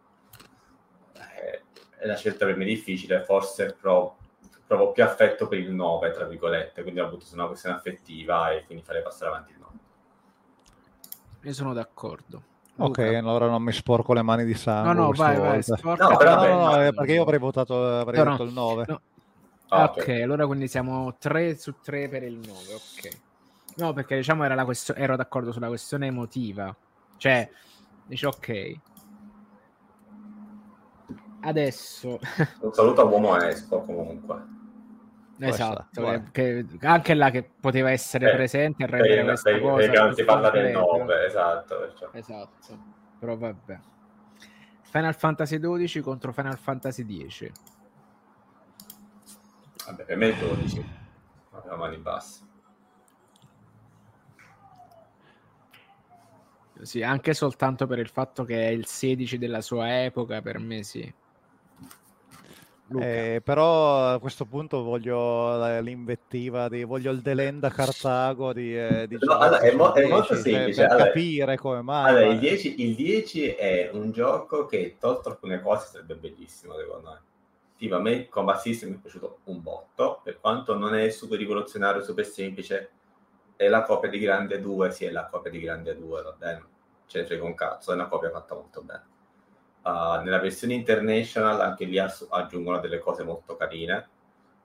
è una scelta per me difficile, forse provo più affetto per il 9, tra virgolette, quindi la butto su una questione affettiva, e quindi farei passare avanti il 9. Io sono d'accordo. Ok, allora non mi sporco le mani di sangue. No, vai, sporca. No, però no, perché io avrei votato, no, il 9. No. Okay, allora quindi siamo 3 su 3 per il 9, ok. No, perché diciamo ero d'accordo sulla questione emotiva. Cioè, dice ok. adesso un saluto a Uomo Espo comunque, esatto, che anche là che poteva essere presente e rendere questa cosa, non si parla del 9, esatto, però vabbè. Final Fantasy XII contro Final Fantasy X. Vabbè, per me è 12, a mani basse. Sì, anche soltanto per il fatto che è il 16 della sua epoca, per me sì. Però a questo punto voglio l'invettiva di voglio il Delen da Cartago di no, allora, è molto semplice per allora, capire come mai allora, il 10 è un gioco che tolto alcune cose sarebbe bellissimo secondo me. Tipo, a me Combat System mi è piaciuto un botto, per quanto non è super rivoluzionario, super semplice, è la copia di Grande 2, sì, è la copia di Grande 2, va bene, ce ne frega un cazzo, è una copia fatta molto bene. Nella versione international anche lì aggiungono delle cose molto carine.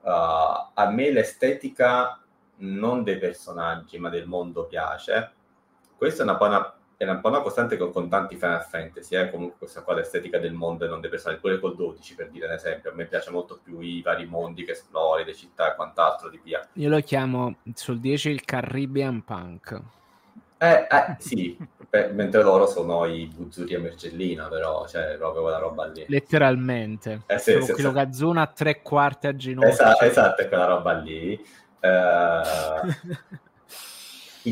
A me l'estetica non dei personaggi ma del mondo piace. Questa è una buona costante che ho con tanti Final Fantasy, comunque questa qua, l'estetica del mondo e non dei personaggi, pure col 12 per dire, ad esempio a me piace molto più i vari mondi che esplori, le città e quant'altro di via. Io lo chiamo sul 10 il Caribbean Punk. Sì, mentre loro sono i Buzzurri e Mercellina, però cioè proprio quella roba lì. Letteralmente. Sì, lo gazzuna a tre quarti a ginocchio. Esatto, è quella roba lì. Il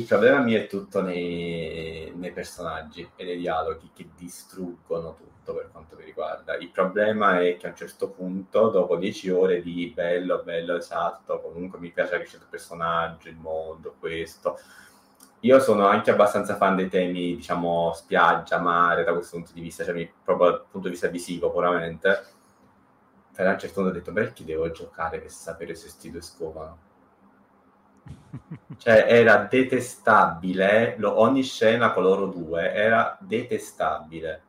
problema mio è tutto nei personaggi e nei dialoghi che distruggono tutto per quanto mi riguarda. Il problema è che a un certo punto, dopo 10 ore di bello, esatto, comunque mi piace che c'è il personaggio, il mondo, questo... Io sono anche abbastanza fan dei temi, diciamo, spiaggia, mare, da questo punto di vista, cioè proprio dal punto di vista visivo, puramente. Per un certo punto ho detto, perché devo giocare per sapere se sti due scopano? Cioè, era detestabile, ogni scena con loro due era detestabile.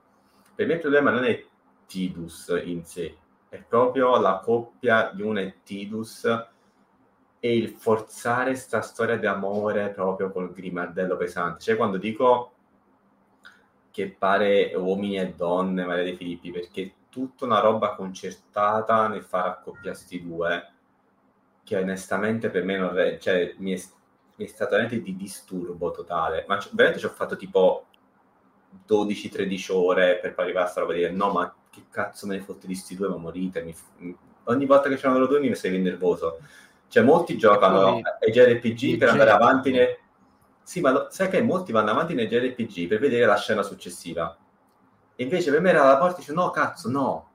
Per me il problema non è Tidus in sé, è proprio la coppia di un e Tidus e il forzare sta storia d'amore proprio col grimaldello pesante. Cioè quando dico che pare uomini e donne Maria De Filippi, perché è tutta una roba concertata nel far accoppiare sti due che onestamente per me non cioè, mi è stato veramente di disturbo totale, ma veramente ci ho fatto tipo 12-13 ore per arrivare a sta roba di dire no, ma che cazzo me ne fotte di sti due, ma morite, ogni volta che c'erano loro due mi sei nervoso. Cioè, molti giocano ai JRPG per andare avanti. Sì, ma sai che molti vanno avanti nei JRPG per vedere la scena successiva. E invece per me era la porta e dice, no, cazzo, no.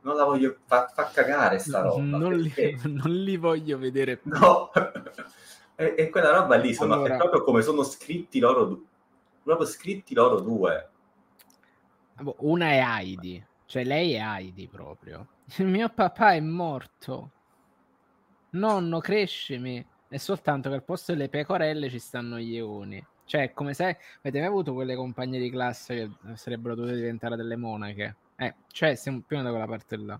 Non la voglio... Fa cagare sta roba. Non li voglio vedere più. No. e quella roba lì, insomma, allora... è proprio come sono scritti loro due. Proprio scritti loro due. Una è Heidi. Cioè, lei è Heidi proprio. Il mio papà è morto. Nonno, crescimi. È soltanto che al posto delle pecorelle ci stanno gli eoni. Cioè, come se avete mai avuto quelle compagne di classe che sarebbero dovute diventare delle monache? Cioè, siamo più da quella parte là.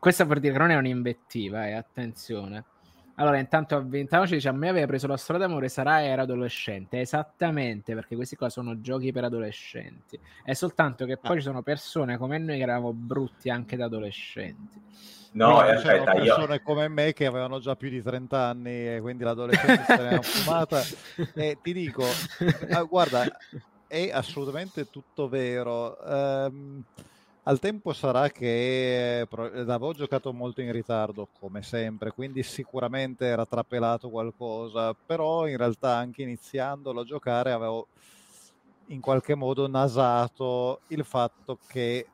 Questa per dire che non è un'invettiva, attenzione. Allora, intanto a 20 anni dice, a me aveva preso la storia d'amore, Sarà era adolescente. Esattamente, perché questi qua sono giochi per adolescenti. È soltanto che poi ci sono persone come noi che eravamo brutti anche da adolescenti. No, aspetta, persone come me che avevano già più di 30 anni e quindi l'adolescenza se ne è fumata. E ti dico, guarda, è assolutamente tutto vero. Al tempo sarà che avevo giocato molto in ritardo, come sempre, quindi sicuramente era trapelato qualcosa, però in realtà anche iniziandolo a giocare avevo in qualche modo nasato il fatto che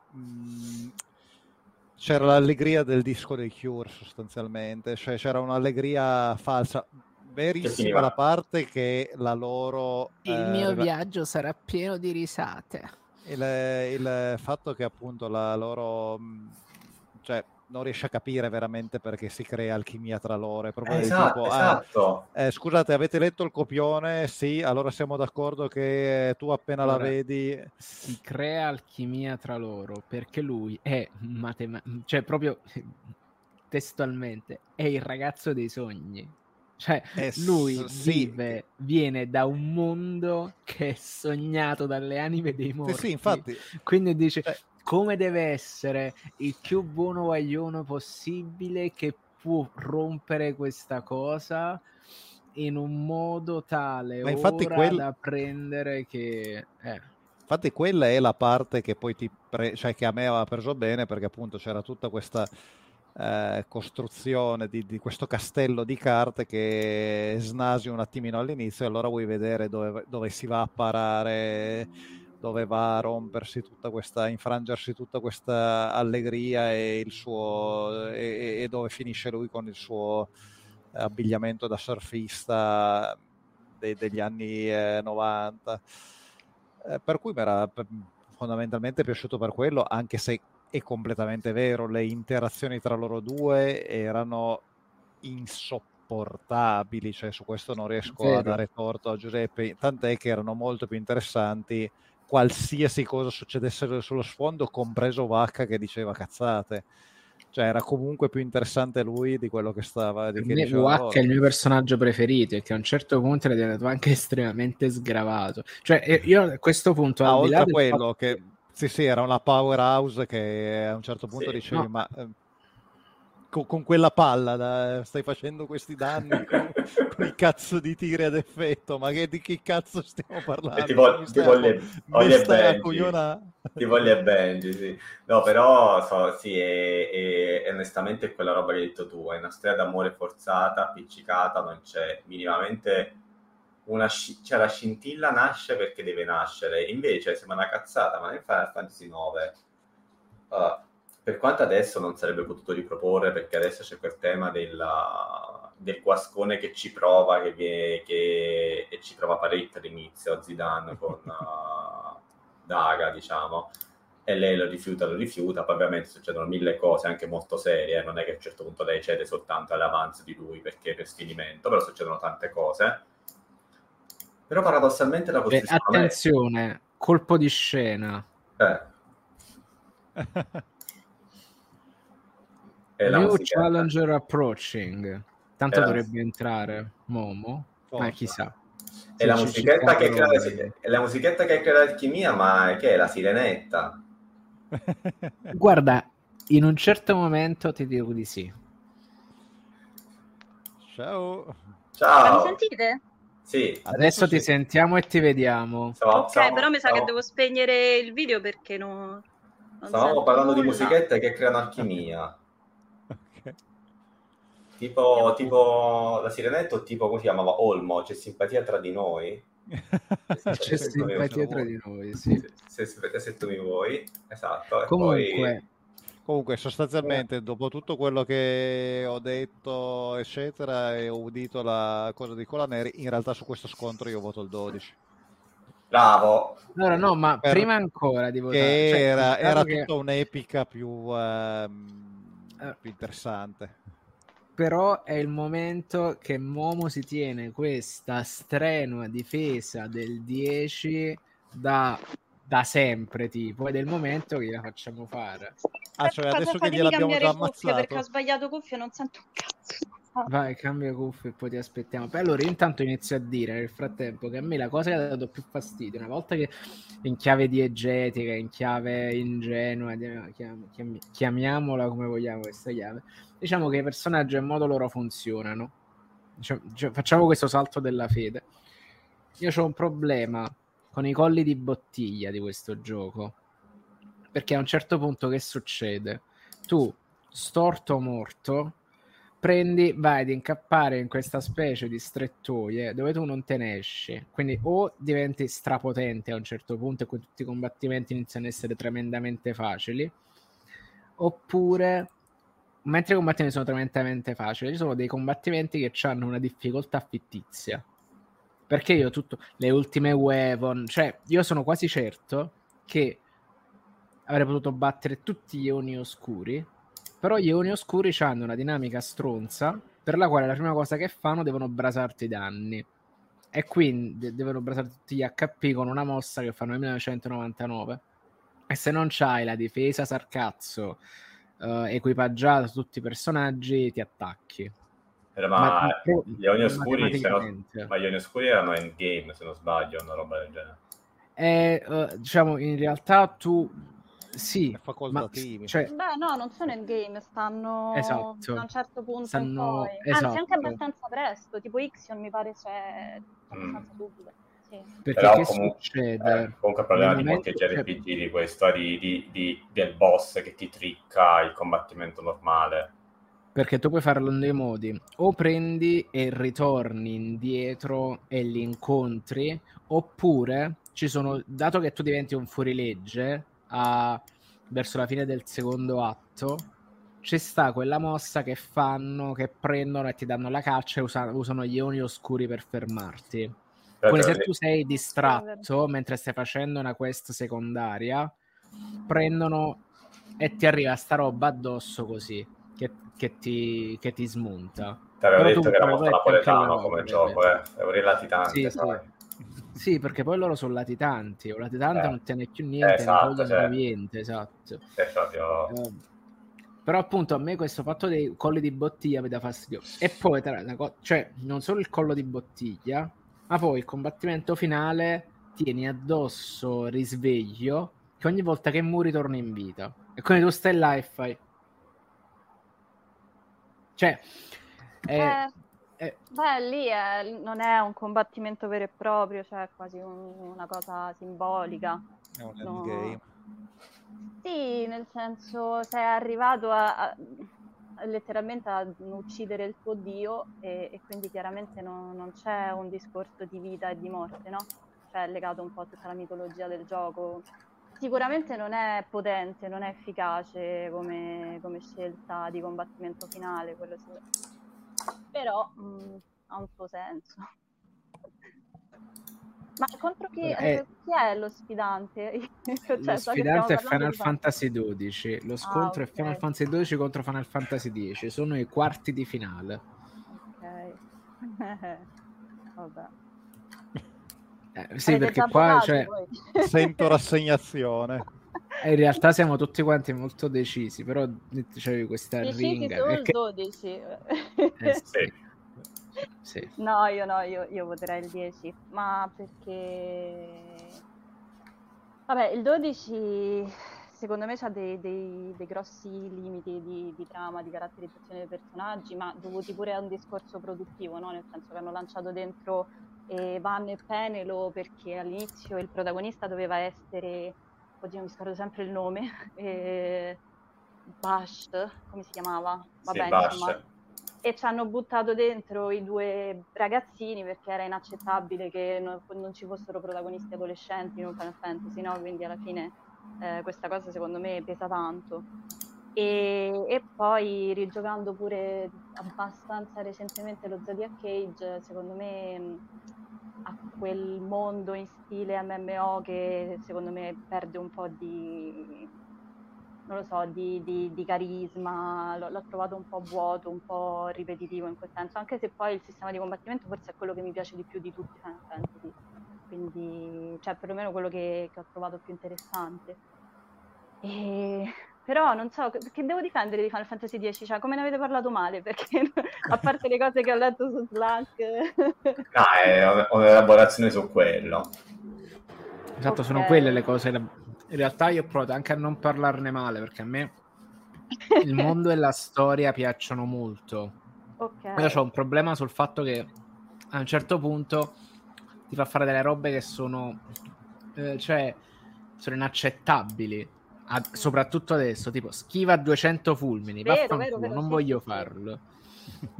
c'era l'allegria del disco dei Cure sostanzialmente, cioè c'era un'allegria falsa. Verissima la parte che la loro... Il mio viaggio sarà pieno di risate. Il fatto che appunto la loro, cioè non riesce a capire veramente perché si crea alchimia tra loro, è proprio tipo, esatto. Scusate, avete letto il copione? Sì, allora siamo d'accordo che tu appena allora, la vedi si crea alchimia tra loro perché lui è cioè proprio testualmente è il ragazzo dei sogni. Cioè, lui viene da un mondo che è sognato dalle anime dei morti. Sì, infatti. Quindi dice, come deve essere il più buono guaglione possibile, che può rompere questa cosa in un modo tale da prendere che... Infatti quella è la parte che poi che a me aveva preso bene, perché appunto c'era tutta questa costruzione di questo castello di carte che snasi un attimino all'inizio, e allora vuoi vedere dove si va a parare, dove va a rompersi tutta questa, infrangersi tutta questa allegria e dove finisce lui con il suo abbigliamento da surfista degli anni 90. Per cui mi era fondamentalmente piaciuto per quello, anche se è completamente vero, le interazioni tra loro due erano insopportabili, cioè su questo non riesco a dare torto a Giuseppe, tant'è che erano molto più interessanti qualsiasi cosa succedesse sullo sfondo, compreso Vacca che diceva cazzate. Cioè era comunque più interessante lui di quello che stava... Wacca è il mio personaggio preferito, e che a un certo punto è diventato anche estremamente sgravato. Cioè io a questo punto... al oltre a quello che... Sì, era una powerhouse che a un certo punto dicevi ma... con quella palla stai facendo questi danni con i cazzo di tiri ad effetto, ma di che cazzo stiamo parlando? Ti voglio Benji, sì. No, però sì, è onestamente quella roba che hai detto tu, è una storia d'amore forzata, appiccicata, non c'è minimamente cioè la scintilla nasce perché deve nascere, invece sembra una cazzata, ma nel Final Fantasy 9 per quanto adesso non sarebbe potuto riproporre, perché adesso c'è quel tema del guascone che ci prova, e ci prova parecchio all'inizio, Zidane con Daga, diciamo, e lei lo rifiuta, poi ovviamente succedono mille cose anche molto serie, non è che a un certo punto lei cede soltanto all'avanzo di lui perché per sfinimento, però succedono tante cose. Però paradossalmente la posizione... attenzione, colpo di scena. New Challenger Approaching, tanto dovrebbe entrare Momo, ma chissà. È la musichetta che crea l'alchimia, ma che è la sirenetta. Guarda, in un certo momento ti dico di sì. Ciao. Mi sentite? Sì. Adesso ti sentiamo e ti vediamo. Ok, però mi sa che devo spegnere il video perché non stavamo parlando di musichette che creano alchimia. Tipo la sirenetta, o tipo come si chiamava, Olmo, c'è simpatia tra di noi? C'è simpatia tra di noi, sì. Se tu mi vuoi, esatto. Comunque sostanzialmente dopo tutto quello che ho detto eccetera, e ho udito la cosa di Colaneri, in realtà su questo scontro io voto il 12. Bravo. Allora no, ma prima ancora di votare, cioè, era tutta un'epica più interessante. Però è il momento che Momo si tiene questa strenua difesa del 10 da sempre, tipo, ed è il momento che la facciamo fare. Cioè adesso che gliel'abbiamo già ammazzato. Perché ho sbagliato cuffia, non sento un cazzo. Vai, cambia cuffia e poi ti aspettiamo. Beh, allora intanto inizio a dire nel frattempo che a me la cosa che ha dato più fastidio, una volta che in chiave diegetica, in chiave ingenua, chiamiamola come vogliamo questa chiave, diciamo che i personaggi in modo loro funzionano, facciamo questo salto della fede. Io ho un problema con i colli di bottiglia di questo gioco, perché a un certo punto che succede? Tu, storto morto, vai ad incappare in questa specie di strettoie dove tu non te ne esci, quindi o diventi strapotente a un certo punto e tutti i combattimenti iniziano a essere tremendamente facili, oppure mentre i combattimenti sono tremendamente facili, ci sono dei combattimenti che hanno una difficoltà fittizia, perché io le ultime weapon, cioè io sono quasi certo che avrei potuto battere tutti gli Oni Oscuri, però gli Oni Oscuri hanno una dinamica stronza per la quale la prima cosa che fanno devono brasarti i danni, e quindi devono brasarti tutti gli HP con una mossa che fanno nel 1999, e se non c'hai la difesa sarcazzo equipaggiata su tutti i personaggi ti attacchi. Gli Oni Oscuri erano endgame, se non sbaglio, una roba del genere. Diciamo in realtà tu sì, facoltativi. Cioè... Beh, no, non sono endgame, stanno esatto. Da un certo punto stanno... in poi. Esatto. Anzi, anche abbastanza presto, tipo Ixion mi pare c'è abbastanza subito. Perché però, che comunque, succede? Comunque parliamo di molti JRPG di questo, del boss che ti tricca il combattimento normale. Perché tu puoi farlo in due modi, o prendi e ritorni indietro e li incontri, oppure ci sono, dato che tu diventi un fuorilegge verso la fine del secondo atto, ci sta quella mossa che fanno, che prendono e ti danno la caccia e usano gli ioni oscuri per fermarti. Quindi se tu sei distratto mentre stai facendo una quest secondaria, prendono e ti arriva sta roba addosso così, che ti smunta. Ti avevo detto che era molto napoletano come gioco, è latitante. Sì, perché poi loro sono latitanti, o latitante non tiene più niente, non vogliono niente, esatto. Però appunto a me questo fatto dei colli di bottiglia mi dà fastidio. E poi, cioè, non solo il collo di bottiglia, ma poi il combattimento finale tieni addosso risveglio che ogni volta che muori torni in vita. E quindi tu stai là e fai... Cioè... Beh, lì non è un combattimento vero e proprio, cioè è quasi una cosa simbolica. È un endgame. Sì, nel senso sei arrivato letteralmente a uccidere il tuo dio e quindi chiaramente non c'è un discorso di vita e di morte, no? Cioè è legato un po' a tutta la mitologia del gioco. Sicuramente non è potente, non è efficace come scelta di combattimento finale, quello sì. Però ha un suo senso. Ma contro chi è lo sfidante? Cioè, lo sfidante è Final Fantasy XII. Lo scontro è Final Fantasy XII contro Final Fantasy X. Sono i quarti di finale. Ok. Vabbè. Sì, perché qua cioè... sento rassegnazione. In realtà siamo tutti quanti molto decisi, però c'è questa ringa. Perché... 12. Sì. No, io voterei il 10, ma perché... Vabbè, il 12 secondo me ha dei grossi limiti di trama, di caratterizzazione dei personaggi, ma dovuti pure a un discorso produttivo, no? Nel senso che hanno lanciato dentro Van e Penelo perché all'inizio il protagonista doveva essere... Oddio, mi scordo sempre il nome. Bash, come si chiamava? Vabbè, sì, Bash. E ci hanno buttato dentro i due ragazzini perché era inaccettabile che non ci fossero protagonisti adolescenti in un Final Fantasy, no? Quindi alla fine questa cosa secondo me pesa tanto. E poi rigiocando pure abbastanza recentemente lo Zodiac Cage, secondo me... a quel mondo in stile MMO che secondo me perde un po' di, non lo so, di carisma, l'ho trovato un po' vuoto, un po' ripetitivo in quel senso, anche se poi il sistema di combattimento forse è quello che mi piace di più di tutti i Final Fantasy, quindi cioè perlomeno quello che ho trovato più interessante. Però non so, che devo difendere di Final Fantasy X? Cioè, come ne avete parlato male? Perché a parte le cose che ho letto su Slack... No, è un'elaborazione su quello. Esatto, okay. Sono quelle le cose. In realtà io ho provato anche a non parlarne male, perché a me il mondo e la storia piacciono molto. Ok. Io ho un problema sul fatto che a un certo punto ti fa fare delle robe che sono... cioè, sono inaccettabili. Soprattutto adesso, tipo schiva 200 fulmini, vero, non voglio farlo.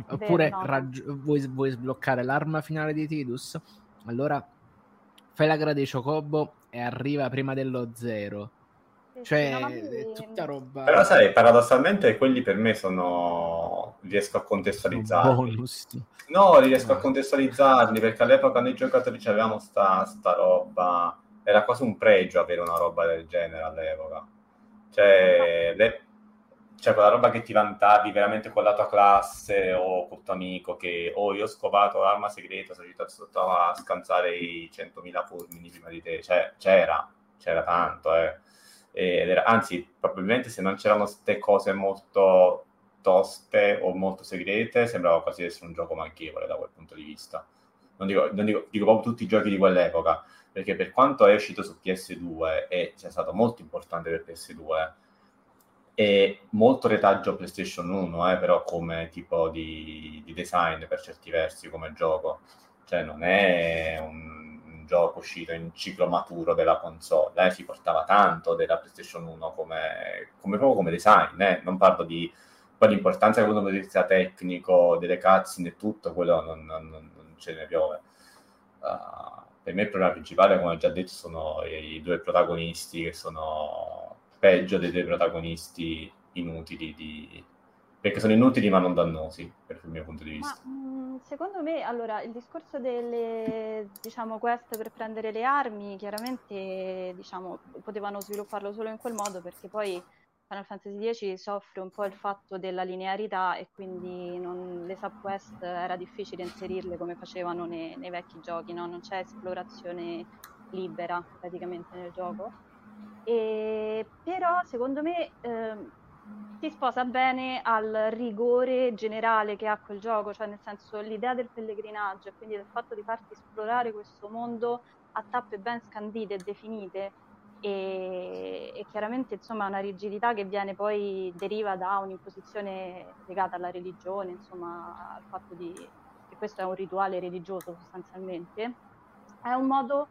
Oppure vero, no. Vuoi sbloccare l'arma finale di Tidus? Allora fai la grade Chocobo e arriva prima dello zero. È tutta roba. Però sai, paradossalmente quelli per me sono... riesco a contestualizzarli. Bonus. No, riesco a contestualizzarli perché all'epoca noi giocatori avevamo sta roba... Era quasi un pregio avere una roba del genere all'epoca. Cioè quella roba che ti vantavi veramente con la tua classe o col tuo amico che io ho scovato l'arma segreta, sono aiutato a scansare i 100.000 fulmini prima di te. Cioè, c'era tanto. Anzi, probabilmente se non c'erano queste cose molto toste o molto segrete, sembrava quasi essere un gioco manchevole da quel punto di vista. Non dico proprio tutti i giochi di quell'epoca. perché per quanto è uscito su PS2 e sia stato molto importante per PS2, è molto retaggio PlayStation 1, però come tipo di design per certi versi, come gioco. Cioè non è un gioco uscito in ciclo maturo della console, si portava tanto della PlayStation 1 come proprio come design, non parlo di l'importanza che uno vista tecnico delle cutscene e tutto quello, non ce ne piove. Per me il problema principale, come ho già detto, sono i due protagonisti, che sono peggio dei due protagonisti inutili, perché sono inutili ma non dannosi, per il mio punto di vista. Ma, secondo me, allora, il discorso delle, diciamo, quest per prendere le armi, chiaramente, diciamo, potevano svilupparlo solo in quel modo, perché poi Final Fantasy X soffre un po' il fatto della linearità, e quindi le subquest era difficile inserirle come facevano nei vecchi giochi, no? Non c'è esplorazione libera praticamente nel gioco. Però secondo me si sposa bene al rigore generale che ha quel gioco, cioè nel senso l'idea del pellegrinaggio e quindi del fatto di farti esplorare questo mondo a tappe ben scandite e definite. E chiaramente, insomma, una rigidità che viene poi deriva da un'imposizione legata alla religione, insomma, al fatto che questo è un rituale religioso sostanzialmente. È un modo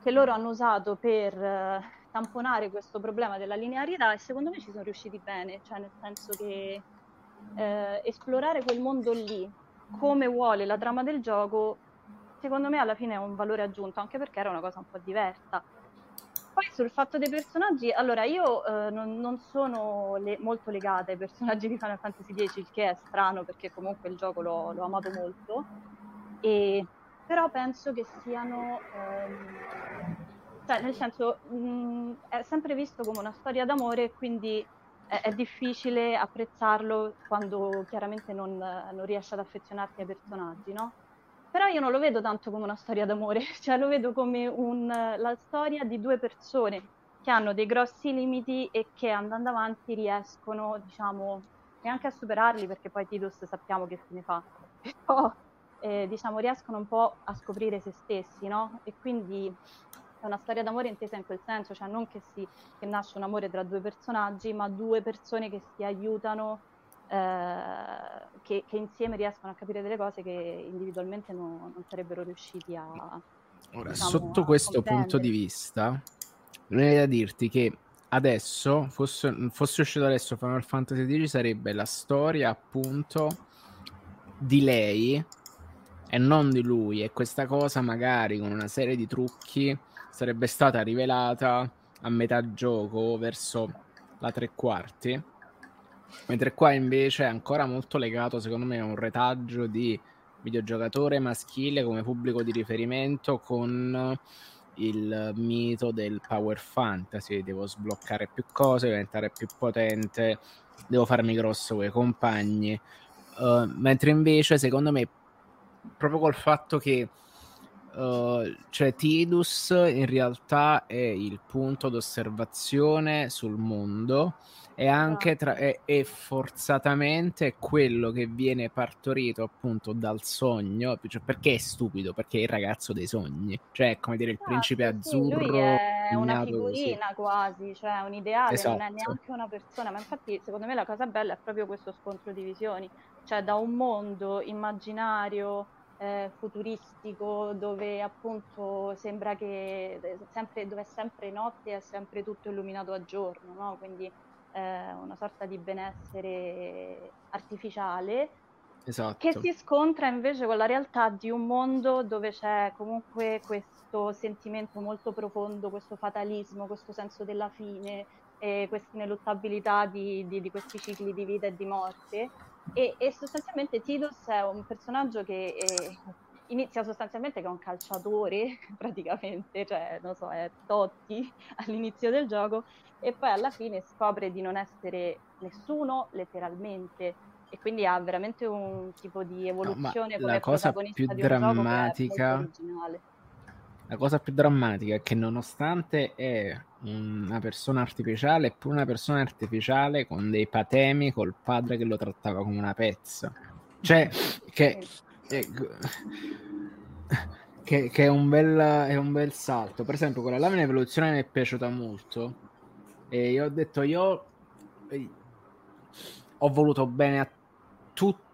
che loro hanno usato per tamponare questo problema della linearità, e secondo me ci sono riusciti bene, cioè nel senso che esplorare quel mondo lì come vuole la trama del gioco, secondo me alla fine è un valore aggiunto, anche perché era una cosa un po' diversa. Poi sul fatto dei personaggi, allora io non sono molto legata ai personaggi di Final Fantasy X, il che è strano perché comunque il gioco l'ho amato molto, però penso che siano, cioè nel senso è sempre visto come una storia d'amore, quindi è difficile apprezzarlo quando chiaramente non riesci ad affezionarti ai personaggi, no? Però io non lo vedo tanto come una storia d'amore, cioè lo vedo come la storia di due persone che hanno dei grossi limiti e che andando avanti riescono, diciamo, neanche a superarli, perché poi Tidus sappiamo che fine fa, però diciamo riescono un po' a scoprire se stessi, no? E quindi è una storia d'amore intesa in quel senso, cioè non che nasce un amore tra due personaggi, ma due persone che si aiutano, che insieme riescono a capire delle cose che individualmente non sarebbero riusciti a... Ora, diciamo, sotto questo punto di vista, non è da dirti che adesso, fosse uscito adesso Final Fantasy X, sarebbe la storia appunto di lei e non di lui, e questa cosa magari con una serie di trucchi sarebbe stata rivelata a metà gioco, verso la 3/4. Mentre qua invece è ancora molto legato, secondo me, a un retaggio di videogiocatore maschile come pubblico di riferimento, con il mito del power fantasy: devo sbloccare più cose, diventare più potente, devo farmi grosso con i compagni. Mentre invece, secondo me, proprio col fatto che cioè Tidus in realtà è il punto d'osservazione sul mondo, e anche è forzatamente quello che viene partorito appunto dal sogno, cioè perché è stupido, perché è il ragazzo dei sogni, cioè come dire il principe azzurro, lui è una figurina quasi, cioè un ideale, esatto. Non è neanche una persona, ma infatti secondo me la cosa bella è proprio questo scontro di visioni, cioè da un mondo immaginario futuristico, dove appunto sembra che dove è sempre notte, è sempre tutto illuminato a giorno, no? Quindi una sorta di benessere artificiale, esatto, che si scontra invece con la realtà di un mondo dove c'è comunque questo sentimento molto profondo, questo fatalismo, questo senso della fine, questa ineluttabilità di questi cicli di vita e di morte. E sostanzialmente Tidus è un personaggio che inizia sostanzialmente che è un calciatore praticamente, cioè non so, è Totti all'inizio del gioco, e poi alla fine scopre di non essere nessuno letteralmente, e quindi ha veramente un tipo di evoluzione come la cosa protagonista più di un drammatica gioco che è molto originale. La cosa più drammatica è che, nonostante è una persona artificiale, è pure una persona artificiale con dei patemi, col padre che lo trattava come una pezza. Cioè, che Che è un bel salto. Per esempio, quella lamina evoluzione mi è piaciuta molto. E io ho detto, ho voluto bene a tutto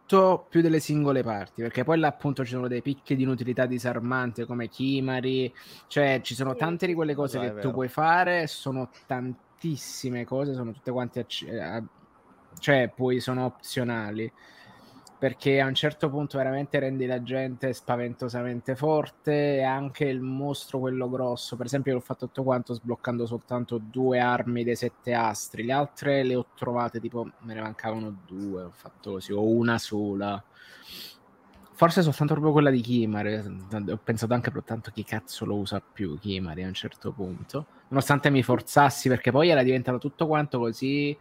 più delle singole parti, perché poi là appunto ci sono dei picchi di inutilità disarmante come Kimari, cioè ci sono tante di quelle cose che tu puoi fare, sono tantissime cose, sono tutte quante cioè poi sono opzionali, perché a un certo punto veramente rendi la gente spaventosamente forte, e anche il mostro quello grosso, per esempio, io ho fatto tutto quanto sbloccando soltanto 2 armi dei 7 astri, le altre le ho trovate tipo, me ne mancavano 2, ho fatto così, o una sola, forse soltanto proprio quella di Kimari, ho pensato anche soltanto chi cazzo lo usa più Kimari a un certo punto, nonostante mi forzassi, perché poi era diventato tutto quanto così,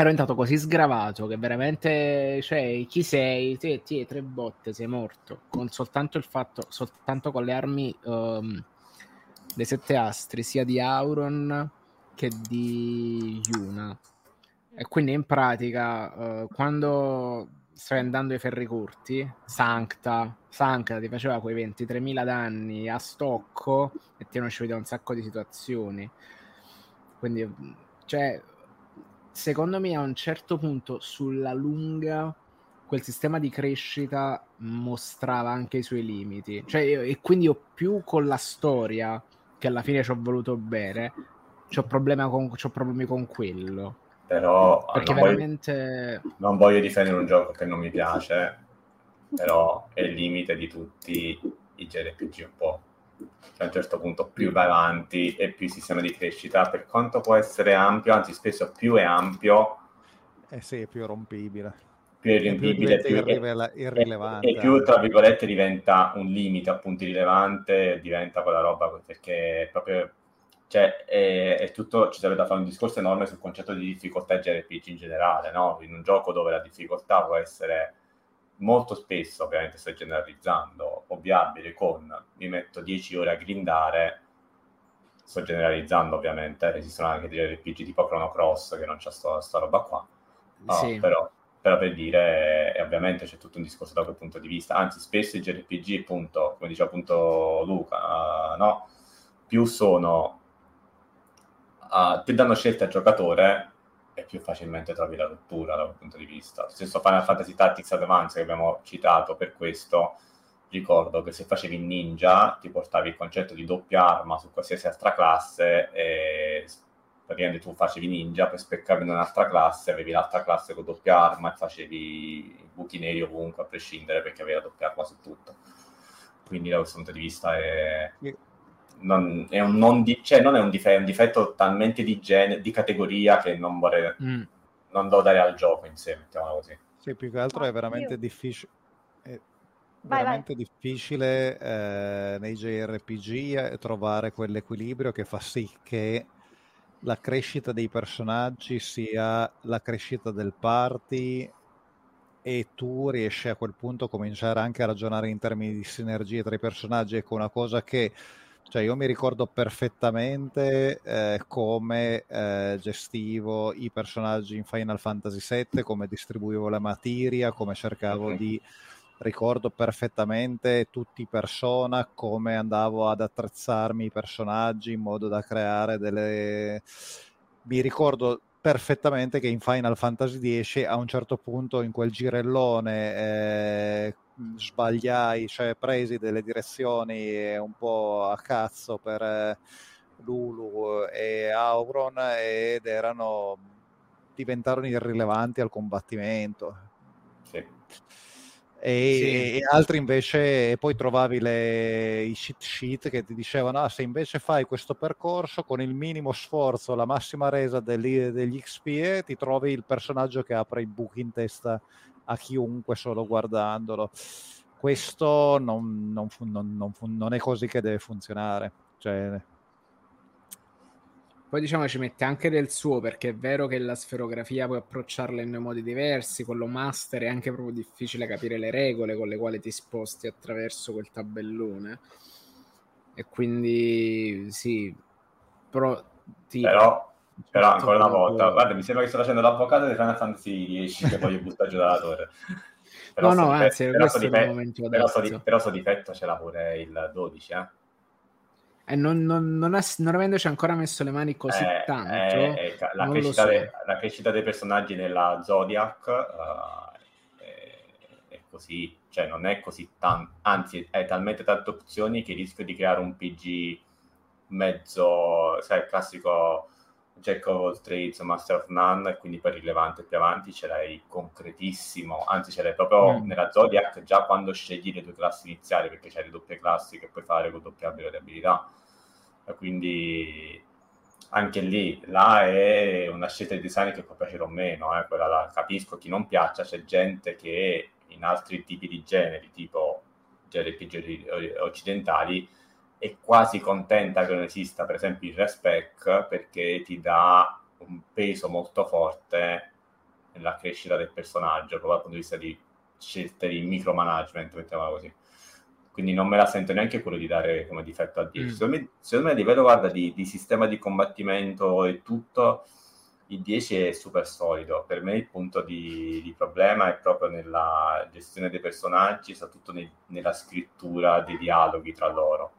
ero diventato così sgravato che veramente, cioè, chi sei? Ti 3 botte, sei morto. Con soltanto il fatto, soltanto con le armi dei 7 astri, sia di Auron che di Yuna. E quindi in pratica, quando stai andando ai ferri corti, Sancta ti faceva quei 23.000 danni a stocco e ti conoscevi da un sacco di situazioni. Quindi, cioè, secondo me a un certo punto sulla lunga quel sistema di crescita mostrava anche i suoi limiti, cioè e quindi io più con la storia, che alla fine ci ho voluto bene, c'ho problemi con quello, però perché veramente non voglio difendere un gioco che non mi piace, però è il limite di tutti i JRPG un po'. A un certo punto più va avanti e più il sistema di crescita, per quanto può essere ampio, anzi spesso più è ampio, sì, più rompibile, più irrompibile, più irrilevante, e più tra virgolette diventa un limite, appunto irrilevante, diventa quella roba, perché proprio, cioè, è tutto, ci sarebbe da fare un discorso enorme sul concetto di difficoltà JRPG in generale, no? In un gioco dove la difficoltà può essere molto spesso, ovviamente sto generalizzando, ovviabile con mi metto 10 ore a grindare, sto generalizzando ovviamente, esistono anche degli RPG tipo Chrono Cross che non c'ha sta roba qua, no, sì. Però per dire, ovviamente c'è tutto un discorso da quel punto di vista, anzi spesso i JRPG, appunto, come diceva appunto Luca, no, più sono più danno scelta al giocatore, più facilmente trovi la rottura da quel punto di vista. Lo stesso Final Fantasy Tactics Advance che abbiamo citato, per questo ricordo che se facevi ninja ti portavi il concetto di doppia arma su qualsiasi altra classe, e praticamente tu facevi ninja, poi speccavi in un'altra classe, avevi l'altra classe con doppia arma e facevi buchi neri ovunque a prescindere, perché avevi la doppia arma su tutto. Quindi da questo punto di vista è un difetto talmente di categoria che non vorrei non devo dare al gioco in sé, mettiamola così. Sì, più che altro è veramente difficile, difficile nei JRPG trovare quell'equilibrio che fa sì che la crescita dei personaggi sia la crescita del party, e tu riesci a quel punto a cominciare anche a ragionare in termini di sinergie tra i personaggi. Ecco, una cosa che, cioè, io mi ricordo perfettamente come gestivo i personaggi in Final Fantasy VII, come distribuivo la materia, come cercavo di... Ricordo perfettamente tutti i Persona, come andavo ad attrezzarmi i personaggi in modo da creare delle... Mi ricordo perfettamente che in Final Fantasy X, a un certo punto, in quel girellone... sbagliai, cioè presi delle direzioni un po' a cazzo per Lulu e Auron, ed diventarono irrilevanti al combattimento. E altri invece, e poi trovavi i cheat sheet che ti dicevano se invece fai questo percorso con il minimo sforzo, la massima resa degli XP, ti trovi il personaggio che apre i buchi in testa a chiunque solo guardandolo. Questo non è così che deve funzionare, cioè... Poi diciamo ci mette anche del suo, perché è vero che la sferografia puoi approcciarla in modi diversi, con lo master è anche proprio difficile capire le regole con le quali ti sposti attraverso quel tabellone, e quindi sì, però ancora una volta, guarda, mi sembra che sto facendo l'avvocato di Final Fantasy X che voglio buttare giù dalla torre. Però no, anzi, questo è il momento adesso. Però sto difetto ce l'ha pure il 12, eh? Non avendoci ancora messo le mani così tanto, la crescita dei personaggi nella Zodiac è così, cioè non è così tanto, anzi è talmente tante opzioni che rischio di creare un PG mezzo, sai, il classico Jack of all trades, Master of None, e quindi poi rilevante più avanti ce l'hai concretissimo, anzi ce l'hai proprio nella Zodiac già quando scegli le due classi iniziali, perché c'hai le doppie classi che puoi fare con doppia variabilità, quindi anche lì, là è una scelta di design che può piacere o meno, quella là. Capisco chi non piaccia, c'è gente che in altri tipi di generi, tipo JRPG occidentali, è quasi contenta che non esista, per esempio, il respec, perché ti dà un peso molto forte nella crescita del personaggio, proprio dal punto di vista di scelte di micromanagement, mettiamola così. Quindi non me la sento neanche quello di dare come difetto a 10. Secondo me a livello, guarda, di sistema di combattimento e tutto, il 10 è super solido. Per me il punto di problema è proprio nella gestione dei personaggi, soprattutto nella scrittura dei dialoghi tra loro.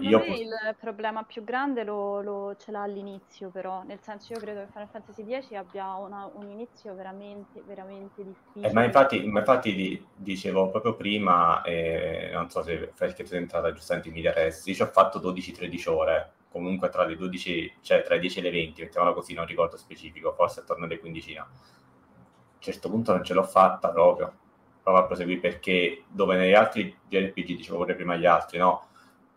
Il problema più grande lo ce l'ha all'inizio, però, nel senso, io credo che Final Fantasy X abbia un inizio veramente veramente difficile. Ma infatti dicevo proprio prima, non so se perché sei entrata giustamente in media res, ci ho fatto 12-13 ore, comunque tra le 12, cioè tra i 10 e le 20, mettiamola così, non ricordo specifico, forse attorno alle 15. A un certo punto non ce l'ho fatta proprio, a proseguire, perché dove negli altri JRPG, dicevo pure prima gli altri, no?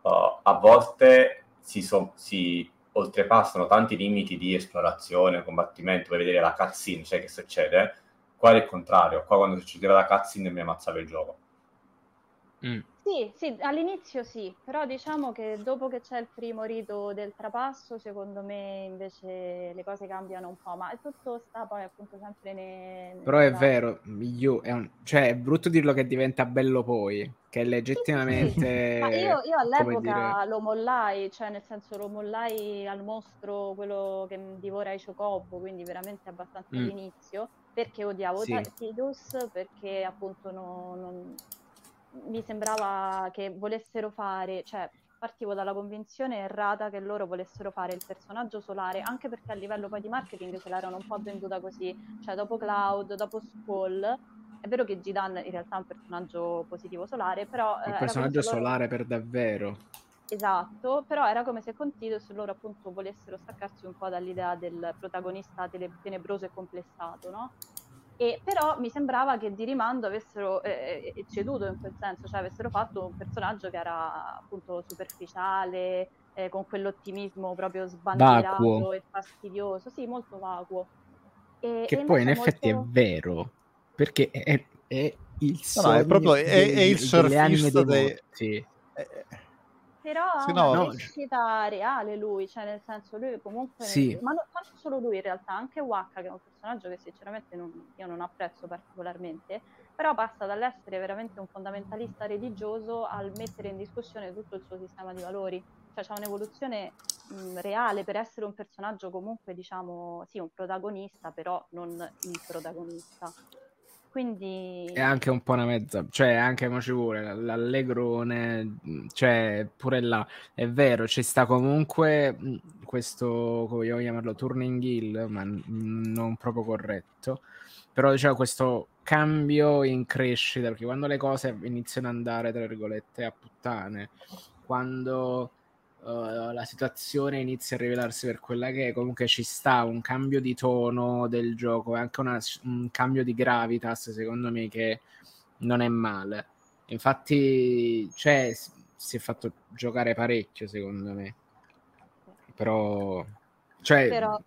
A volte si oltrepassano tanti limiti di esplorazione, combattimento, per vedere la cutscene, cioè che succede. Qua è il contrario, qua quando succedeva la cutscene mi ammazzava il gioco. Sì, all'inizio sì, però diciamo che dopo che c'è il primo rito del trapasso, secondo me invece le cose cambiano un po', ma è tutto sta poi appunto sempre Però è vero, cioè è brutto dirlo che diventa bello poi, che legittimamente... Sì. Ma io all'epoca lo mollai, cioè nel senso lo mollai al mostro, quello che divora i Chocobo, quindi veramente abbastanza all'inizio, perché odiavo Tidus, perché appunto non mi sembrava che volessero fare, cioè partivo dalla convinzione errata che loro volessero fare il personaggio solare, anche perché a livello poi di marketing ce l'erano un po' venduta così, cioè dopo Cloud, dopo Squall. È vero che Gidan in realtà è un personaggio positivo solare, però... Un personaggio solare per davvero. Esatto, però era come se con Tidus loro appunto volessero staccarsi un po' dall'idea del protagonista tenebroso e complessato, no? E però mi sembrava che di rimando avessero ceduto in quel senso, cioè avessero fatto un personaggio che era appunto superficiale, con quell'ottimismo proprio sbandierato vacuo e fastidioso, sì, molto vacuo. Che poi in effetti molto... è vero, perché è il sogno, è proprio è il surfista dei... Sì. Però ha una crescita reale lui, cioè nel senso lui comunque... Sì. Ma non solo lui in realtà, anche Waka, che è un personaggio che sinceramente io non apprezzo particolarmente, però passa dall'essere veramente un fondamentalista religioso al mettere in discussione tutto il suo sistema di valori. Cioè c'è un'evoluzione reale per essere un personaggio comunque, diciamo, sì, un protagonista, però non il protagonista. Quindi... è anche un po' una mezza, cioè anche ma ci vuole l'allegrone, cioè pure là è vero, ci sta comunque questo, voglio chiamarlo turning heel, ma non proprio corretto, però diciamo questo cambio in crescita, perché quando le cose iniziano ad andare tra virgolette a puttane, quando la situazione inizia a rivelarsi per quella che è, comunque ci sta un cambio di tono del gioco e anche un cambio di gravitas, secondo me, che non è male. Infatti si è fatto giocare parecchio, secondo me, però tra il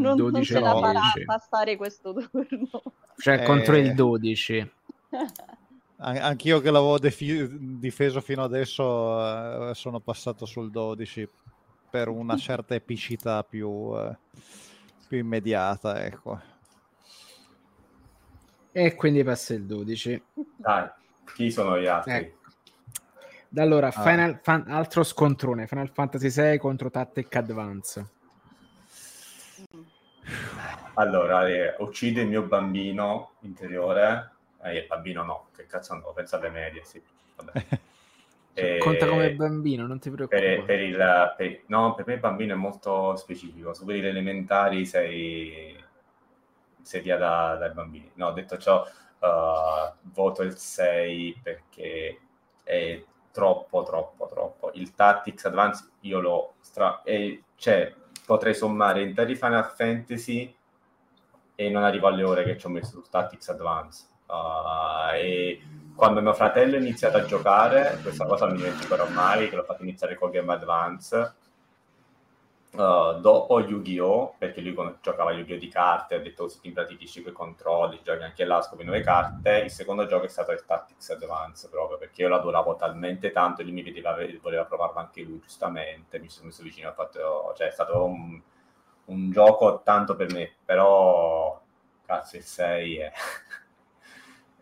non 12 e il 10 non passare questo turno, cioè contro il 12 anch'io che l'avevo difeso fino adesso, sono passato sul 12 per una certa epicità più immediata, ecco. E quindi passa il 12. Dai, chi sono gli altri? Ecco. Allora, altro scontrone, Final Fantasy VI contro Tactics Advance. Allora, uccide il mio bambino interiore. il bambino no, che cazzo no, pensa alle medie, sì, vabbè. Conta come bambino, non ti preoccupare. No, per me il bambino è molto specifico, su quelli elementari sei via dai bambini. No, detto ciò, voto il 6 perché è troppo. Il Tactics Advance io lo potrei sommare interi Final Fantasy e non arrivo alle ore che ci ho messo sul Tactics Advance. E quando mio fratello ha iniziato a giocare, questa cosa non mi dimenticherò mai, che l'ho fatto iniziare col Game Advance, dopo Yu-Gi-Oh, perché lui quando giocava Yu-Gi-Oh di carte ha detto così ti impraticisci quei controlli, giochi anche là, scopri nuove carte. Il secondo gioco è stato il Tactics Advance, proprio perché io lo adoravo talmente tanto e lui mi vedeva, voleva provarlo anche lui, giustamente mi sono messo vicino, è stato un gioco tanto per me. Però cazzo, il 6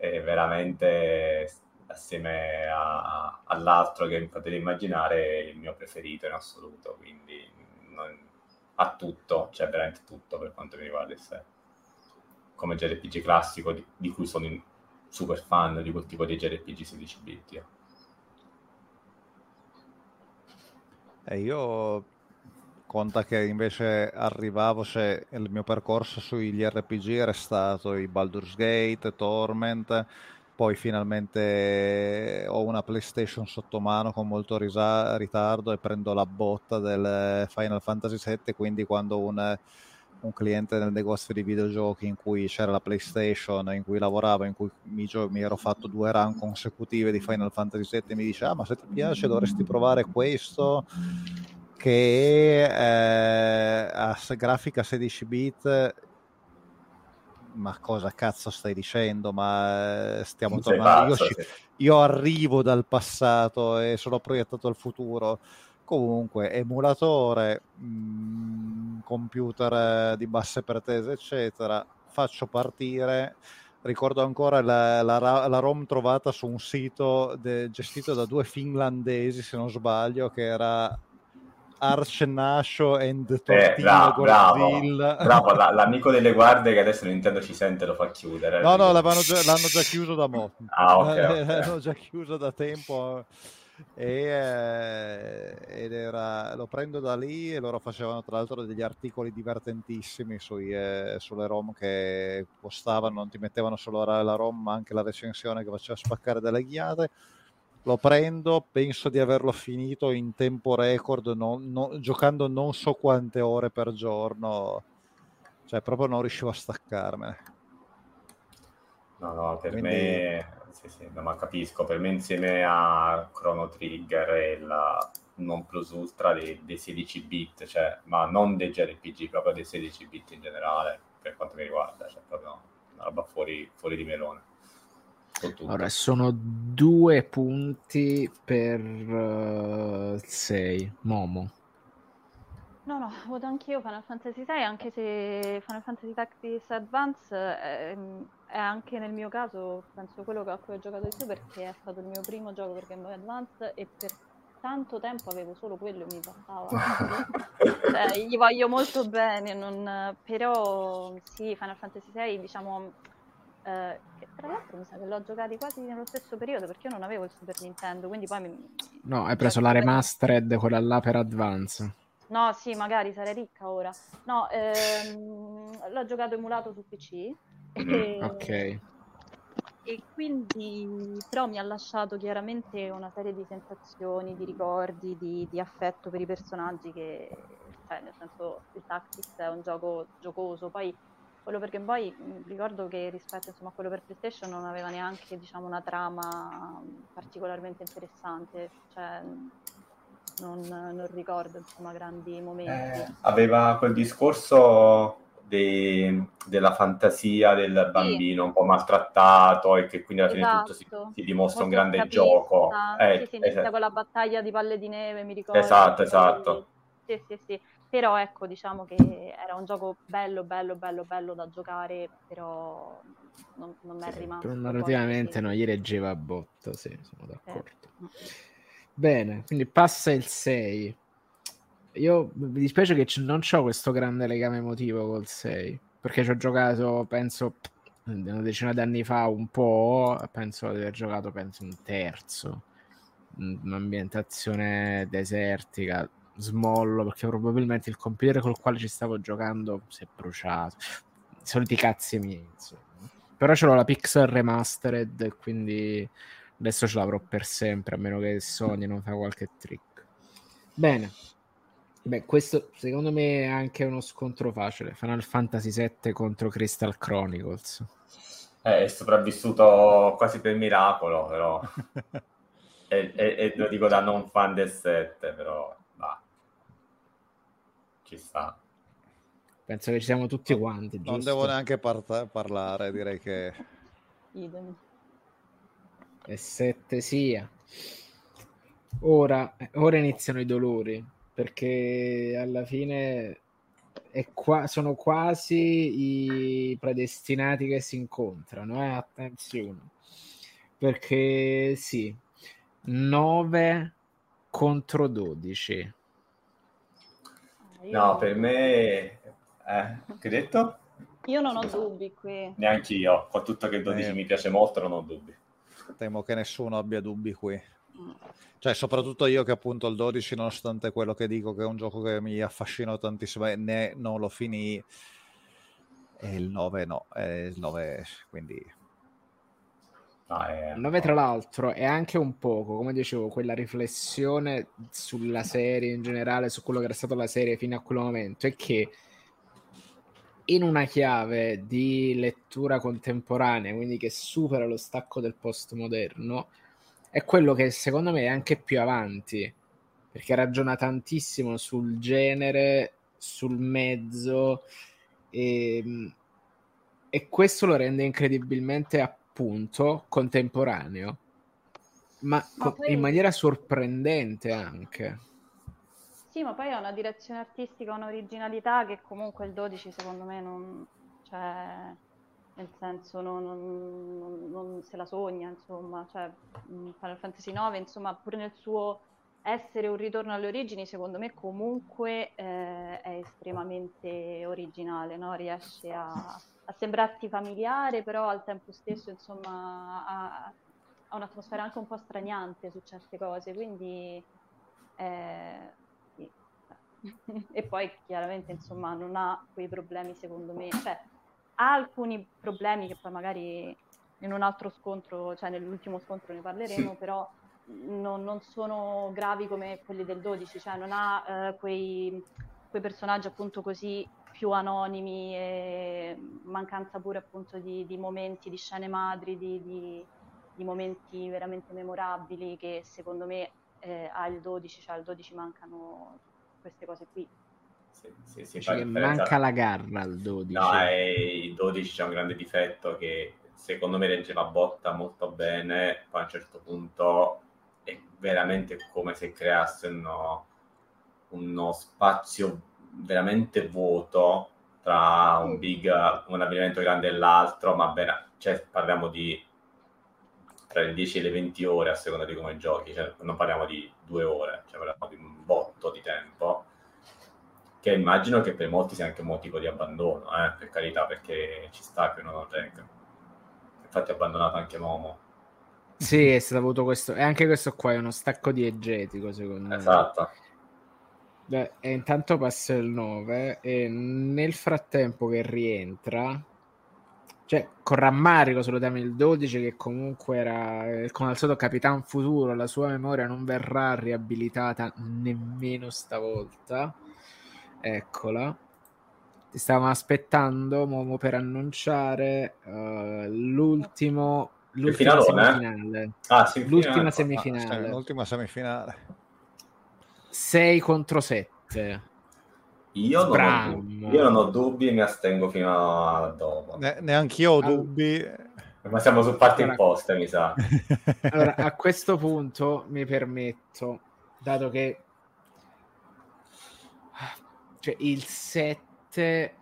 è veramente, assieme all'altro che potete immaginare, il mio preferito in assoluto, quindi ha tutto, cioè veramente tutto per quanto mi riguarda il 6. Come JRPG classico di cui sono super fan, di quel tipo di JRPG 16 bit. Io conta che invece arrivavo, se il mio percorso sugli RPG era stato i Baldur's Gate, Torment, poi finalmente ho una PlayStation sotto mano con molto ritardo e prendo la botta del Final Fantasy VII, quindi quando un cliente nel negozio di videogiochi in cui c'era la PlayStation, in cui lavoravo, in cui mi ero fatto 2 run consecutive di Final Fantasy VII, mi dice ma se ti piace dovresti provare questo, che ha grafica 16 bit. Ma cosa cazzo stai dicendo? Ma stiamo tornando. Io arrivo dal passato e sono proiettato al futuro. Comunque, emulatore, computer di basse pretese, eccetera. Faccio partire. Ricordo ancora la ROM trovata su un sito gestito da 2 finlandesi, se non sbaglio, che era Arcenascio and Tortino Godzilla. Bravo, l'amico delle guardie che adesso Nintendo ci sente, lo fa chiudere. No, l'hanno già chiuso da mo'. Ah, okay. L'hanno già chiuso da tempo. Ed era, lo prendo da lì, e loro facevano tra l'altro degli articoli divertentissimi sulle ROM che postavano, non ti mettevano solo la ROM ma anche la recensione che faceva spaccare delle ghiate. Lo prendo, penso di averlo finito in tempo record, giocando non so quante ore per giorno, cioè proprio non riuscivo a staccarmene. No, per quindi me sì, no, ma capisco, per me insieme a Chrono Trigger e la non plus ultra dei 16 bit, cioè, ma non dei JRPG, proprio dei 16 bit in generale, per quanto mi riguarda, cioè proprio una roba fuori di melone. Allora, sono 2 punti per 6. Momo. No, voto anch'io Final Fantasy 6, anche se Final Fantasy Tactics Advance è anche nel mio caso, penso, quello a cui ho giocato di più, perché è stato il mio primo gioco per Game Boy Advance e per tanto tempo avevo solo quello e mi passava. Cioè, gli voglio molto bene, però sì, Final Fantasy 6, diciamo... che tra l'altro mi sa che l'ho giocato quasi nello stesso periodo, perché io non avevo il Super Nintendo, quindi poi hai preso la remastered, quella là per Advance. No, sì, magari sarei ricca ora. No, l'ho giocato emulato su PC. Ok. E quindi però mi ha lasciato chiaramente una serie di sensazioni, di ricordi, di affetto per i personaggi che, cioè, nel senso, il Tactics è un gioco giocoso, poi quello perché poi ricordo che rispetto, insomma, a quello per PlayStation non aveva neanche, diciamo, una trama particolarmente interessante, cioè non ricordo, insomma, grandi momenti. Aveva quel discorso della fantasia del bambino, sì, un po' maltrattato, e che quindi alla fine, esatto, tutto si dimostra molto un grande gioco. Sì, inizia, esatto, con la battaglia di palle di neve, mi ricordo. Esatto. Sì. Però ecco, diciamo che era un gioco bello da giocare, però non mi è rimasto. Relativamente non gli reggeva a botta, sì, sono d'accordo. Bene, quindi passa il 6. Io mi dispiace che non c'ho questo grande legame emotivo col 6, perché ci ho giocato, penso, una decina d'anni fa un po', penso di aver giocato un terzo, un'ambientazione desertica, smollo, perché probabilmente il computer col quale ci stavo giocando si è bruciato, i soliti cazzi miei, insomma. Però ce l'ho la Pixel Remastered, quindi adesso ce l'avrò per sempre, a meno che Sony non fa qualche trick. Bene. Beh, questo secondo me è anche uno scontro facile, Final Fantasy VII contro Crystal Chronicles. È sopravvissuto quasi per miracolo, però e lo dico da non fan del 7, però va, ci sta. Penso che ci siamo tutti quanti, giusto? Non devo neanche parlare, direi che idem. E 7 sia. Ora iniziano i dolori, perché alla fine è sono quasi i predestinati che si incontrano, attenzione, perché sì, 9 contro 12. No, per me che hai detto? Io non ho dubbi qui. Neanche io, con tutto che il 12 mi piace molto, non ho dubbi. Temo che nessuno abbia dubbi qui. Cioè, soprattutto io che appunto il 12, nonostante quello che dico che è un gioco che mi affascinò tantissimo, né non lo finì, e il 9 no, il 9 quindi... Il 9 tra l'altro è anche un poco, come dicevo, quella riflessione sulla serie in generale, su quello che era stata la serie fino a quel momento, è che in una chiave di lettura contemporanea, quindi che supera lo stacco del postmoderno, è quello che secondo me è anche più avanti, perché ragiona tantissimo sul genere, sul mezzo, e questo lo rende incredibilmente, appunto, contemporaneo, ma poi... in maniera sorprendente anche. Sì, ma poi ha una direzione artistica, un'originalità che comunque il 12 secondo me non... cioè... nel senso non se la sogna, insomma, cioè Final Fantasy IX, insomma, pure nel suo essere un ritorno alle origini, secondo me comunque è estremamente originale, no? Riesce a sembrarti familiare, però al tempo stesso, insomma, ha un'atmosfera anche un po' straniante su certe cose, quindi sì. E poi chiaramente, insomma, non ha quei problemi, secondo me, cioè ha alcuni problemi che poi magari in un altro scontro, cioè nell'ultimo scontro ne parleremo, sì. Però non sono gravi come quelli del 12, cioè non ha quei personaggi appunto così più anonimi, e mancanza pure appunto di momenti, di scene madri, di momenti veramente memorabili che secondo me ha il 12, cioè al 12 mancano queste cose qui. Sì, cioè che manca la garra al 12. No, il 12 c'è un grande difetto che secondo me regge la botta molto bene, poi a un certo punto è veramente come se creasse uno spazio veramente vuoto tra un avvenimento grande e l'altro, ma bene, cioè parliamo di tra le 10 e le 20 ore a seconda di come giochi, cioè non parliamo di 2 ore, cioè parliamo di un botto di tempo, che immagino che per molti sia anche un motivo di abbandono, per carità, perché ci sta che uno regga. Infatti ha abbandonato anche Momo. Sì, è stato avuto questo, e anche questo qua è uno stacco diegetico, secondo me. Esatto. Beh, e intanto passa il 9, e nel frattempo che rientra, cioè con rammarico se lo diamo il 12, che comunque era, con al solito Capitan Futuro, la sua memoria non verrà riabilitata nemmeno stavolta. Eccola, ti stavamo aspettando, Momo, per annunciare l'ultima semifinale. L'ultima semifinale. 6 contro 7. Io non ho dubbi e mi astengo fino a dopo. Neanch'io ho dubbi. Ma siamo su parte imposta, mi sa. Allora, a questo punto mi permetto, dato che cioè il 7,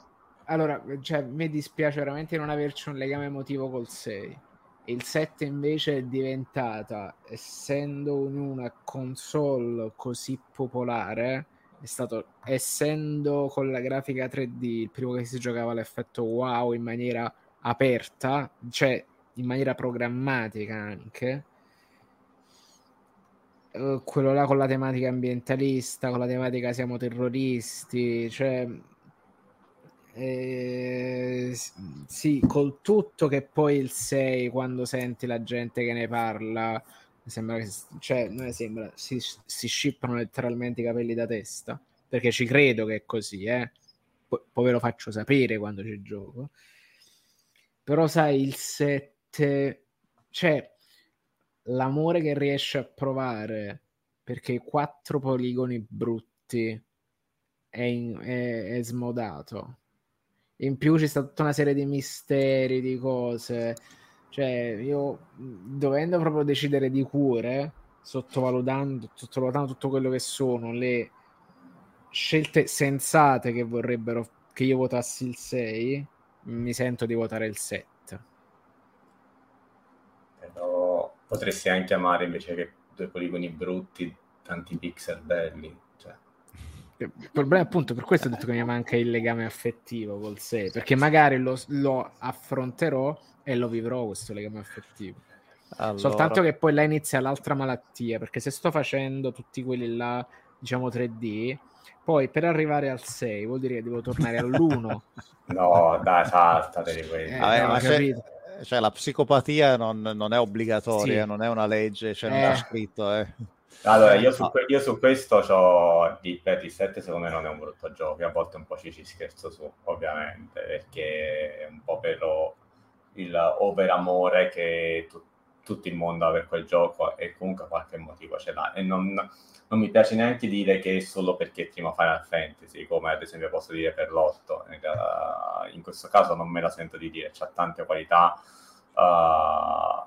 allora, cioè, mi dispiace veramente non averci un legame emotivo col 6. Il 7 invece è diventata, essendo una console così popolare, essendo con la grafica 3D il primo che si giocava l'effetto wow in maniera aperta, cioè in maniera programmatica anche, quello là con la tematica ambientalista, con la tematica siamo terroristi, cioè sì, col tutto che poi il 6, quando senti la gente che ne parla, sembra che, cioè, non sembra, si scippano letteralmente i capelli da testa, perché ci credo che è così, poi ve lo faccio sapere quando ci gioco. Però sai, il 7, cioè l'amore che riesce a provare perché i 4 poligoni brutti è smodato, in più c'è stata tutta una serie di misteri, di cose, cioè io dovendo proprio decidere di cure, sottovalutando tutto quello che sono le scelte sensate che vorrebbero che io votassi il 6, mi sento di votare il 7. Però potresti anche amare invece che 2 poligoni brutti, tanti pixel belli, cioè. Il problema è appunto, per questo ho detto che mi manca il legame affettivo col 6, perché magari lo affronterò e lo vivrò questo legame affettivo. Allora. Soltanto che poi là inizia l'altra malattia, perché se sto facendo tutti quelli là, diciamo 3D, poi per arrivare al 6 vuol dire che devo tornare all'1. No, dai, saltateli quelli. Ma cioè, la psicopatia non è obbligatoria, sì. Non è una legge, cioè non è scritto. Allora, io su questo ho di Peti 7, secondo me non è un brutto gioco, a volte un po' ci scherzo su, ovviamente, perché è un po' per il overamore che tutto il mondo ha per quel gioco, e comunque qualche motivo ce l'ha, e non mi piace neanche dire che è solo perché è prima Final Fantasy, come ad esempio posso dire per l'8. In questo caso non me la sento di dire, c'ha tante qualità,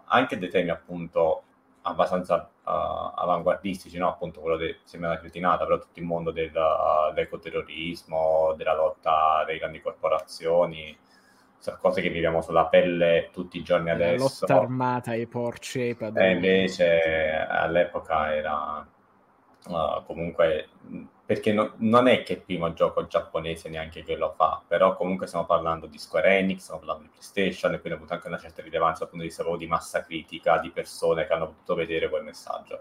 anche dei temi appunto abbastanza avanguardistici, no? Appunto quello sembra una cretinata, però tutto il mondo dell'ecoterrorismo, della lotta delle grandi corporazioni, cose che viviamo sulla pelle tutti i giorni adesso. La lotta armata ai porci e ai padroni. E invece all'epoca era... comunque, perché non è che il primo gioco giapponese neanche che lo fa, però comunque stiamo parlando di Square Enix, stiamo parlando di PlayStation, e quindi ha avuto anche una certa rilevanza dal punto di vista di massa critica, di persone che hanno potuto vedere quel messaggio.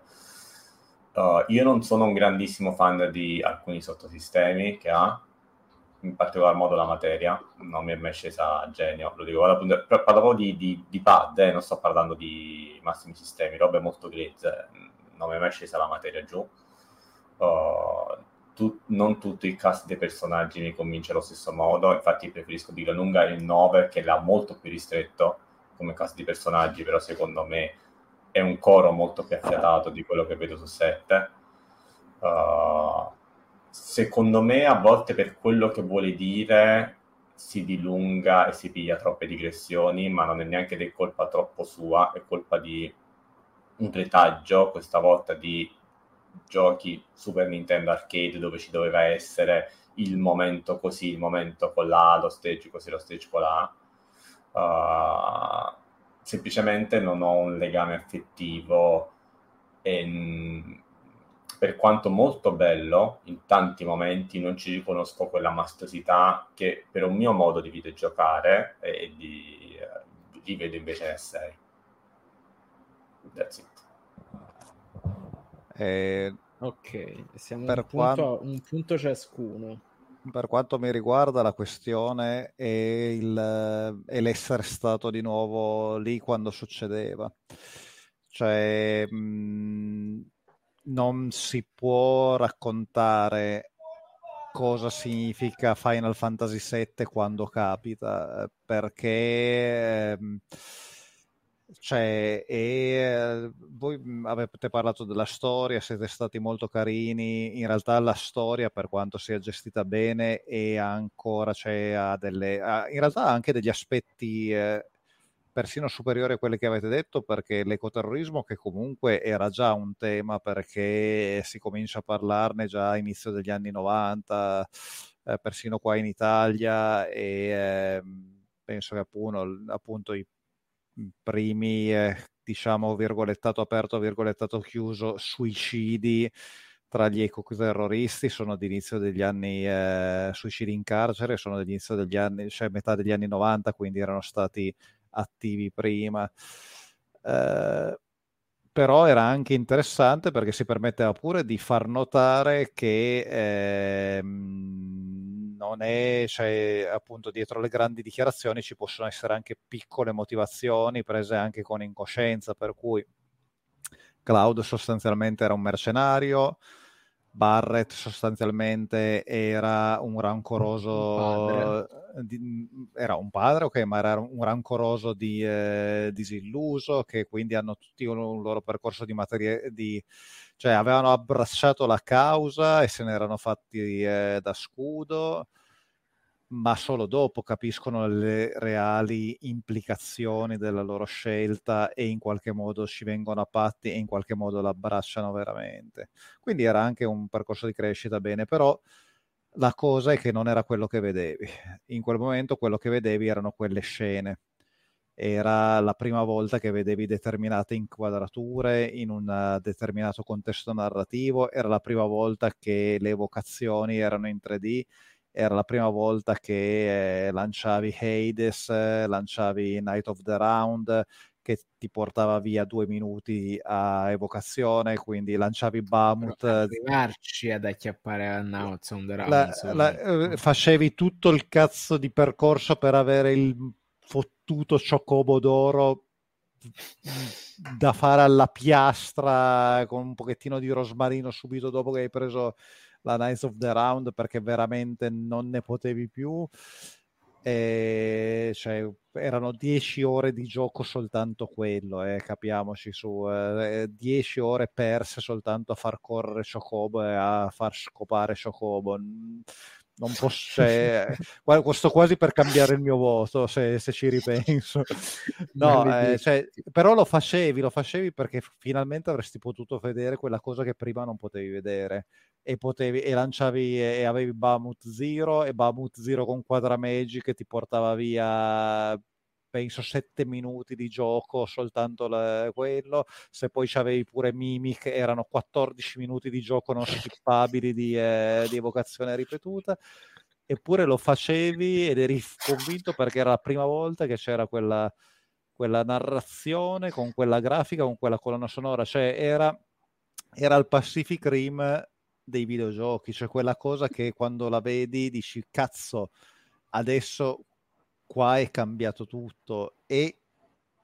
Io non sono un grandissimo fan di alcuni sottosistemi che ha, in particolar modo la materia non mi è mai scesa a genio, lo dico, appunto, però parlavo di pad, non sto parlando di massimi sistemi, robe molto grezze, non mi è mai scesa la materia giù. Non tutto il cast dei personaggi mi convince allo stesso modo, infatti preferisco di gran lunga il 9, che l'ha molto più ristretto come cast di personaggi, però secondo me è un coro molto più affiatato di quello che vedo su 7. Secondo me a volte per quello che vuole dire si dilunga e si piglia troppe digressioni, ma non è neanche colpa troppo sua, è colpa di un retaggio, questa volta di giochi Super Nintendo Arcade, dove ci doveva essere il momento così, il momento con l'A, lo stage così, lo stage con l'A. Semplicemente non ho un legame affettivo, e per quanto molto bello in tanti momenti non ci riconosco quella mastosità che per un mio modo di videogiocare e di vedo invece nel 6. That's it. Ok, siamo per un punto ciascuno. Per quanto mi riguarda, la questione è l'essere stato di nuovo lì quando succedeva, cioè non si può raccontare cosa significa Final Fantasy VII quando capita, perché cioè, voi avete parlato della storia, siete stati molto carini. In realtà la storia, per quanto sia gestita bene, e ancora in realtà ha anche degli aspetti persino superiori a quelli che avete detto, perché l'ecoterrorismo, che comunque era già un tema, perché si comincia a parlarne già a inizio degli anni 90, persino qua in Italia, e penso che appunto i primi, diciamo, virgolettato aperto, virgolettato chiuso, suicidi tra gli ecoterroristi, sono d'inizio degli anni suicidi in carcere, sono dell'inizio degli anni, cioè metà degli anni 90, quindi erano stati attivi prima. Però era anche interessante perché si permetteva pure di far notare che non è, cioè, appunto, dietro le grandi dichiarazioni ci possono essere anche piccole motivazioni prese anche con incoscienza, per cui Cloud sostanzialmente era un mercenario, Barrett sostanzialmente era un rancoroso, era un padre, ok, ma era un rancoroso disilluso, che quindi hanno tutti un loro percorso di materie, cioè avevano abbracciato la causa e se ne erano fatti da scudo, ma solo dopo capiscono le reali implicazioni della loro scelta e in qualche modo ci vengono a patti e in qualche modo l'abbracciano veramente. Quindi era anche un percorso di crescita bene, però la cosa è che non era quello che vedevi. In quel momento quello che vedevi erano quelle scene. Era la prima volta che vedevi determinate inquadrature in un determinato contesto narrativo, era la prima volta che le evocazioni erano in 3D, era la prima volta che lanciavi Hades, lanciavi Night of the Round, che ti portava via 2 minuti a evocazione, quindi lanciavi Bahamut. Arrivarci ad acchiappare a Night of the Round. Facevi tutto il cazzo di percorso per avere il fottuto ciocobo d'oro da fare alla piastra con un pochettino di rosmarino subito dopo che hai preso la Knights of the Round, perché veramente non ne potevi più, e cioè, erano 10 ore di gioco soltanto quello, capiamoci, su 10 ore perse soltanto a far correre Chocobo e a far scopare Chocobo. Non posso, sto quasi per cambiare il mio voto se ci ripenso, no, cioè, però lo facevi perché finalmente avresti potuto vedere quella cosa che prima non potevi vedere, e lanciavi e avevi Bahamut Zero con Quadramagi che ti portava via, penso, 7 minuti di gioco soltanto quello. Se poi c'avevi pure Mimic, erano 14 minuti di gioco non skippabili di evocazione ripetuta. Eppure lo facevi ed eri convinto perché era la prima volta che c'era quella narrazione con quella grafica, con quella colonna sonora, cioè era il Pacific Rim dei videogiochi, cioè quella cosa che quando la vedi dici cazzo, adesso qua è cambiato tutto, e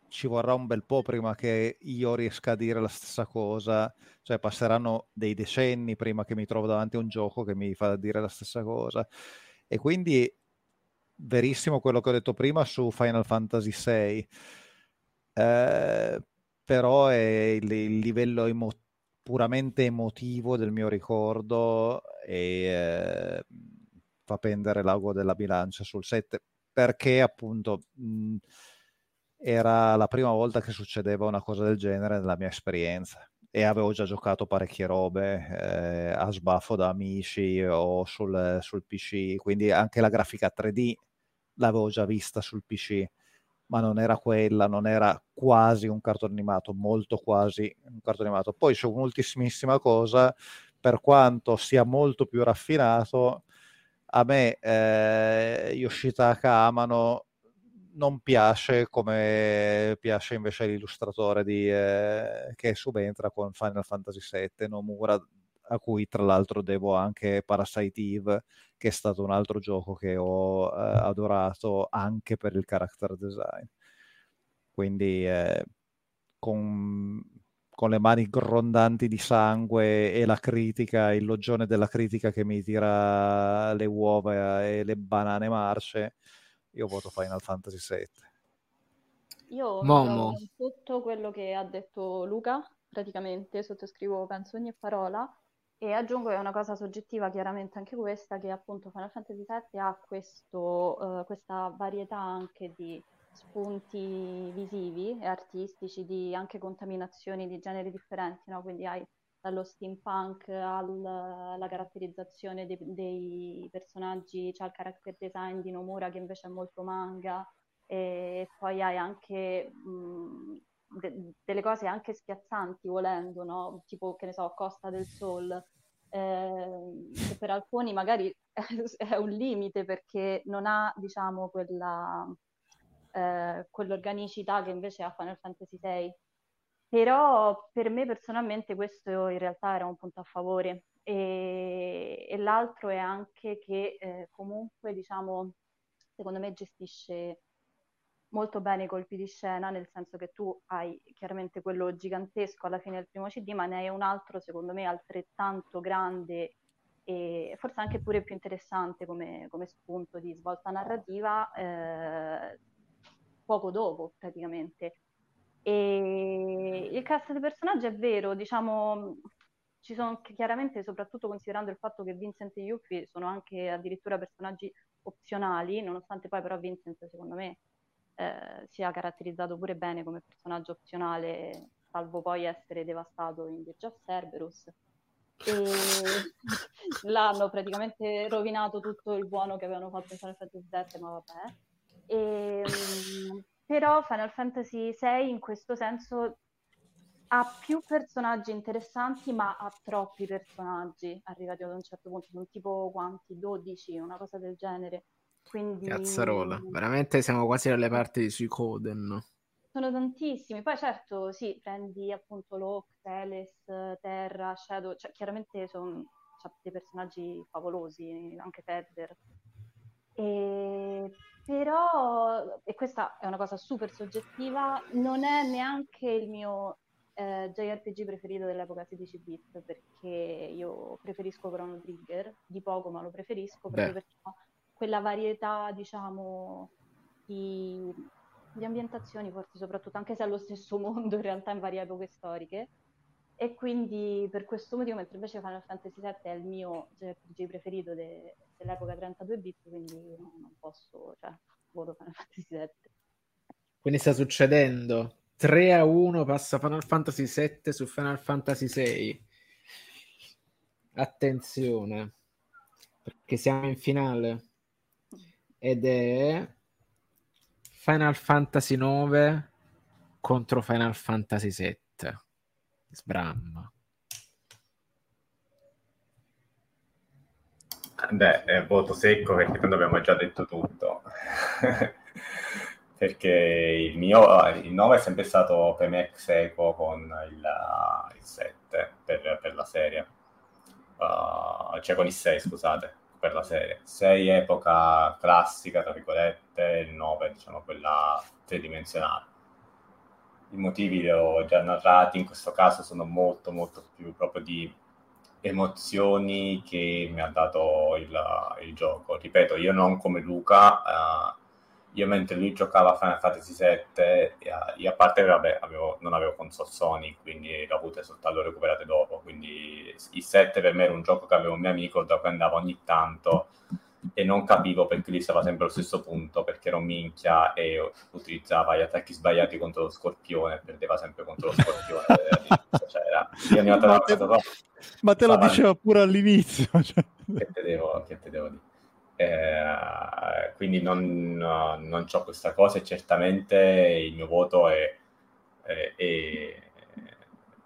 ci vorrà un bel po' prima che io riesca a dire la stessa cosa, cioè passeranno dei decenni prima che mi trovo davanti a un gioco che mi fa dire la stessa cosa. E quindi verissimo quello che ho detto prima su Final Fantasy VI, però è il livello puramente emotivo del mio ricordo, e fa pendere l'ago della bilancia sul 7, perché appunto era la prima volta che succedeva una cosa del genere nella mia esperienza, e avevo già giocato parecchie robe a sbaffo da amici o sul PC, quindi anche la grafica 3D l'avevo già vista sul PC, ma non era quella, non era quasi un cartone animato, molto quasi un cartone animato. Poi c'è un'ultimissima cosa, per quanto sia molto più raffinato, a me Yoshitaka Amano non piace come piace invece l'illustratore che subentra con Final Fantasy VII, Nomura, a cui tra l'altro devo anche Parasite Eve, che è stato un altro gioco che ho adorato anche per il character design. Quindi con le mani grondanti di sangue e la critica, il loggione della critica che mi tira le uova e le banane marce, io voto Final Fantasy VII. Io voto tutto quello che ha detto Luca, praticamente sottoscrivo penso ogni parola, e aggiungo che è una cosa soggettiva chiaramente anche questa, che appunto Final Fantasy VII ha questa varietà anche di spunti visivi e artistici, di anche contaminazioni di generi differenti, no? Quindi hai dallo steampunk alla caratterizzazione dei personaggi, c'è il character design di Nomura che invece è molto manga, e poi hai anche delle cose anche spiazzanti volendo, no? Tipo, che ne so, Costa del Sol, che per alcuni magari è un limite perché non ha, diciamo, quell'organicità che invece ha Final Fantasy VI. Però per me personalmente questo in realtà era un punto a favore, e l'altro è anche che comunque, diciamo, secondo me gestisce molto bene i colpi di scena, nel senso che tu hai chiaramente quello gigantesco alla fine del primo CD, ma ne hai un altro secondo me altrettanto grande e forse anche pure più interessante come spunto di svolta narrativa poco dopo praticamente. E il cast di personaggi è vero, diciamo, ci sono chiaramente, soprattutto considerando il fatto che Vincent e Yuffie sono anche addirittura personaggi opzionali, nonostante poi però Vincent secondo me sia caratterizzato pure bene come personaggio opzionale, salvo poi essere devastato in Dark of Cerberus, e l'hanno praticamente rovinato tutto il buono che avevano fatto in Final Fantasy VII, ma vabbè. Però Final Fantasy VI in questo senso ha più personaggi interessanti, ma ha troppi personaggi arrivati ad un certo punto, sono tipo quanti? 12, una cosa del genere. Quindi... Cazzarola, veramente siamo quasi alle parti sui Coden. Sono tantissimi, poi certo, sì, prendi appunto Locke, Teles, Terra, Shadow, cioè chiaramente sono dei personaggi favolosi, anche Feather. Però, e questa è una cosa super soggettiva, non è neanche il mio JRPG preferito dell'epoca 16-bit, perché io preferisco Chrono Trigger, di poco ma lo preferisco, proprio perché ha quella varietà, diciamo, di ambientazioni, forse soprattutto, anche se è lo stesso mondo in realtà in varie epoche storiche. E quindi per questo motivo, mentre invece Final Fantasy VII è il mio JRPG preferito dell'epoca 32-bit, quindi non posso, cioè, voto Final Fantasy VII. Quindi sta succedendo, 3-1 passa Final Fantasy VII su Final Fantasy VI. Attenzione, perché siamo in finale, ed è Final Fantasy IX contro Final Fantasy VII. Sbramma. Beh, è voto secco perché tanto abbiamo già detto tutto. Perché il 9 è sempre stato per me ex equo con il 7 per la serie, cioè con il 6 scusate, per la serie. 6 epoca classica tra virgolette, il 9 diciamo quella tridimensionale. I motivi li ho già narrati, in questo caso sono molto molto più proprio di emozioni che mi ha dato il gioco. Ripeto, io non come Luca, io mentre lui giocava Final Fantasy VII, io a parte vabbè, non avevo console Sony, quindi l'ho avuta soltanto recuperate dopo, quindi il 7 per me era un gioco che avevo un mio amico da cui andavo ogni tanto e non capivo perché lui stava sempre allo stesso punto, perché era un minchia e utilizzava gli attacchi sbagliati contro lo scorpione, perdeva sempre contro lo scorpione. Cioè, ma te lo diceva pure all'inizio, cioè. che te devo dire, quindi non c'ho questa cosa, e certamente il mio voto è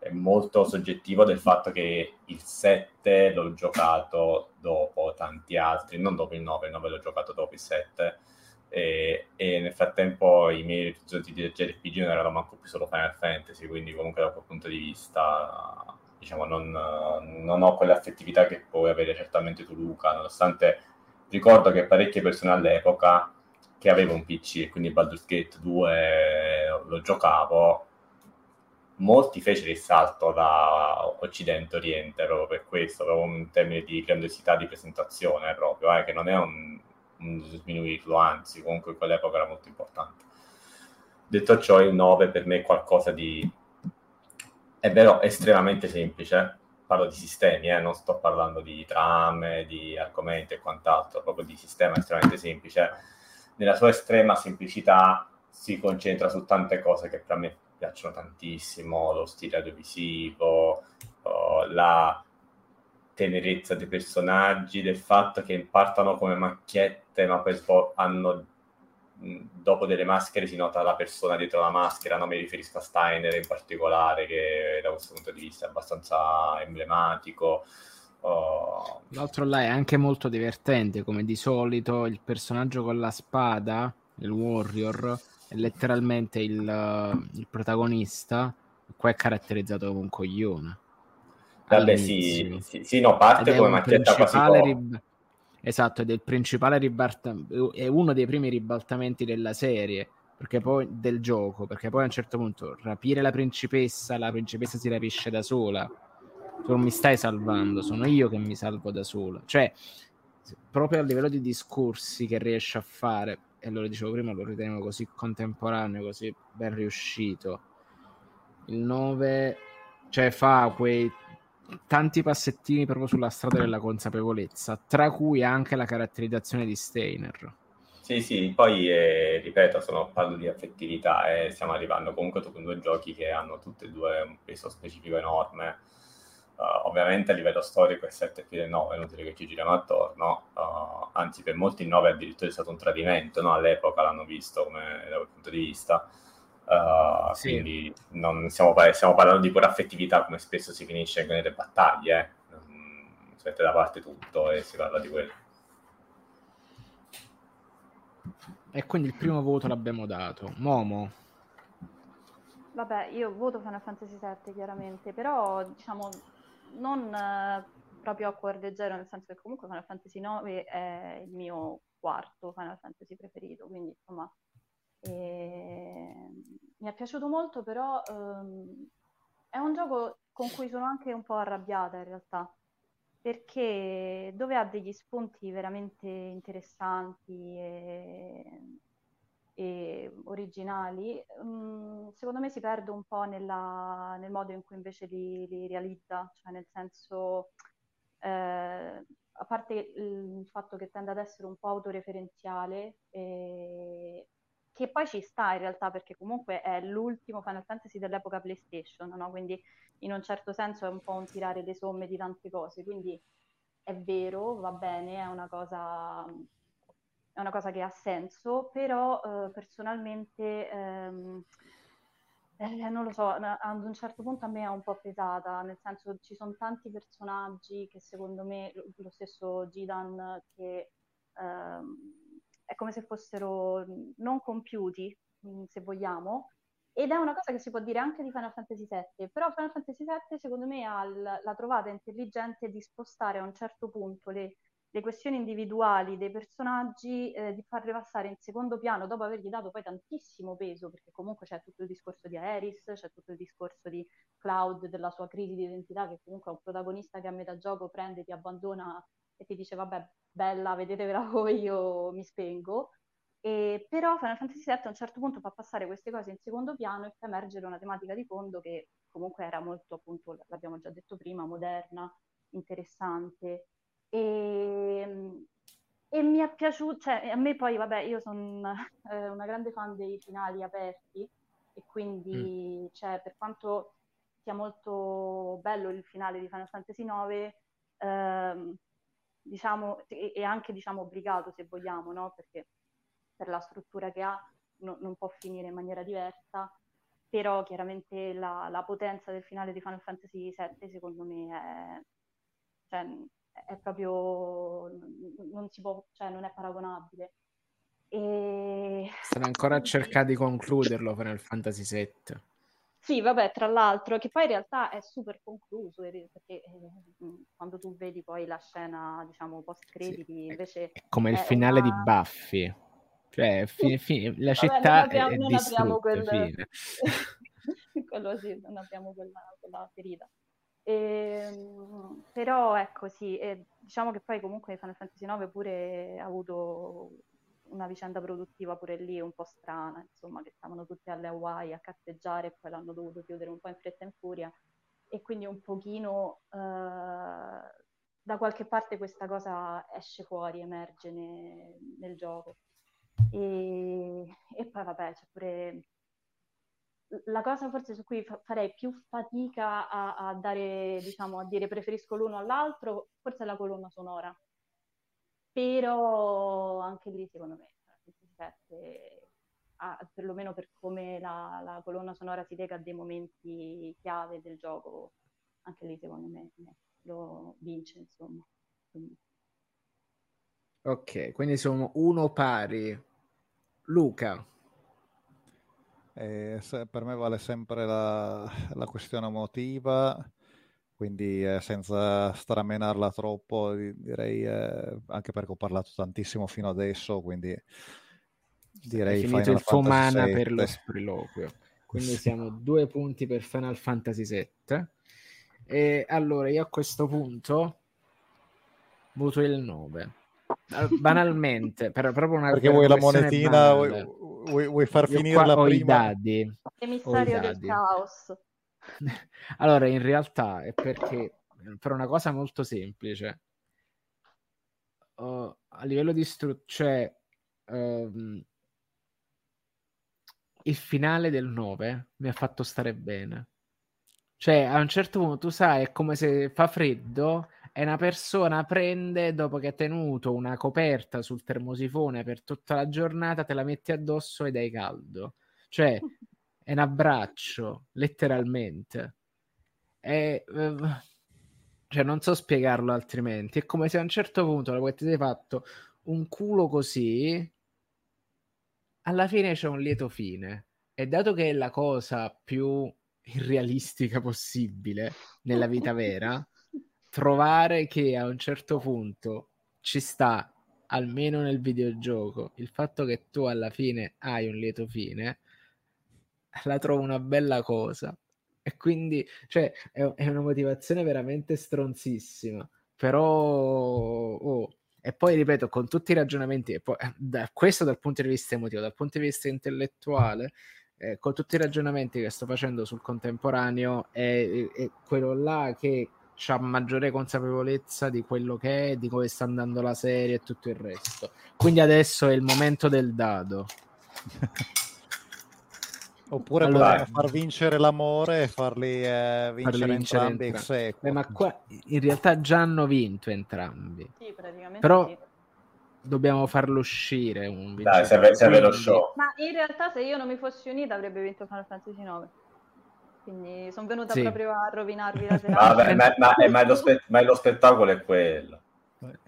molto soggettivo del fatto che il 7 l'ho giocato dopo tanti altri, non dopo il 9 l'ho giocato dopo il 7, e nel frattempo i miei orizzonti di JRPG non erano manco più solo Final Fantasy, quindi comunque da quel punto di vista diciamo non ho quell'affettività che puoi avere certamente tu Luca, nonostante ricordo che parecchie persone all'epoca che avevo un PC, quindi Baldur's Gate 2 lo giocavo, molti fecero il salto da Occidente-Oriente proprio per questo, proprio in termini di grandiosità di presentazione proprio, che non è un sminuirlo, anzi comunque in quell'epoca era molto importante. Detto ciò, il 9 per me è qualcosa di, è vero, estremamente semplice, parlo di sistemi, non sto parlando di trame, di argomenti e quant'altro, proprio di sistema estremamente semplice. Nella sua estrema semplicità si concentra su tante cose che per me piacciono tantissimo, lo stile audiovisivo, la tenerezza dei personaggi, del fatto che partono come macchiette, ma poi hanno, dopo delle maschere si nota la persona dietro la maschera, no? Mi riferisco a Steiner in particolare, che da questo punto di vista è abbastanza emblematico, L'altro là è anche molto divertente, come di solito il personaggio con la spada, il warrior, è letteralmente il protagonista. Qua è caratterizzato come un coglione. Vabbè, sì, no, parte come macchietta quasi esatto, ed è il principale ribaltamento, è uno dei primi ribaltamenti della serie, perché poi del gioco, perché poi a un certo punto rapire la principessa si rapisce da sola. Tu non mi stai salvando, sono io che mi salvo da sola. Cioè, proprio a livello di discorsi che riesce a fare, e lo dicevo prima, lo ritenevo così contemporaneo, così ben riuscito. Il 9, cioè, fa quei tanti passettini proprio sulla strada della consapevolezza, tra cui anche la caratterizzazione di Steiner. Sì, poi ripeto, parlo di affettività e stiamo arrivando comunque con due giochi che hanno tutti e due un peso specifico enorme. Ovviamente a livello storico il 7 più del 9 è inutile che ci giriamo attorno, anzi per molti il 9 è addirittura stato un tradimento, no? All'epoca l'hanno visto come da quel punto di vista, sì. Quindi non stiamo parlando di pura affettività, come spesso si finisce nelle battaglie, si mette da parte tutto e si parla di quello. E quindi il primo voto l'abbiamo dato. Momo? Vabbè, io voto Final Fantasy VII chiaramente, però diciamo non proprio a cuor leggero, nel senso che comunque Final Fantasy IX è il mio quarto Final Fantasy preferito, quindi insomma mi è piaciuto molto, però è un gioco con cui sono anche un po' arrabbiata in realtà, perché dove ha degli spunti veramente interessanti e originali, secondo me si perde un po' nel modo in cui invece li realizza, cioè nel senso, a parte il fatto che tende ad essere un po' autoreferenziale, che poi ci sta in realtà, perché comunque è l'ultimo Final Fantasy dell'epoca PlayStation, no? Quindi in un certo senso è un po' un tirare le somme di tante cose, quindi è vero, va bene, è una cosa che ha senso, però personalmente non lo so, ad un certo punto a me è un po' pesata, nel senso ci sono tanti personaggi che secondo me, lo stesso Gidan, che è come se fossero non compiuti, se vogliamo, ed è una cosa che si può dire anche di Final Fantasy VII, però Final Fantasy VII secondo me ha la trovata intelligente di spostare a un certo punto le questioni individuali dei personaggi, di farle passare in secondo piano dopo avergli dato poi tantissimo peso, perché comunque c'è tutto il discorso di Aeris, c'è tutto il discorso di Cloud, della sua crisi di identità, che comunque è un protagonista che a metà gioco prende, ti abbandona e ti dice vabbè bella, vedetevela voi, io mi spengo. Però Final Fantasy VII a un certo punto fa passare queste cose in secondo piano e fa emergere una tematica di fondo che comunque era molto, appunto, l'abbiamo già detto prima, moderna, interessante. E mi è piaciuto, cioè a me poi, vabbè, io sono una grande fan dei finali aperti, e quindi cioè, per quanto sia molto bello il finale di Final Fantasy IX, diciamo è anche, diciamo, obbligato, se vogliamo, no? Perché per la struttura che ha non può finire in maniera diversa, però chiaramente la potenza del finale di Final Fantasy VII secondo me è proprio, non si può, cioè non è paragonabile. Stanno ancora a cercare di concluderlo per il Fantasy VII. Sì, vabbè, tra l'altro, che poi in realtà è super concluso, perché quando tu vedi poi la scena, diciamo, post-crediti, sì, invece è come il finale di Buffy. Cioè, la città è distrutta. Quello sì, non abbiamo quella ferita. Però ecco sì, diciamo che poi comunque Final Fantasy IX pure ha avuto una vicenda produttiva pure lì un po' strana, insomma, che stavano tutti alle Hawaii a cazzeggiare e poi l'hanno dovuto chiudere un po' in fretta e in furia, e quindi un pochino da qualche parte questa cosa esce fuori, emerge nel gioco, e poi vabbè c'è pure la cosa forse su cui farei più fatica a dare, diciamo, a dire preferisco l'uno all'altro, forse è la colonna sonora. Però anche lì, secondo me, perlomeno per come la colonna sonora si lega a dei momenti chiave del gioco, anche lì, secondo me, lo vince, insomma. Quindi. Ok, quindi sono uno pari. Luca? Per me vale sempre la questione emotiva, quindi senza stramenarla troppo, direi, anche perché ho parlato tantissimo fino adesso, quindi direi Final Fantasy VII. È finito il Fomana per lo spriloquio. Quindi siamo 2 punti per Final Fantasy VII. E allora io a questo punto voto il 9. Banalmente, però proprio una, perché vuoi la monetina, vuoi far finire la prima, i dadi, emissario del caos. Allora, in realtà è perché per una cosa molto semplice, a livello di cioè il finale del 9 mi ha fatto stare bene, cioè a un certo punto tu sai, è come se fa freddo e una persona prende, dopo che ha tenuto una coperta sul termosifone per tutta la giornata, te la metti addosso ed hai caldo, cioè è un abbraccio letteralmente, è, cioè non so spiegarlo altrimenti, è come se a un certo punto, dopo che ti sei fatto un culo così, alla fine c'è un lieto fine, e dato che è la cosa più irrealistica possibile nella vita vera, trovare che a un certo punto ci sta, almeno nel videogioco, il fatto che tu alla fine hai un lieto fine, la trovo una bella cosa, e quindi cioè è una motivazione veramente stronzissima, però e poi ripeto, con tutti i ragionamenti, e poi, questo dal punto di vista emotivo, dal punto di vista intellettuale, con tutti i ragionamenti che sto facendo sul contemporaneo, è quello là che c'ha maggiore consapevolezza di quello che è, di come sta andando la serie e tutto il resto. Quindi adesso è il momento del dado. Oppure allora, far vincere l'amore e farli vincere entrambi. Beh, ma qua in realtà già hanno vinto entrambi. Sì, praticamente. Però sì, dobbiamo farlo uscire. Dai, serve lo show. Ma in realtà se io non mi fossi unita avrebbe vinto Final Fantasy IX. Quindi sono venuta proprio a rovinarvi la serata. Vabbè, ma lo spettacolo è quello.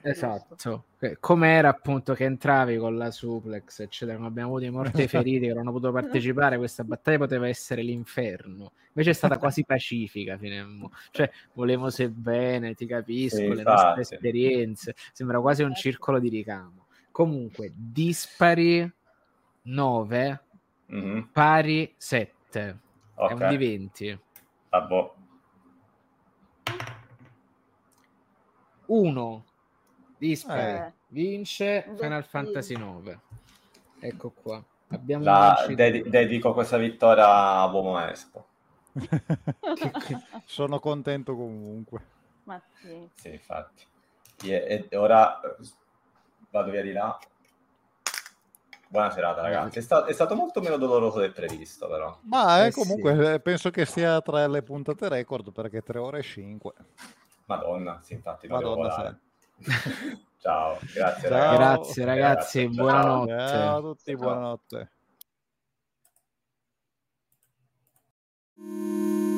Esatto. Come era appunto che entravi con la suplex, eccetera, non abbiamo avuto i morti feriti che non hanno potuto partecipare, questa battaglia poteva essere l'inferno. Invece è stata quasi pacifica, finemmo. Cioè, volevo se bene, ti capisco, sì, le nostre esperienze. Sembra quasi un circolo di ricamo. Comunque, dispari 9, pari 7. Okay. È un di 20. Ah, boh. 1 dispari vince Final Fantasy 9. Ecco qua. Abbiamo dedico questa vittoria a Uomo Espo. Sono contento comunque. Ma sì. Sì, infatti. E ora vado via di là. Buona serata, ragazzi. È stato molto meno doloroso del previsto, però. Ma comunque penso che sia tra le puntate record, perché 3 ore e 5. Madonna, sì, infatti. Madonna. Ciao, grazie. Ciao. Grazie, ragazzi. Ciao. Buonanotte. Ciao a tutti, ciao. Buonanotte.